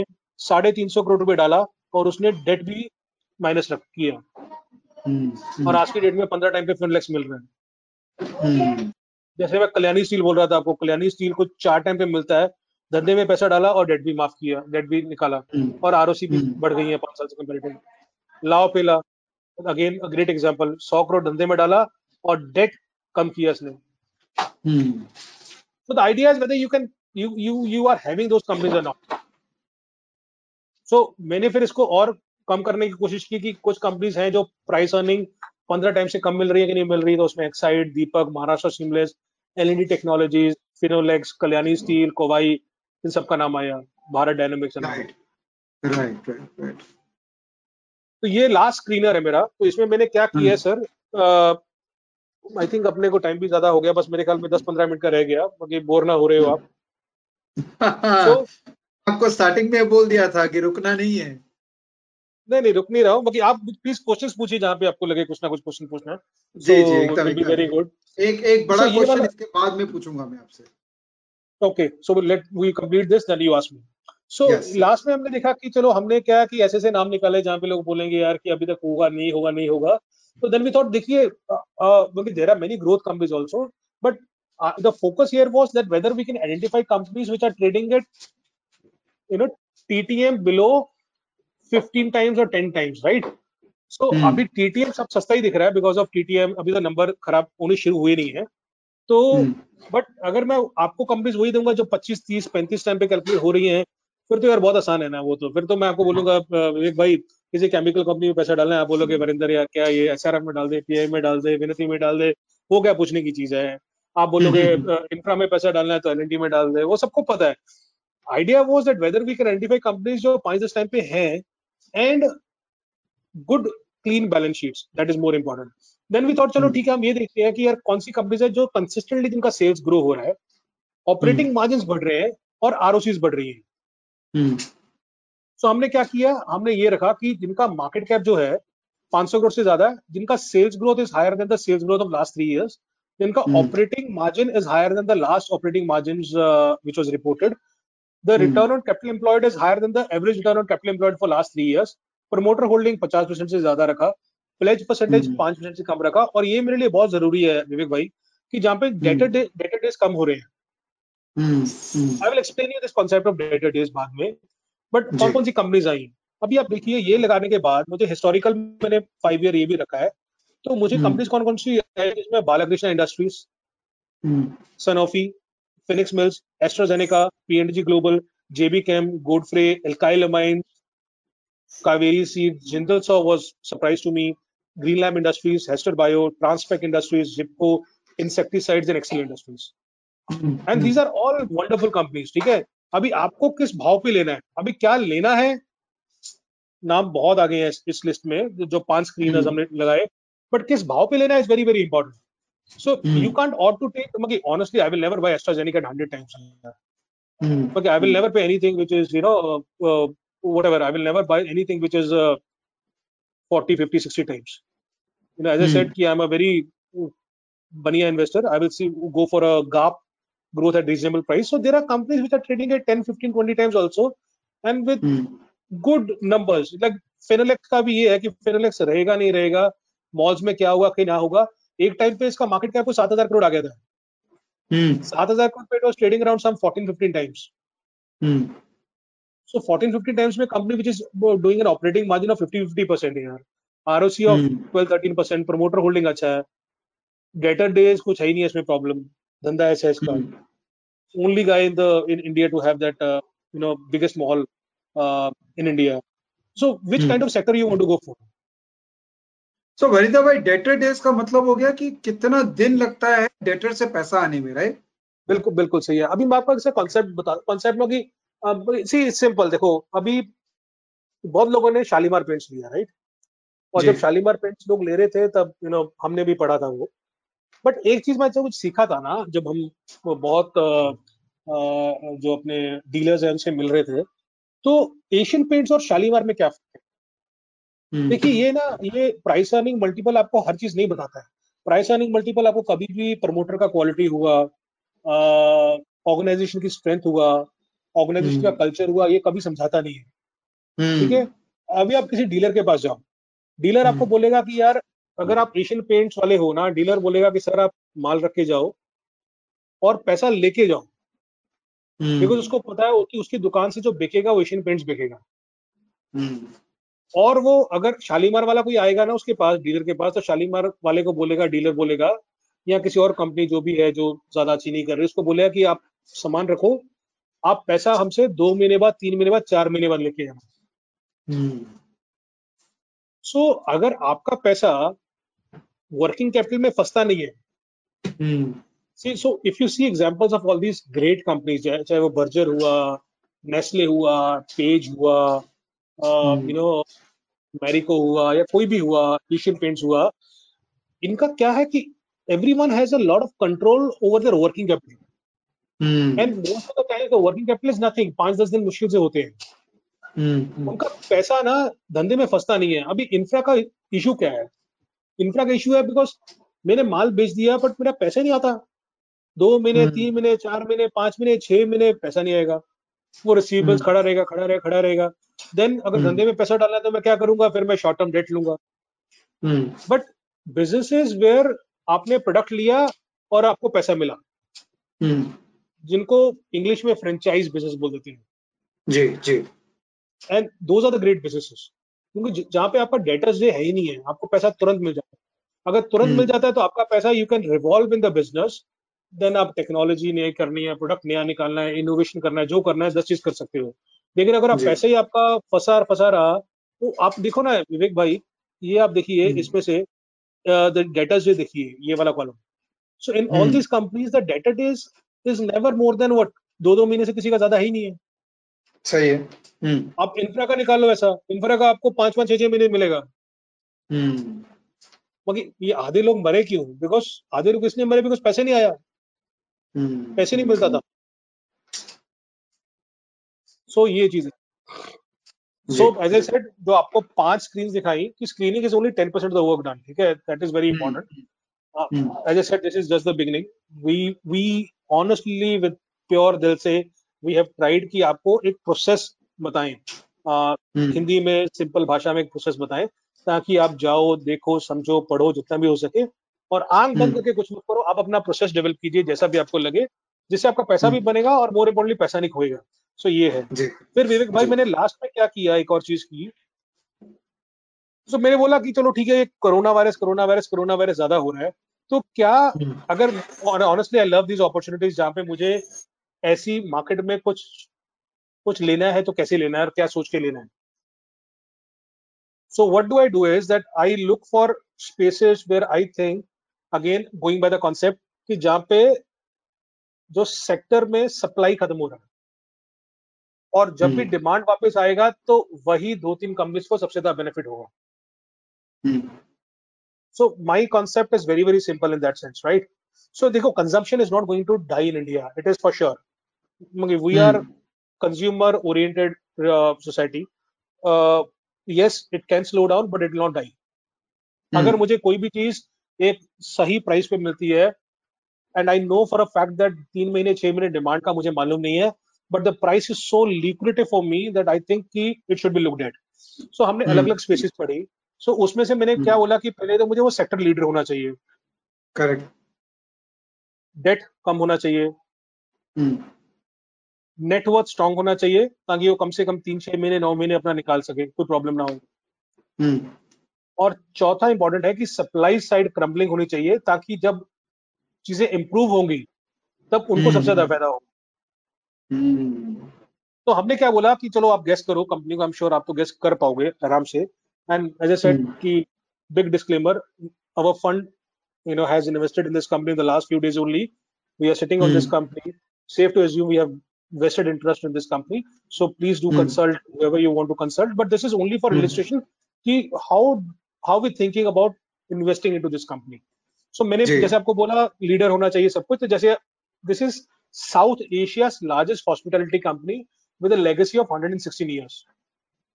350 करोड़ रुपए डाला और उसने date भी minus रख किया, और आज की डेट में 15 टाइम पे फिनोलेक्स मिल रहा है। जैसे मैं कल्याणी स्टील बोल रहा था आपको, कल्याणी स्टील को 4 टाइम पे मिलता है, धंधे में पैसा डाला और डेट भी माफ किया, डेट भी निकाला, और आरओसी भी बढ़ गई है 5 साल से comparatively. La Opala again a great example, 100 crore धंधे में डाला और डेट कम किया इसने। So the idea is whether you can you are having those companies or not. So मैंने फिर इसको और कम करने की कोशिश की कि कुछ कंपनीज हैं जो प्राइस अर्निंग 15 टाइम से कम मिल रही है कि नहीं मिल रही है, तो उसमें Exide, Deepak, Maharashtra seamless, LND technologies, Finolex, Kalyani steel, Kovai, इन सब का नाम आया, भारत डायनामिक्स। राइट। तो ये लास्ट स्क्रीनर है मेरा, तो इसमें मैंने क्या किया है सर, आई थिंक अपने को टाइम भी ज्यादा हो गया, बस मेरे ख्याल में 10-15 मिनट का रह गया, बाकी बोर ना हो रहे हो आप। So, आपको स्टार्टिंग में बोल दिया था कि रुकना नहीं है। नहीं, रुक नहीं रहा हूँ, बाकी आप प्लीज क्वेश्चन पूछिए जहाँ पे आपको लगे कुछ ना कुछ क्वेश्चन पूछना। जी, एकदम वेरी गुड। एक बड़ा क्वेश्चन इसके बाद में पूछूंगा मैं आपसे। Okay, so let we complete this then you ask me. So last में हमने देखा कि चलो हमने क्या कि ऐसे नाम निकाले जहाँ पे लोग बोलेंगे यार कि अभी तक होगा नहीं, होगा नहीं, होगा। तो देन वी थॉट देखिए there are many growth companies also, but the focus here was that whether we can identify companies which are trading at, you know, TTM below 15 times or 10 times, right? So अभी TTM सब सस्ता ही दिख रहा है because of TTM, अभी तो number खराब होने शुरू हुए नहीं है। तो but अगर मैं आपको कंपनीज वही दूंगा जो 25, 30, 35 टाइम पे कैलकुलेट हो रही हैं, फिर तो यार बहुत आसान है ना वो, तो फिर तो मैं आपको बोलूंगा विवेक भाई किसी केमिकल कंपनी में पैसा डालना है, आप बोलोगे वरिंदर यार क्या ये SRF में डाल दे, PI में डाल दे, विनती में डाल दे, वो क्या पूछने की चीज है। आप बोलोगे इंफ्रा में पैसा डालना है तो एलएनडी में डाल दे, वो सबको पता है। Idea was that whether we can identify companies जो 5-10 टाइम पे हैं and good clean balance sheets, that is more important. Then we thought चलो ठीक है हम ये देखते हैं कि यार कौन सी कंपनीज है जो कंसिस्टेंटली जिनका सेल्स ग्रो हो रहा है, ऑपरेटिंग मार्जिन बढ़ रहे हैं और आरओसीज बढ़ रही है। सो हमने क्या किया, हमने ये रखा कि जिनका मार्केट कैप जो है 500 करोड़ से ज्यादा है, जिनका sales growth is higher than the sales growth of last 3 years, जिनका operating margin is higher than the last operating margin which was reported, the return on capital employed is higher than the average return on capital employed for last 3 years, promoter holding 50% से ज्यादा रखा, pledge percentage 5% से कम रखा। और ये मेरे लिए बहुत जरूरी है विवेक भाई कि जहाँ पे डेटर डेज कम हो रहे हैं, I will explain you this concept of debtor days बाद में, बट कौन कौन सी कंपनीज आई। अभी आप देखिए ये लगाने के बाद मुझे हिस्टोरिकल मैंने 5 year ये भी रखा है, तो मुझे कंपनीज कौन कौन सी है जिसमें Balkrishna industries, Sanofi, Phoenix mills, AstraZeneca, PNG global, JB came, Godfrey, alkyl amine, Kaveri seed, Jindal saw was surprise to me, green lab industries, Hester bio, Transpek industries, जिप्को, insecticides and Excel industries, and these are all wonderful companies. ठीक है, अभी आपको किस भाव पे लेना है, अभी क्या लेना है, नाम बहुत आगे हैं इस लिस्ट में जो 5 स्क्रीनर्स हमने लगाए, बट किस भाव पे लेना है is very very important. So you can't ought to take, मतलब honestly I will never buy AstraZeneca 100 times, मतलब I will never pay anything which is, you know, whatever, I will never buy anything which is 40 50 60 times, you know, as I said ki I am a very baniya investor, I will see go for a gap growth at reasonable price. So there are companies which are trading at 10 15 20 times also and with good numbers, like Finolex ka bhi ye hai ki Finolex rahega nahi rahega, malls में क्या होगा कि ना होगा, एक time पे इसका market cap 7,000 crore आ गया था, 7,000 करोड़ पे it was trading around some 14-15 times. So 14-15 times में company which is doing an operating margin of 50-50% यार, आरओसी ऑफ 12-13%, प्रमोटर होल्डिंग अच्छा है, डेटर डेज कुछ है ही नहीं है इसमें प्रॉब्लम, धंधा ऐसा है इसका, only guy in India to have that, you know, biggest mall in India. So which kind of sector you want to go for? So वरिदा भाई, डेटर डेज का मतलब हो गया कि कितना दिन लगता है डेटर से पैसा आने में, राइट? बिल्कुल बिल्कुल सही है। अभी मैं आपको कॉन्सेप्ट में कि सी इट्स सिंपल। देखो अभी बहुत लोगों ने शालीमार पेंट्स लिया, राइट? और जब शालीमार पेंट्स लोग ले रहे थे तब यू नो हमने भी पढ़ा था वो। बट एक चीज मैं जो कुछ सीखा था ना, जब हम बहुत जो अपने डीलर्स हैं उनसे मिल रहे थे, तो एशियन पेंट्स और शालीमार में क्या फर्क है? देखिए ये ना, ये प्राइस अर्निंग मल्टीपल आपको हर चीज नहीं बताता है। प्राइस अर्निंग मल्टीपल आपको कभी भी प्रमोटर का क्वालिटी हुआ, ऑर्गेनाइजेशन की स्ट्रेंथ हुआ, ऑर्गेनाइजेशन का कल्चर हुआ, ये कभी समझाता नहीं है। ठीक है, अभी आप किसी डीलर के पास जाओ, डीलर आपको बोलेगा कि यार अगर आप एशियन पेंट्स वाले हो ना, डीलर बोलेगा कि सर आप माल रख के जाओ और पैसा लेके जाओ, बिकॉज उसको पता है कि उसकी दुकान से जो बिकेगा वो एशियन पेंट्स बिकेगा। और वो अगर शालीमार वाला कोई आएगा ना उसके पास, डीलर के पास, तो शालीमार वाले को बोलेगा, डीलर बोलेगा या किसी और कंपनी जो भी है जो ज्यादा अच्छी नहीं कर रही, उसको बोलेगा कि आप सामान रखो, आप पैसा हमसे 2 महीने बाद, 3 महीने बाद, 4 महीने बाद लेके जाना। सो अगर आपका पैसा वर्किंग कैपिटल में फंसता नहीं है, so if you see examples of all these great companies, चाहे वो बर्जर हुआ, नेस्ले हुआ, पेज हुआ, यू नो मैरिको हुआ या कोई भी हुआ, एशियन पेंट्स हुआ, इनका क्या है कि everyone has a lot of control over their working capital, and most of the time the working capital is nothing। 5-10 दिन मुश्किल से होते हैं, उनका पैसा ना धंधे में फंसता नहीं है। अभी इंफ्रा का इशू क्या है? इंफ्रा का इशू है बिकॉज मैंने माल बेच दिया बट मेरा पैसा नहीं आता, 2 महीने, 3 महीने, 4 महीने, 5 महीने, 6 महीने पैसा नहीं आएगा, वो रिसीवेबल्स खड़ा रहेगा। देन अगर धंधे में पैसा डालना है तो मैं क्या करूंगा? फिर मैं शॉर्ट टर्म डेट लूंगा। बट बिजनेसेस वेयर आपने प्रोडक्ट लिया और आपको पैसा मिला, जिनको इंग्लिश में फ्रेंचाइज बिजनेस बोल देते हैं, जी जी, and those are the great businesses, क्योंकि जहाँ पे आपका डेटर्स डे है ही नहीं है, आपको पैसा तुरंत मिल जाता है। अगर तुरंत मिल जाता है तो आपका पैसा you can revolve in the business, then आप टेक्नोलॉजी नई करनी है, प्रोडक्ट नया निकालना है, इनोवेशन करना है, जो करना है 10 चीज कर सकते हो। लेकिन अगर आप पैसा ही आपका फंसा रहा तो आप देखो ना विवेक भाई, ये आप देखिए इसमें से डेटर्स डे देखिए, ये वाला column. So in all this companies the debtor days is never more than what, 2-2 महीने से किसी का ज्यादा ही नहीं है। सही है। आप इंफ्रा का निकालो, ऐसा इंफ्रा का आपको 5-6 महीने मिलेगा। मगर ये आधे लोग मरे क्यों? बिकॉज आधे लोग इसलिए मरे बिकॉज पैसे नहीं आया, पैसे नहीं मिलता था। सो ये चीज है। So as I said, जो आपको 5 स्क्रीन दिखाई कि screening is only 10% of the work done, ठीक है, that is very important. as I said, this is just the beginning. We honestly with pure दिल से we have tried कि आपको एक प्रोसेस बताएं, हिंदी में सिंपल भाषा में एक प्रोसेस बताएं, ताकि आप जाओ, देखो, समझो, पढ़ो जितना भी हो सके, और आंख बंद करके कुछ मत करो, आप अपना प्रोसेस डेवलप कीजिए जैसा भी आपको लगे, जिससे आपका पैसा भी बनेगा और मोर इम्पोर्टेंटली पैसा नहीं खोएगा। सो ये है। फिर विवेक भाई मैंने लास्ट में क्या किया, एक और चीज की। सो मैंने बोला कि चलो ठीक है, कोरोना वायरस ज्यादा हो रहा है, तो क्या अगर, honestly I love this opportunities, जहाँ पे मुझे ऐसी मार्केट में कुछ लेना है तो कैसे लेना है और क्या सोच के लेना है। So what do I do is that I look for spaces where I think, again going by the concept, कि जहाँ पे जो सेक्टर में सप्लाई खत्म हो रहा है और जब भी डिमांड वापस आएगा तो वही 2-3 कंपनीज को सबसे ज्यादा बेनिफिट होगा। So my concept is very very simple in that sense, right? So देखो, consumption is not going to die in India, it is for sure. We are consumer oriented society, yes it can slow down but it will not die. अगर मुझे कोई भी चीज एक सही price पे मिलती है and I know for a fact that 3-6 महीने डिमांड का मुझे मालूम नहीं है, but the price is so lucrative for me that I think it should be looked at. So हमने अलग अलग स्पेसेस पढ़ी। सो उसमें से मैंने क्या बोला कि पहले तो मुझे वो सेक्टर लीडर होना चाहिए, करेक्ट, डेट कम होना चाहिए, नेटवर्थ स्ट्रांग होना चाहिए, ताकि वो कम से कम 3-6 महीने 9 महीने अपना निकाल सके, कोई प्रॉब्लम ना हो। और चौथा इंपॉर्टेंट है कि सप्लाई साइड क्रम्बलिंग होनी चाहिए, ताकि जब चीजें इंप्रूव होंगी तब उनको सबसे ज्यादा फायदा होगा। तो हमने क्या बोला कि चलो आप गेस करो कंपनी को, आई एम श्योर आप तो गेस कर पाओगे आराम से। एंड एज आई सेड कि big disclaimer, our fund you know has invested in this company in the last few days only, we are sitting on this company, safe to assume we have vested interest in this company. So please do consult whoever you want to consult. But this is only for illustration ki how we thinking about investing into this company. So मैंने जैसे आपको बोला leader होना चाहिए सब कुछ. तो जैसे this is South Asia's largest hospitality company with a legacy of 116 years.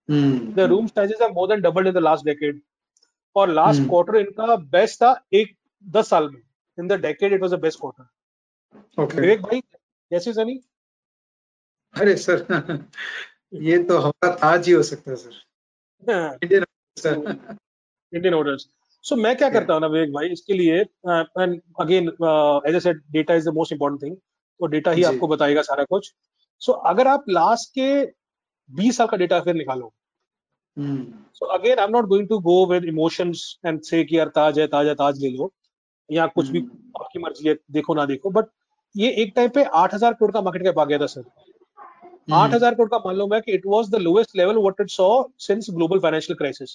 The room sizes have more than doubled in the last decade. और last quarter इनका best था 10 साल में. In the decade it was the best quarter. Okay. विवेक भाई कैसे सनी? अरे sir ये तो हमारा आज ही हो सकता है sir. Indian sir. Indian orders. So मैं क्या करता हूँ ना विवेक भाई इसके लिए and again as I said data is the most important thing. तो डेटा ही आपको बताएगा सारा कुछ. सो अगर आप लास्ट के 20 साल का डेटा फिर निकालो. So again I am not going to go with emotions and say कि यार ताज है ताज है ताज ले लो या कुछ भी आपकी मर्जी है देखो ना देखो. बट ये एक टाइम पे 8000 करोड़ का मार्केट कैप आ गया था सर. 8000 करोड़ का मान लो मैं कि it was the lowest level what it saw since global financial crisis.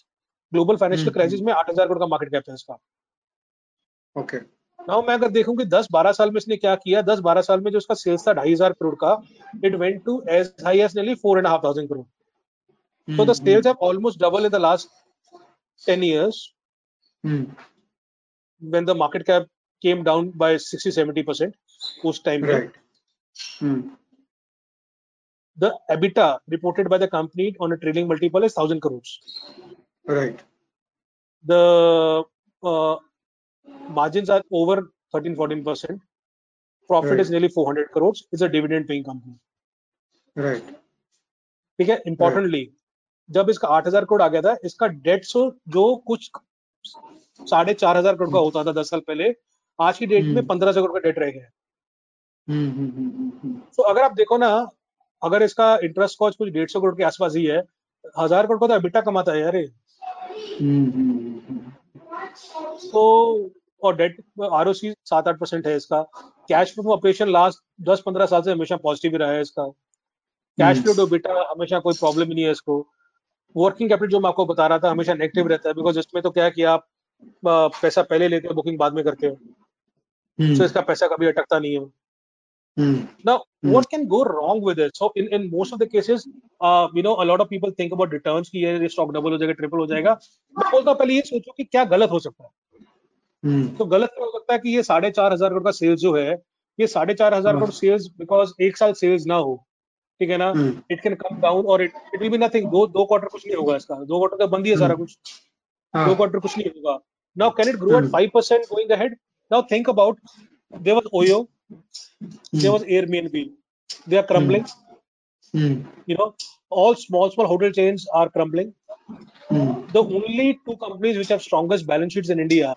Global financial crisis में 8000 करोड़ का मार्केट कैप था इसका. ओके. नाउ मैं अगर देखूं कि 10-12 साल में इसने क्या किया. 10-12 साल में जो उसका सेल्स था 2500 करोड़ का it went to as high as nearly 4500 crore. So the sales have almost double in the last 10 years when the market cap came down by 60-70% उस टाइम पे. The EBITDA reported by the company on a trailing multiple is 1000 crore. Right. The margins are over 13-14%. Profit is nearly 400 crores. It's a dividend-paying company. Right. ठीक है. Importantly, जब इसका 8000 करोड़ आ गया था, इसका date सो जो कुछ 4500 करोड़ का होता था 10 साल पहले, आज की डेट में 1500 करोड़ का डेट रह गया है. तो अगर आप देखो ना, अगर इसका इंटरेस्ट कॉस्ट कुछ 150 करोड़ के आसपास ही है, 1000 करोड़ का तो एबिटा कमाता है यार. तो और डेट आरओसी 7-8% है इसका. कैश फ्लो ऑपरेशन लास्ट 10-15 साल से हमेशा पॉजिटिव ही रहा है इसका. कैश फ्लो टू बेटा हमेशा कोई प्रॉब्लम ही नहीं है इसको. वर्किंग कैपिटल जो मैं आपको बता रहा था हमेशा नेगेटिव रहता है बिकॉज इसमें तो क्या है कि आप पैसा पहले लेते हो बुकिंग बाद में करते हो. सो इसका पैसा कभी अटकता नहीं है. Now what can go wrong with it. So in most of the cases you know a lot of people think about returns कि ये स्टॉक डबल हो जाएगा ट्रिपल हो जाएगा. मैं बोलता हूं पहले ये सोचो कि क्या गलत हो सकता है. तो गलत क्या हो सकता है कि ये 4500 करोड़ का सेल्स जो है ये 4500 करोड़ सेल्स बिकॉज एक साल सेल्स ना हो. ठीक है ना. इट कैन कम डाउन और इट विल बी नथिंग. दो क्वार्टर कुछ नहीं होगा इसका. 2 क्वार्टर का बंद ही है सारा कुछ. 2 क्वार्टर कुछ नहीं होगा. Now can it grow at 5% going ahead. Now think about there was OYO, there was Airbnb, they are crumbling. You know, all small hotel chains are crumbling. The only two companies which have strongest balance sheets in India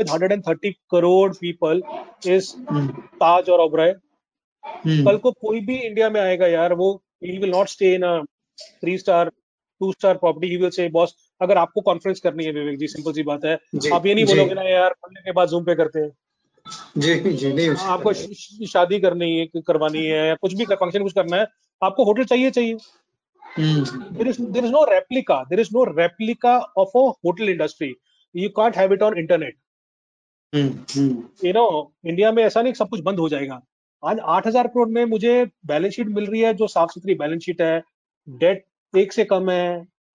with 130 crore people is Taj or Oberoi. कल को कोई भी India में आएगा यार वो he will not stay in a 3-star 2-star property. He will say boss अगर आपको कॉन्फ्रेंस करनी है विवेक जी सिंपल सी बात है आप ये नहीं बोलोगे ना यार पढ़ने के बाद जूम पे करते हैं. जी नहीं आपको शादी करनी है करवानी है या कुछ भी फंक्शन कुछ करना है आपको होटल चाहिए. There is no replica. There is no replica of a hotel industry. You can't have it on internet. You know, India में ऐसा नहीं सब कुछ बंद हो जाएगा. आज 8000 करोड़ में मुझे बैलेंस शीट मिल रही है जो साफ सुथरी बैलेंस शीट है. डेट 1 से कम है.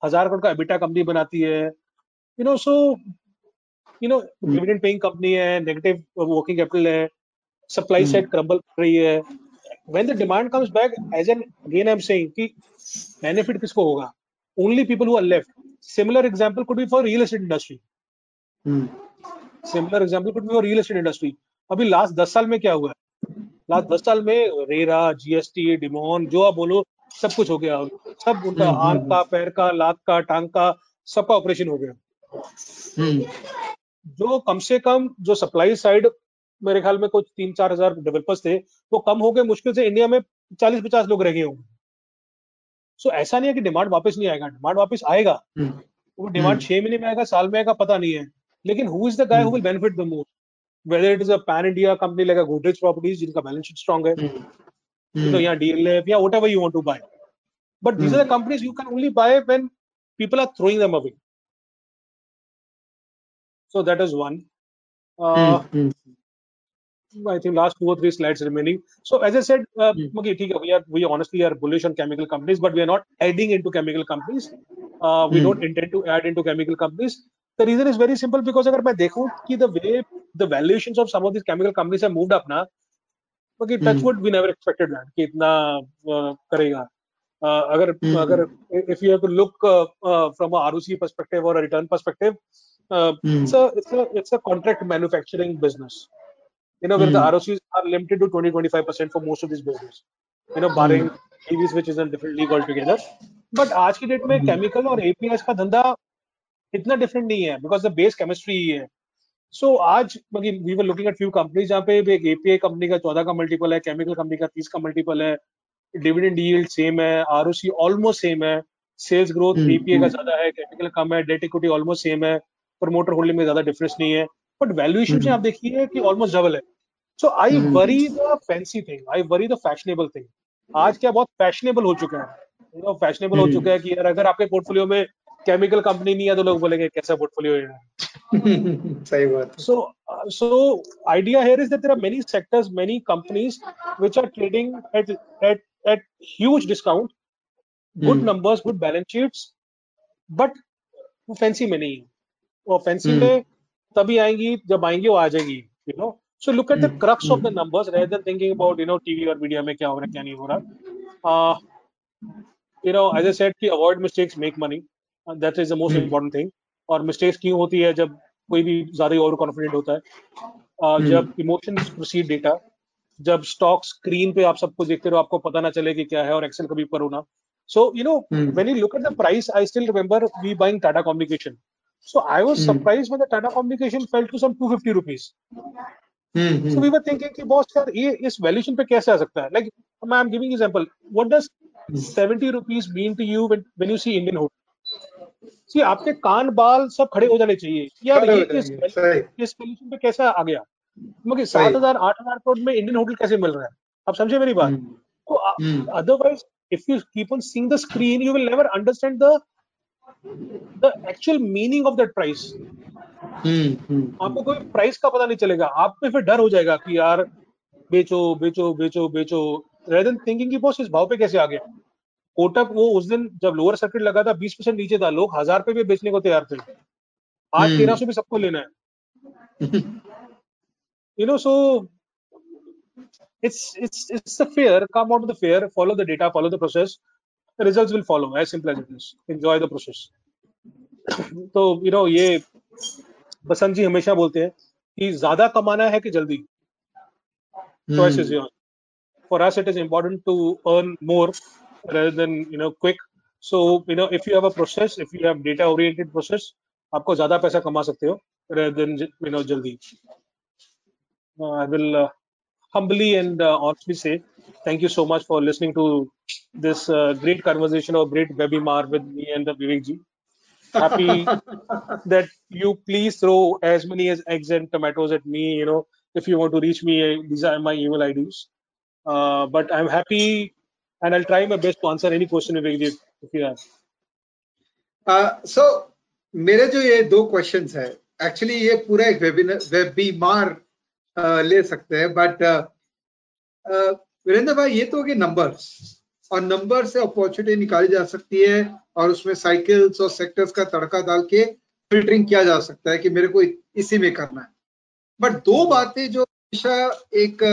1000 करोड़ का एबिटा कंपनी बनाती है. You know, dividend paying company है. नेगेटिव वर्किंग कैपिटल है. सप्लाई साइड क्रम्बल कर रही है. When the demand comes back, as an again I'm saying कि benefit किसको होगा? Only people who are left. Similar example could be for real estate industry. अभी last 10 साल में क्या हुआ है? Last 10 साल में रेरा, GST, डिमोन जो आप बोलो सब कुछ हो गया. सब उनका आंख का, पैर का, लात का, टांग का सबका ऑपरेशन हो गया. जो कम से कम जो सप्लाई साइड मेरे ख्याल में कुछ 3-4 हजार डेवलपर्स थे वो कम हो गए. मुश्किल से इंडिया में 40-50 लोग रह गए होंगे. सो ऐसा नहीं है कि डिमांड वापस नहीं आएगा. डिमांड वापस आएगा. वो डिमांड 6 महीने में आएगा साल में आएगा पता नहीं है. लेकिन who is the guy who will benefit the most whether it is a pan India company like Godrej properties जिनका बैलेंस शीट स्ट्रांग है. तो यहाँ डीएलएफ या whatever you want to buy but these are the companies you can only buy when people are throwing them away. So that is one. I think last 2 or 3 slides remaining. So as I said, okay, we honestly are bullish on chemical companies, but we are not adding into chemical companies. We don't intend to add into chemical companies. The reason is very simple, because if I see the way the valuations of some of these chemical companies have moved up, na, okay, that's what we never expected that. Itna, karega. If you have to look from a ROC perspective or a return perspective, it's a contract manufacturing business. You know, where the ROCs are limited to 20-25% for most of these businesses. You know, barring EVs, which is a different league altogether. But आज की date में chemical और APIs का धंधा इतना different नहीं है, because the base chemistry ही है. So आज we were looking at few companies जहाँ पे एक API company का 14 का multiple है, chemical company का 30 का multiple है, dividend yield same है, ROC almost same है, sales growth API का ज़्यादा है, chemical कम है, debt equity almost same है, promoter holding में ज़्यादा difference नहीं है. But valuation में आप देखिए कि almost double है. So I worry the fancy thing, I worry the fashionable thing. आज क्या बहुत fashionable हो चुका है, you know, fashionable हो चुका है कि यार अगर आपके portfolio में chemical company नहीं है तो लोग बोलेंगे कैसा portfolio है. सही बात. So idea here is that there are many sectors, many companies which are trading at huge discount, good numbers, good balance sheets, but fancy में नहीं. वो fancy में तभी आएंगी जब आएंगी वो आ जाएगी, you know. So look at the crux of the numbers rather than thinking about, you know, TV or media में क्या हो रहा है क्या नहीं हो रहा. You know, as I said कि avoid mistakes, make money. And that is the most important thing. और mistakes क्यों होती है? जब कोई भी ज़्यादा over confident होता है, जब emotions precede data, जब stock screen पे आप सब कुछ देखते रहो, आपको पता ना चले कि क्या है और Excel कभी पर होना. So you know, when you look at the price, I still remember we buying Tata Communication. So I was surprised when the Tata Communication fell to some 250 rupees. So we were thinking, कि boss यार ये इस valuation पे कैसे आ सकता है? Like, I'm giving example. What does 70 rupees mean to you when you see Indian hotel? See, आपके कान बाल सब खड़े हो जाने चाहिए. यार ये इस valuation पे कैसा आ गया? मुझे 7,000-8,000 करोड़ में Indian hotel कैसे मिल रहा है? आप समझे मेरी बात? तो otherwise, if you keep on seeing the screen, you will never understand the actual meaning of that price. आपको कोई price का पता नहीं चलेगा, आप में फिर डर हो जाएगा कि यार बेचो, rather than thinking कि बॉस इस भाव पे कैसे आ गया. कोटक वो उस दिन जब लोअर सर्किट लगा था 20% नीचे था, लोग 1000 पे भी बेचने को तैयार थे, आज 1300 पे सबको लेना है. You know, so it's the fear. Come out of the fear, follow the data, follow the process. The results will follow, as simple as it is. Enjoy the process. तो you know, ये बसंत जी हमेशा बोलते हैं कि ज़्यादा कमाना है कि जल्दी. Choice is yours. For us, it is important to earn more rather than, you know, quick. So you know, if you have a process, if you have data-oriented process, आपको ज़्यादा पैसा कमा सकते हो rather than, you know, जल्दी. I will humbly and honestly say thank you so much for listening to this great conversation or great webinar with me and the Vivek ji. Happy that you please throw as many as eggs and tomatoes at me. You know, if you want to reach me, these are my email IDs. But I'm happy and I'll try my best to answer any question, Vivek ji, if you have. So, मेरे जो ये 2 questions हैं, actually ये पूरा एक webinar ले सकते हैं, but वीरेंद्र भाई ये तो हो गए numbers, और नंबर से अपॉर्चुनिटी निकाली जा सकती है और उसमें साइकिल्स और सेक्टर्स का तड़का डाल के फिल्टरिंग किया जा सकता है कि मेरे को इसी में करना है. बट 2 बातें जो हमेशा एक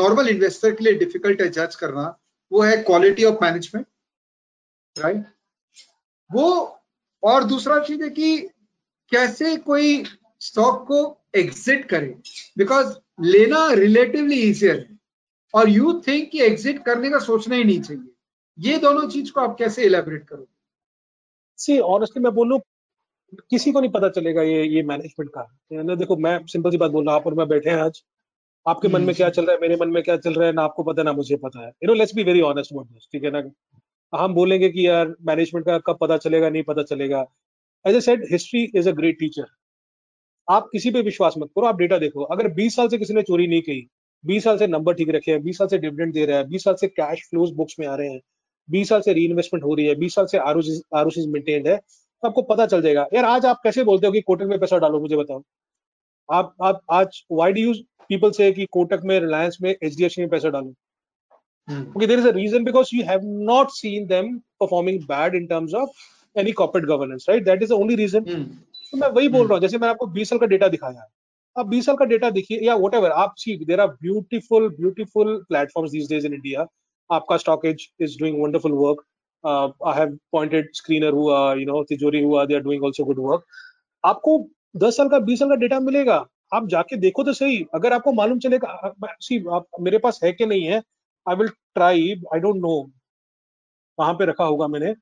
नॉर्मल इन्वेस्टर के लिए डिफिकल्ट है जज करना, वो है क्वालिटी ऑफ मैनेजमेंट, राइट, वो, और दूसरा चीज है कि कैसे कोई स्टॉक को एग्जिट करे, बिकॉज लेना रिलेटिवली ईजियर है और यू थिंक कि एग्जिट करने का सोचना ही नहीं चाहिए. ये दोनों चीज को आप कैसे इलैबोरेट करोगे? सी ऑनेस्टली मैं बोलूं, किसी को नहीं पता चलेगा ये मैनेजमेंट का. यानी देखो, मैं सिंपल सी बात बोल रहा हूं, आप और मैं बैठे हैं आज, आपके मन में क्या चल रहा है, मेरे मन में क्या चल रहा है, ना आपको पता ना मुझे पता है. You know, let's be very honest about this, ठीक है ना. हम बोलेंगे कि यार मैनेजमेंट का कब पता चलेगा, नहीं पता चलेगा. As I said, history is a great teacher. आप किसी पे विश्वास मत करो, आप डेटा देखो. अगर 20 साल से किसी ने चोरी नहीं की, 20 साल से नंबर ठीक रखे हैं, 20 साल से डिविडेंड दे रहा है, 20 साल से कैश फ्लोज बुक्स में आ रहे हैं, 20 साल से रीइन्वेस्टमेंट हो रही है, 20 साल से आरओसीज मेंटेन्ड है, तो आपको पता चल जाएगा. यार आज आप कैसे बोलते हो कि कोटक में पैसा डालो, मुझे बताओ. आप आज why do you people say ki Kotak mein, Reliance mein, HDFC mein paisa dalo. Okay, there is a reason, because you have not seen them performing bad in terms of any corporate governance, right? That is the only reason. So मैं वही बोल रहा हूँ, जैसे मैंने आपको 20 साल का डेटा दिखाया है, आप 20 साल का डेटा देखिए या वट एवर आप see, there are beautiful beautiful platforms these days in India. आपका stockage is doing wonderful work. I have pointed screener हुआ, you know, तिजोरी हुआ, they are doing also good work. आपको 10 साल का 20 साल का डेटा मिलेगा, आप जाके देखो तो सही. अगर आपको मालूम चलेगा, सी मेरे पास है कि नहीं है, I will try, I don't know वहां पे रखा होगा मैंने,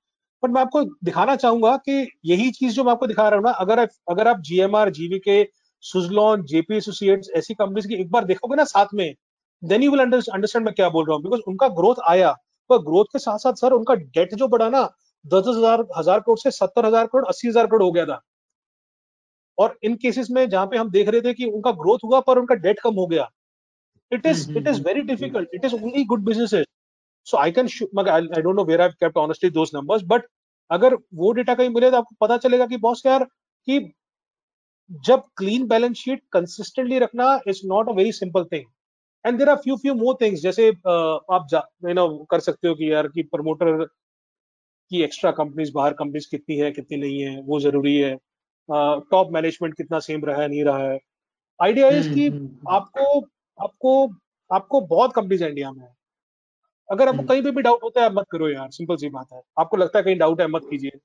बट मैं आपको दिखाना चाहूंगा कि यही चीज जो मैं आपको दिखा रहा हूँ ना, अगर आप GMR, GVK, Suzlon, JP associates ऐसी कंपनीज की एक बार देखोगे ना साथ में, देन यू विल अंडरस्टैंड मैं क्या बोल रहा हूँ. बिकॉज उनका ग्रोथ आया, पर ग्रोथ के साथ साथ सर उनका डेट जो बढ़ा ना, 10,000 करोड़ से 70,000 करोड़ 80,000 करोड़ हो गया था. और इन केसेस में जहाँ पे हम देख रहे थे कि उनका ग्रोथ हुआ पर उनका डेट कम हो गया, it is very difficult. It is only good businesses. So I can, I don't know where I've kept honestly those numbers, but अगर वो डेटा कहीं मिले तो आपको पता चलेगा कि बॉस यार कि जब क्लीन बैलेंस शीट कंसिस्टेंटली रखना is not a very simple thing. And there are few more things, जैसे आप कर सकते हो कि यार कि प्रमोटर की एक्स्ट्रा कंपनीज, बाहर कंपनीज कितनी है कितनी नहीं है, वो जरूरी है. टॉप मैनेजमेंट कितना सेम रहा है नहीं रहा है. आइडिया इज कि आपको बहुत कंपनीज इंडिया में है. अगर आपको कहीं पे भी डाउट होता है मत करो यार, सिंपल सी बात है. आपको लगता है कहीं डाउट है मत कीजिए.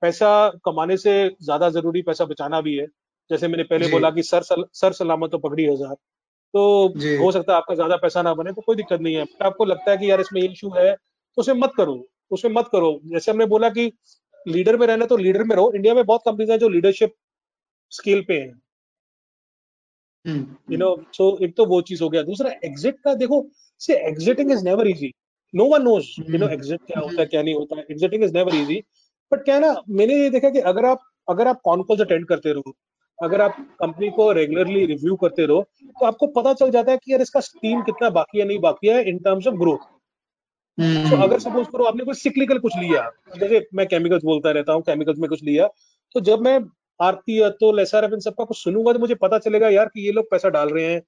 पैसा कमाने से ज्यादा जरूरी पैसा बचाना भी है. जैसे मैंने पहले बोला कि सर सलामत तो पकड़ी 1000, तो हो सकता है आपका ज्यादा पैसा ना बने, तो कोई दिक्कत नहीं है. आपको लगता है कि यार इसमें ये इशू है तो उसमें मत करो. जैसे हमने बोला कि लीडर में रहना तो लीडर में रहो. इंडिया में बहुत कंपनीज है जो लीडरशिप स्केल पे है, you know, so एक तो वो चीज हो गया. दूसरा एग्जिट का देखो, से exiting is never easy. No one knows, you know, exit क्या होता है क्या नहीं होता है. Exiting is never easy, but क्या ना, मैंने ये देखा कि अगर आप कॉन्कॉल्स अटेंड करते रहो, अगर आप कंपनी को रेगुलरली रिव्यू करते रहो, तो आपको पता चल जाता है कि यार इसका टीम कितना बाकी है नहीं बाकी है इन टर्म्स ऑफ ग्रोथ. तो अगर सपोज करो आपने कोई सिक्लिकल कुछ लिया, जैसे मैं केमिकल्स बोलता रहता हूँ, केमिकल्स में कुछ लिया, तो जब मैं आरती तो एसआरएफ इन सबका कुछ सुनूंगा तो मुझे पता चलेगा यार कि ये लोग पैसा डाल रहे हैं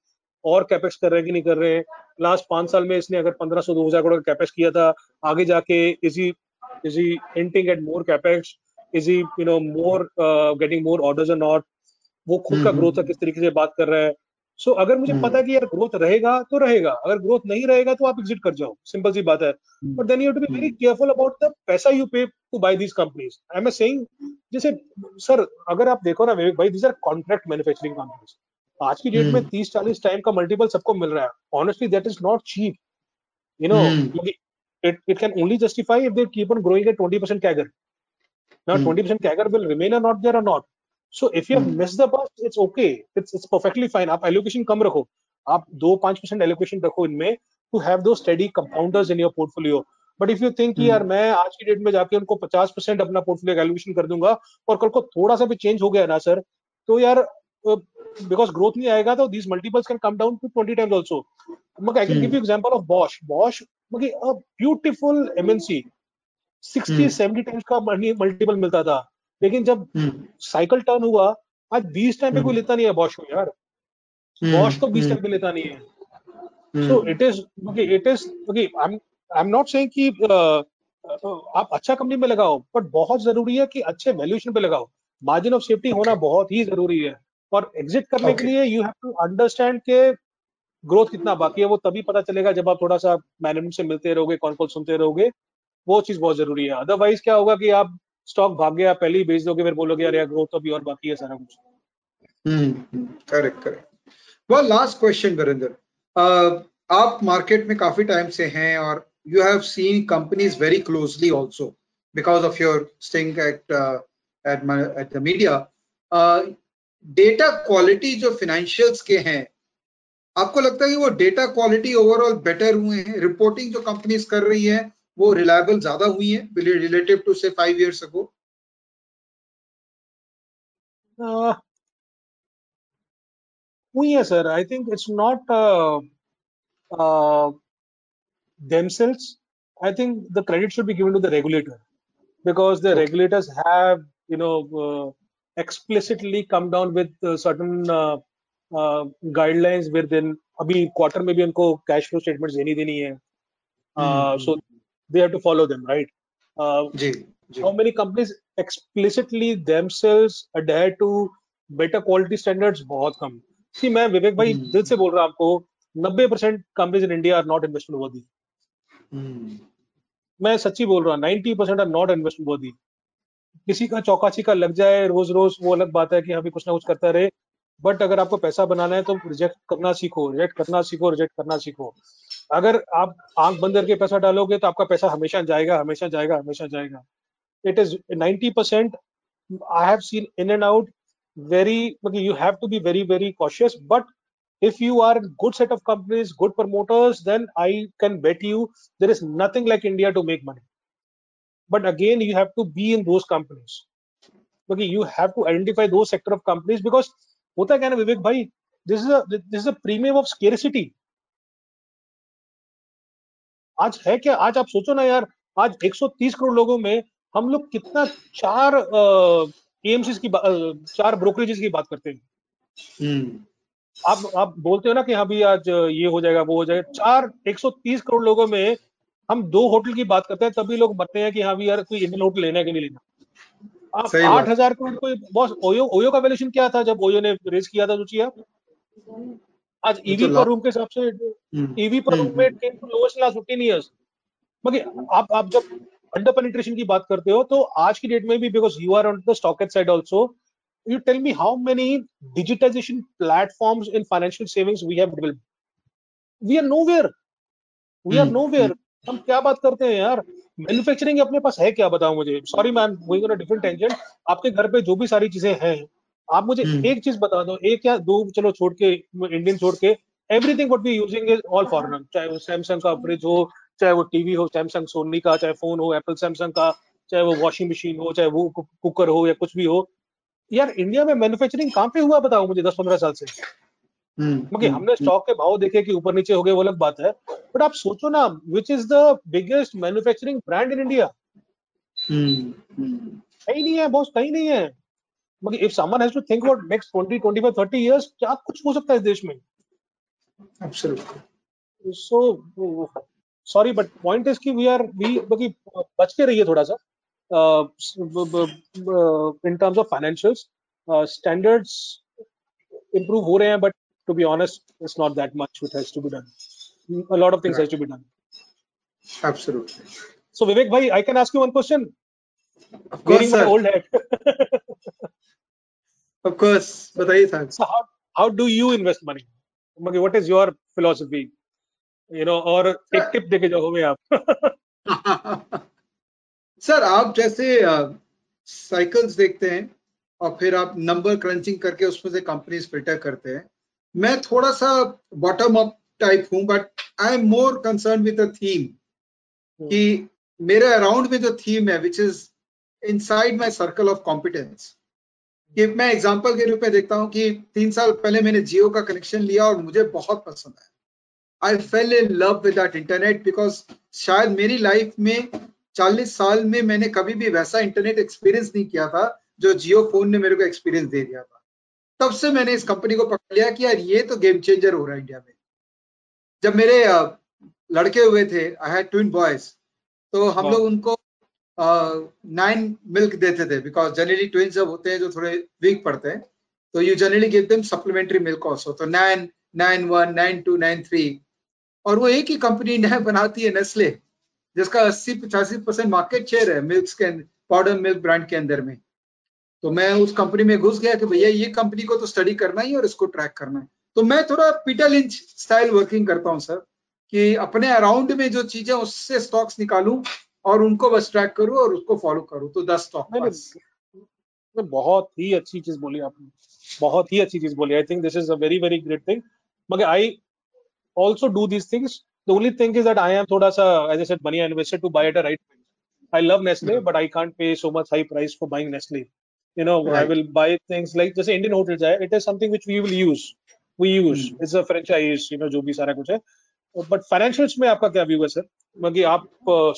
और कैपेक्स कर रहे हैं कि नहीं कर रहे हैं. लास्ट 5 साल में इसने अगर 1,500-2,000 करोड़ का कैपेक्स किया था, आगे जाके is he hinting at more capex, is he, you know, more getting more orders और नॉट, वो खुद का ग्रोथ का किस तरीके से बात कर रहा है. सो अगर मुझे पता है कि यार ग्रोथ रहेगा तो रहेगा, अगर ग्रोथ नहीं रहेगा तो आप एग्जिट कर जाओ, सिंपल सी बात है. But then you have to be very careful about the पैसा you pay to buy these companies. I am saying, जैसे सर अगर आप देखो ना विवेक भाई, these are contract manufacturing companies. आज की डेट में 30-40 टाइम का मल्टीपल सबको मिल रहा है. Honestly that is not cheap, you know. It can only justify if they keep on growing at 20% CAGR. Now 20% CAGR will remain not there और not. So if you have missed the bus, it's okay. It's perfectly fine. आप allocation कम रखो, आप 2-5% allocation रखो इनमें, to have those steady compounders in your portfolio. But if you think कि यार मैं आज की डेट में जाके उनको 50% अपना portfolio allocation कर दूंगा और कल को थोड़ा सा भी change हो गया ना सर, तो यार because growth नहीं आएगा तो these multiples can come down to 20 times also. I can give you example of Bosch. Bosch a beautiful MNC, 60-70 times का multiple मिलता था, लेकिन जब साइकिल टर्न हुआ आज 20 टाइम पे कोई लेता नहीं है बॉश को यार. बॉश को 20 टाइम पे लेता नहीं है. So it is okay. I am not saying कि आप अच्छा कंपनी में लगाओ, बट बहुत जरूरी है कि अच्छे वैल्यूएशन पे लगाओ. मार्जिन ऑफ सेफ्टी होना बहुत ही जरूरी है. और एग्जिट करने के लिए यू हैव टू अंडरस्टैंड के ग्रोथ कितना बाकी है. वो तभी पता चलेगा जब आप थोड़ा सा मैनेजमेंट से मिलते रहोगे, कॉल कॉल सुनते रहोगे. वो चीज बहुत जरूरी है. अदरवाइज क्या होगा कि आप स्टॉक भाग गया पहले ही बेच दोगे, फिर बोलोगे यार ग्रोथ तो अभी और बाकी है सारा कुछ. Correct. Well, last question Virendra, आप मार्केट में काफी टाइम से हैं और you have seen companies very closely also because of your stint at the media. Data quality जो फाइनेंशियल्स के हैं, आपको लगता है कि वो डेटा क्वालिटी ओवरऑल बेटर हुए हैं? रिपोर्टिंग जो कंपनीज कर रही है वो रिलायबल ज्यादा हुई है रिलेटिव टू से 5 years ago? हुई है sir. I think it's not themselves. I think the credit should be given to the regulator, because the regulators have, you know, explicitly come down with certain guidelines where then abhi quarter mein bhi unko cash flow statements deni hai. So they have to follow them, right? How many companies explicitly themselves adhere to better quality standards? बहुत कम. See, मैं विवेक भाई दिल से बोल रहा हूँ आपको, 90% companies in India are not investment worthy. मैं सच्ची बोल रहा हूँ, 90% are not investment worthy. किसी का चौकासी का लग जाए रोज रोज वो अलग बात है कि हमें कुछ ना कुछ करता रहे, बट अगर आपको पैसा बनाना है तो रिजेक्ट करना सीखो, रिजेक्ट करना सीखो, रिजेक्ट करना सीखो. अगर आप आंख बंद करके पैसा डालोगे तो आपका पैसा हमेशा जाएगा, हमेशा जाएगा, हमेशा जाएगा. It is 90%. I have seen in and out. Very, you have to be very, very cautious. But if you are a good set of companies, good promoters, then I can bet you there is nothing like India to make money. But again, you have to be in those companies. Okay, you have to identify those sector of companies because hota kya na Vivek bhai, this is a premium of scarcity. आज है क्या? आज आप सोचो ना यार, आज 130 करोड़ लोगों में हम लोग कितना चार एएमसीज की चार ब्रोकरेजेस की बात करते हैं. आप बोलते हो ना कि हाँ भी आज ये हो जाएगा वो हो जाएगा. चार 130 करोड़ लोगों में हम दो होटल की बात करते हैं, तभी लोग मरते हैं कि हाँ भी यार कोई इंडियन होटल लेना है कि नहीं लेना. आप 8,000 करोड़ कोई बॉस ओयो का वैल्यूएशन क्या था जब ओयो ने रेज किया था? सोचिए आप, आज ईवी पर रूम के हिसाब से ईवी पर रूम में लोएस्ट लास्ट 15 years. मगर आप जब अंडर पेनिट्रेशन की बात करते हो तो आज की डेट में भी, because you are on the stock exchange side also, you tell me how many digitization platforms in financial savings we have developed. We are nowhere. हम क्या बात करते हैं यार? मैन्युफैक्चरिंग अपने पास है क्या बताओ मुझे? Sorry ma'am, going on a different tangent. आपके घर पे जो भी सारी चीजें हैं, आप मुझे एक चीज बता दो, एक या दो चलो छोड़ के, इंडियन छोड़ के, everything what we using is all foreign. चाहे वो सैमसंग का फ्रिज हो, चाहे वो टीवी हो सैमसंग सोनी का, चाहे फोन हो एप्पल सैमसंग का, चाहे वो वॉशिंग मशीन हो, चाहे वो कुकर हो या कुछ भी हो. यार इंडिया में मैन्युफैक्चरिंग कहाँ पे हुआ बताओ मुझे 10-15 साल से? मगर हमने स्टॉक के भाव देखे कि ऊपर नीचे हो गए, वो अलग बात है. बट आप सोचो ना, which is the biggest manufacturing brand in India? कहीं नहीं है बॉस, कहीं नहीं है. मगर if someone has to think about next 20, 25, 30 years, क्या कुछ हो सकता है इस देश में? Absolutely. So sorry but point is कि वी बच के रहिए थोड़ा सा in terms of financials. Standards improve हो रहे हैं, but to be honest it's not that much which has to be done. A lot of things has to be done. Absolutely. So Vivek भाई, I can ask you one question. Of course, sir. Old head. Of course, bataiye sir. So how do you invest money? Okay, what is your philosophy? You know, और एक tip देके जाओगे आप. Sir आप जैसे cycles देखते हैं और फिर आप नंबर क्रंचिंग करके उसमें से कंपनीज फिल्टर करते हैं. मैं थोड़ा सा बॉटम अप टाइप हूँ, but I am more concern with the theme कि मेरे अराउंड में जो थीम है which is inside my circle of competence. कि मैं एग्जांपल के रूप में देखता हूँ कि 3 साल पहले मैंने जियो का कनेक्शन लिया और मुझे बहुत पसंद आया. I fell in love with that internet because शायद मेरी लाइफ में 40 साल में मैंने कभी भी वैसा इंटरनेट एक्सपीरियंस नहीं किया था जो जियो फोन ने मेरे को एक्सपीरियंस दे दिया था. तब से मैंने इस कंपनी को पकड़ लिया कि यार ये तो गेम चेंजर हो रहा है इंडिया में. जब मेरे लड़के हुए थे, आई हैड ट्विन बॉयज, तो हम लोग उनको 9 milk देते थे बिकॉज जनरली ट्विन्स जब होते हैं जो थोड़े वीक पड़ते हैं तो you generally give them supplementary milk also. तो 9, 9.1, 9.2, 9.3. और वो एक ही कंपनी ने बनाती है, नेस्ले, जिसका 80-85% मार्केट शेयर है मिल्क के, पाउडर मिल्क ब्रांड के अंदर में. तो मैं उस कंपनी में घुस गया कि भैया ये कंपनी को तो स्टडी करना ही और इसको ट्रैक करना है. तो मैं थोड़ा पीटर लिंच स्टाइल वर्किंग करता हूँ सर, कि अपने अराउंड में जो चीजें उससे स्टॉक्स निकालूं और उनको बस ट्रैक करूं और उसको फॉलो करूं. तो 10 स्टॉक. बहुत ही अच्छी चीज बोली आपने, बहुत ही अच्छी चीज बोली. I think this is a very very great thing. मगर I also do these things. The only thing is that I am thoda sa, as I said, money I invested to buy at a right price. I love Nestle, but I can't pay so much high price for buying Nestle, you know. I will buy things like just Indian hotels. It is something which we will use. It's a franchise, you know, jo bhi sara kuch hai. But financials mein aapka kya view hai sir? Magi aap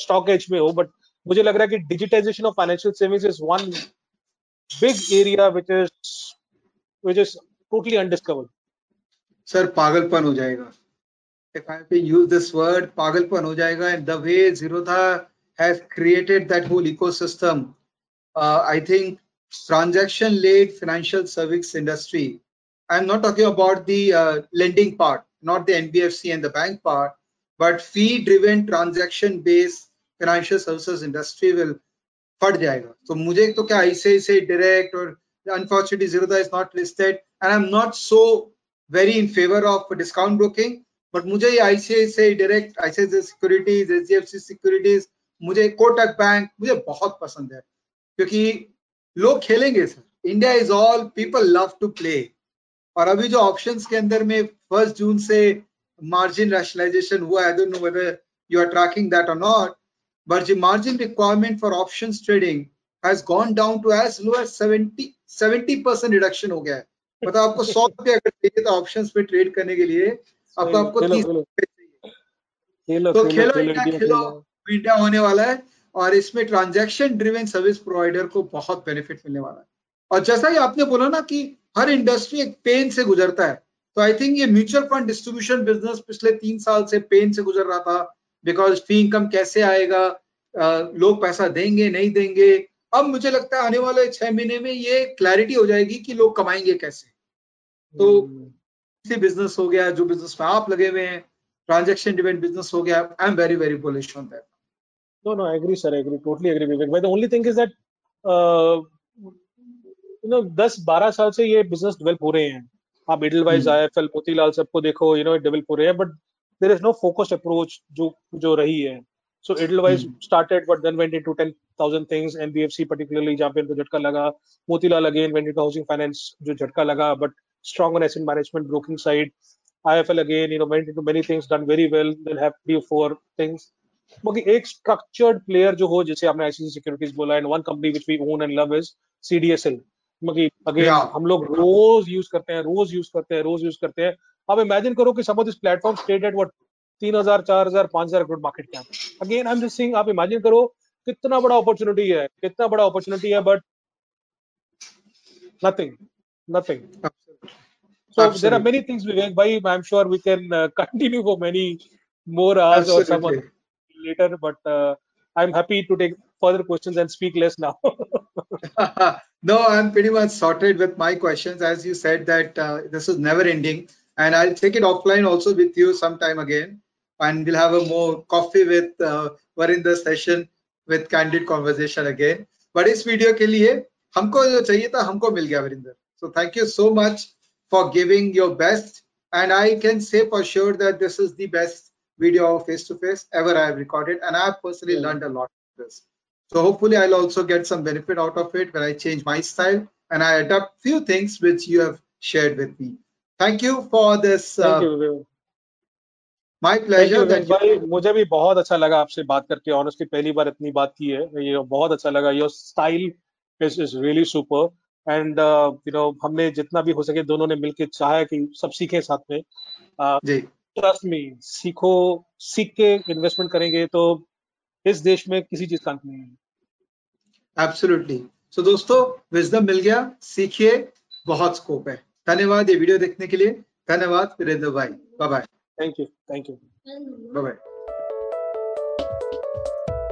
stock edge mein ho, but mujhe lag raha hai ki digitization of financial savings is one big area which is totally undiscovered. Sir पागलपन हो जाएगा. If I have to use this word, पागलपन हो जाएगा. And the way Zerodha has created that whole ecosystem, I think transaction-led financial service industry. I am not talking about the lending part, not the NBFC and the bank part, but fee-driven transaction-based financial services industry will फट जाएगा. So मुझे तो क्या ऐसे direct और unfortunately Zerodha is not listed, and I'm not so very in favor of discount broking. But मुझे ये ICICI direct, ICICI securities, HDFC securities, मुझे कोटक बैंक मुझे बहुत पसंद है क्योंकि लोग खेलेंगे sir. India is all people love to play. और अभी जो ऑप्शंस के अंदर में 1 जून से मार्जिन रैशनलाइजेशन हुआ, I don't know whether you are tracking that और not, but the margin requirement for options trading has gone down to as low as 70% reduction हो गया है. मतलब आपको ₹100 अगर चाहिए तो ऑप्शंस पे ट्रेड करने के लिए आपको खेलो, तो खेलो इंडिया होने वाला है. और इसमें ट्रांजैक्शन ड्रिवन सर्विस प्रोवाइडर को बहुत बेनिफिट मिलने वाला है. और जैसा ही आपने बोला ना कि हर इंडस्ट्री एक पेन से गुजरता है, तो आई थिंक ये म्यूचुअल फंड डिस्ट्रीब्यूशन बिजनेस पिछले 3 साल से पेन से गुजर रहा था, बिकॉज फी इनकम कैसे आएगा, लोग पैसा देंगे नहीं देंगे. अब मुझे लगता है आने वाले 6 महीने में ये क्लैरिटी हो जाएगी कि लोग कमाएंगे कैसे. तो बिजनेस हो गया जो बिजनेस में आप लगे हुए हैं, ट्रांजैक्शन ड्रिवन बिजनेस हो गया. I am very very bullish on that. No I agree sir, agree, totally agree Vivek भाई. The only thing is that 10-12 साल से ये बिजनेस डेवलप हो रहे हैं. आप मिडिल वाइज आईएफएल मोतीलाल सबको देखो, डेवलप हो रहे हैं, but there is no focused approach जो रही है. So Edelweiss started, but then went into 10,000 things. NBFC particularly, जहाँ पे इनको झटका लगा. Motilal again went into housing finance, जो झटका लगा, but strong on asset management, broking side. IFL again, went into many things, done very well. They'll have 3 or 4 things. बाकी एक structured player जो हो, जैसे आपने ICICI Securities बोला, and one company which we own and love is CDSL. बाकी again हम लोग रोज use करते हैं. अब imagine करो कि some of these platforms trade at what 3,000, 4,000, 5,000 crore market cap. Again I am just saying, आप इमेजिन करो कितना बड़ा अपॉर्चुनिटी है, but nothing. So there are many things Vivek भाई, I am sure we can continue for many more hours और some later, but I am happy to take further questions and speak less now. No, I am pretty much sorted with my questions, as you said that this is never ending, and I'll take it offline also with you sometime again, and we'll have a more coffee with Varinder session with candid conversation again. But इस video के लिए हमको जो चाहिए था हमको मिल गया Varinder. So thank you so much for giving your best, and I can say for sure that this is the best video of face-to-face ever I have recorded, and I have personally learned a lot from this. So hopefully I'll also get some benefit out of it when I change my style and I adapt few things which you have shared with me. Thank you for this. Thank you. My pleasure. Thank you. भाई मुझे भी बहुत अच्छा लगा आपसे बात करके. Honestly पहली बार इतनी बात की है, ये बहुत अच्छा लगा. Your style is really super, and हमने जितना भी हो सके दोनों ने मिलके चाहा है कि सब सीखें साथ में. जी. Trust me, सीखो, सीख के इन्वेस्टमेंट करेंगे तो इस देश में किसी चीज का अंत नहीं है. Absolutely. So दोस्तों विजडम मिल गया, सीखिए, बहुत स्कोप है. धन्यवाद ये वीडियो देखने के लिए. धन्यवाद वीरेंद्र भाई. Bye bye. Thank you. Bye bye.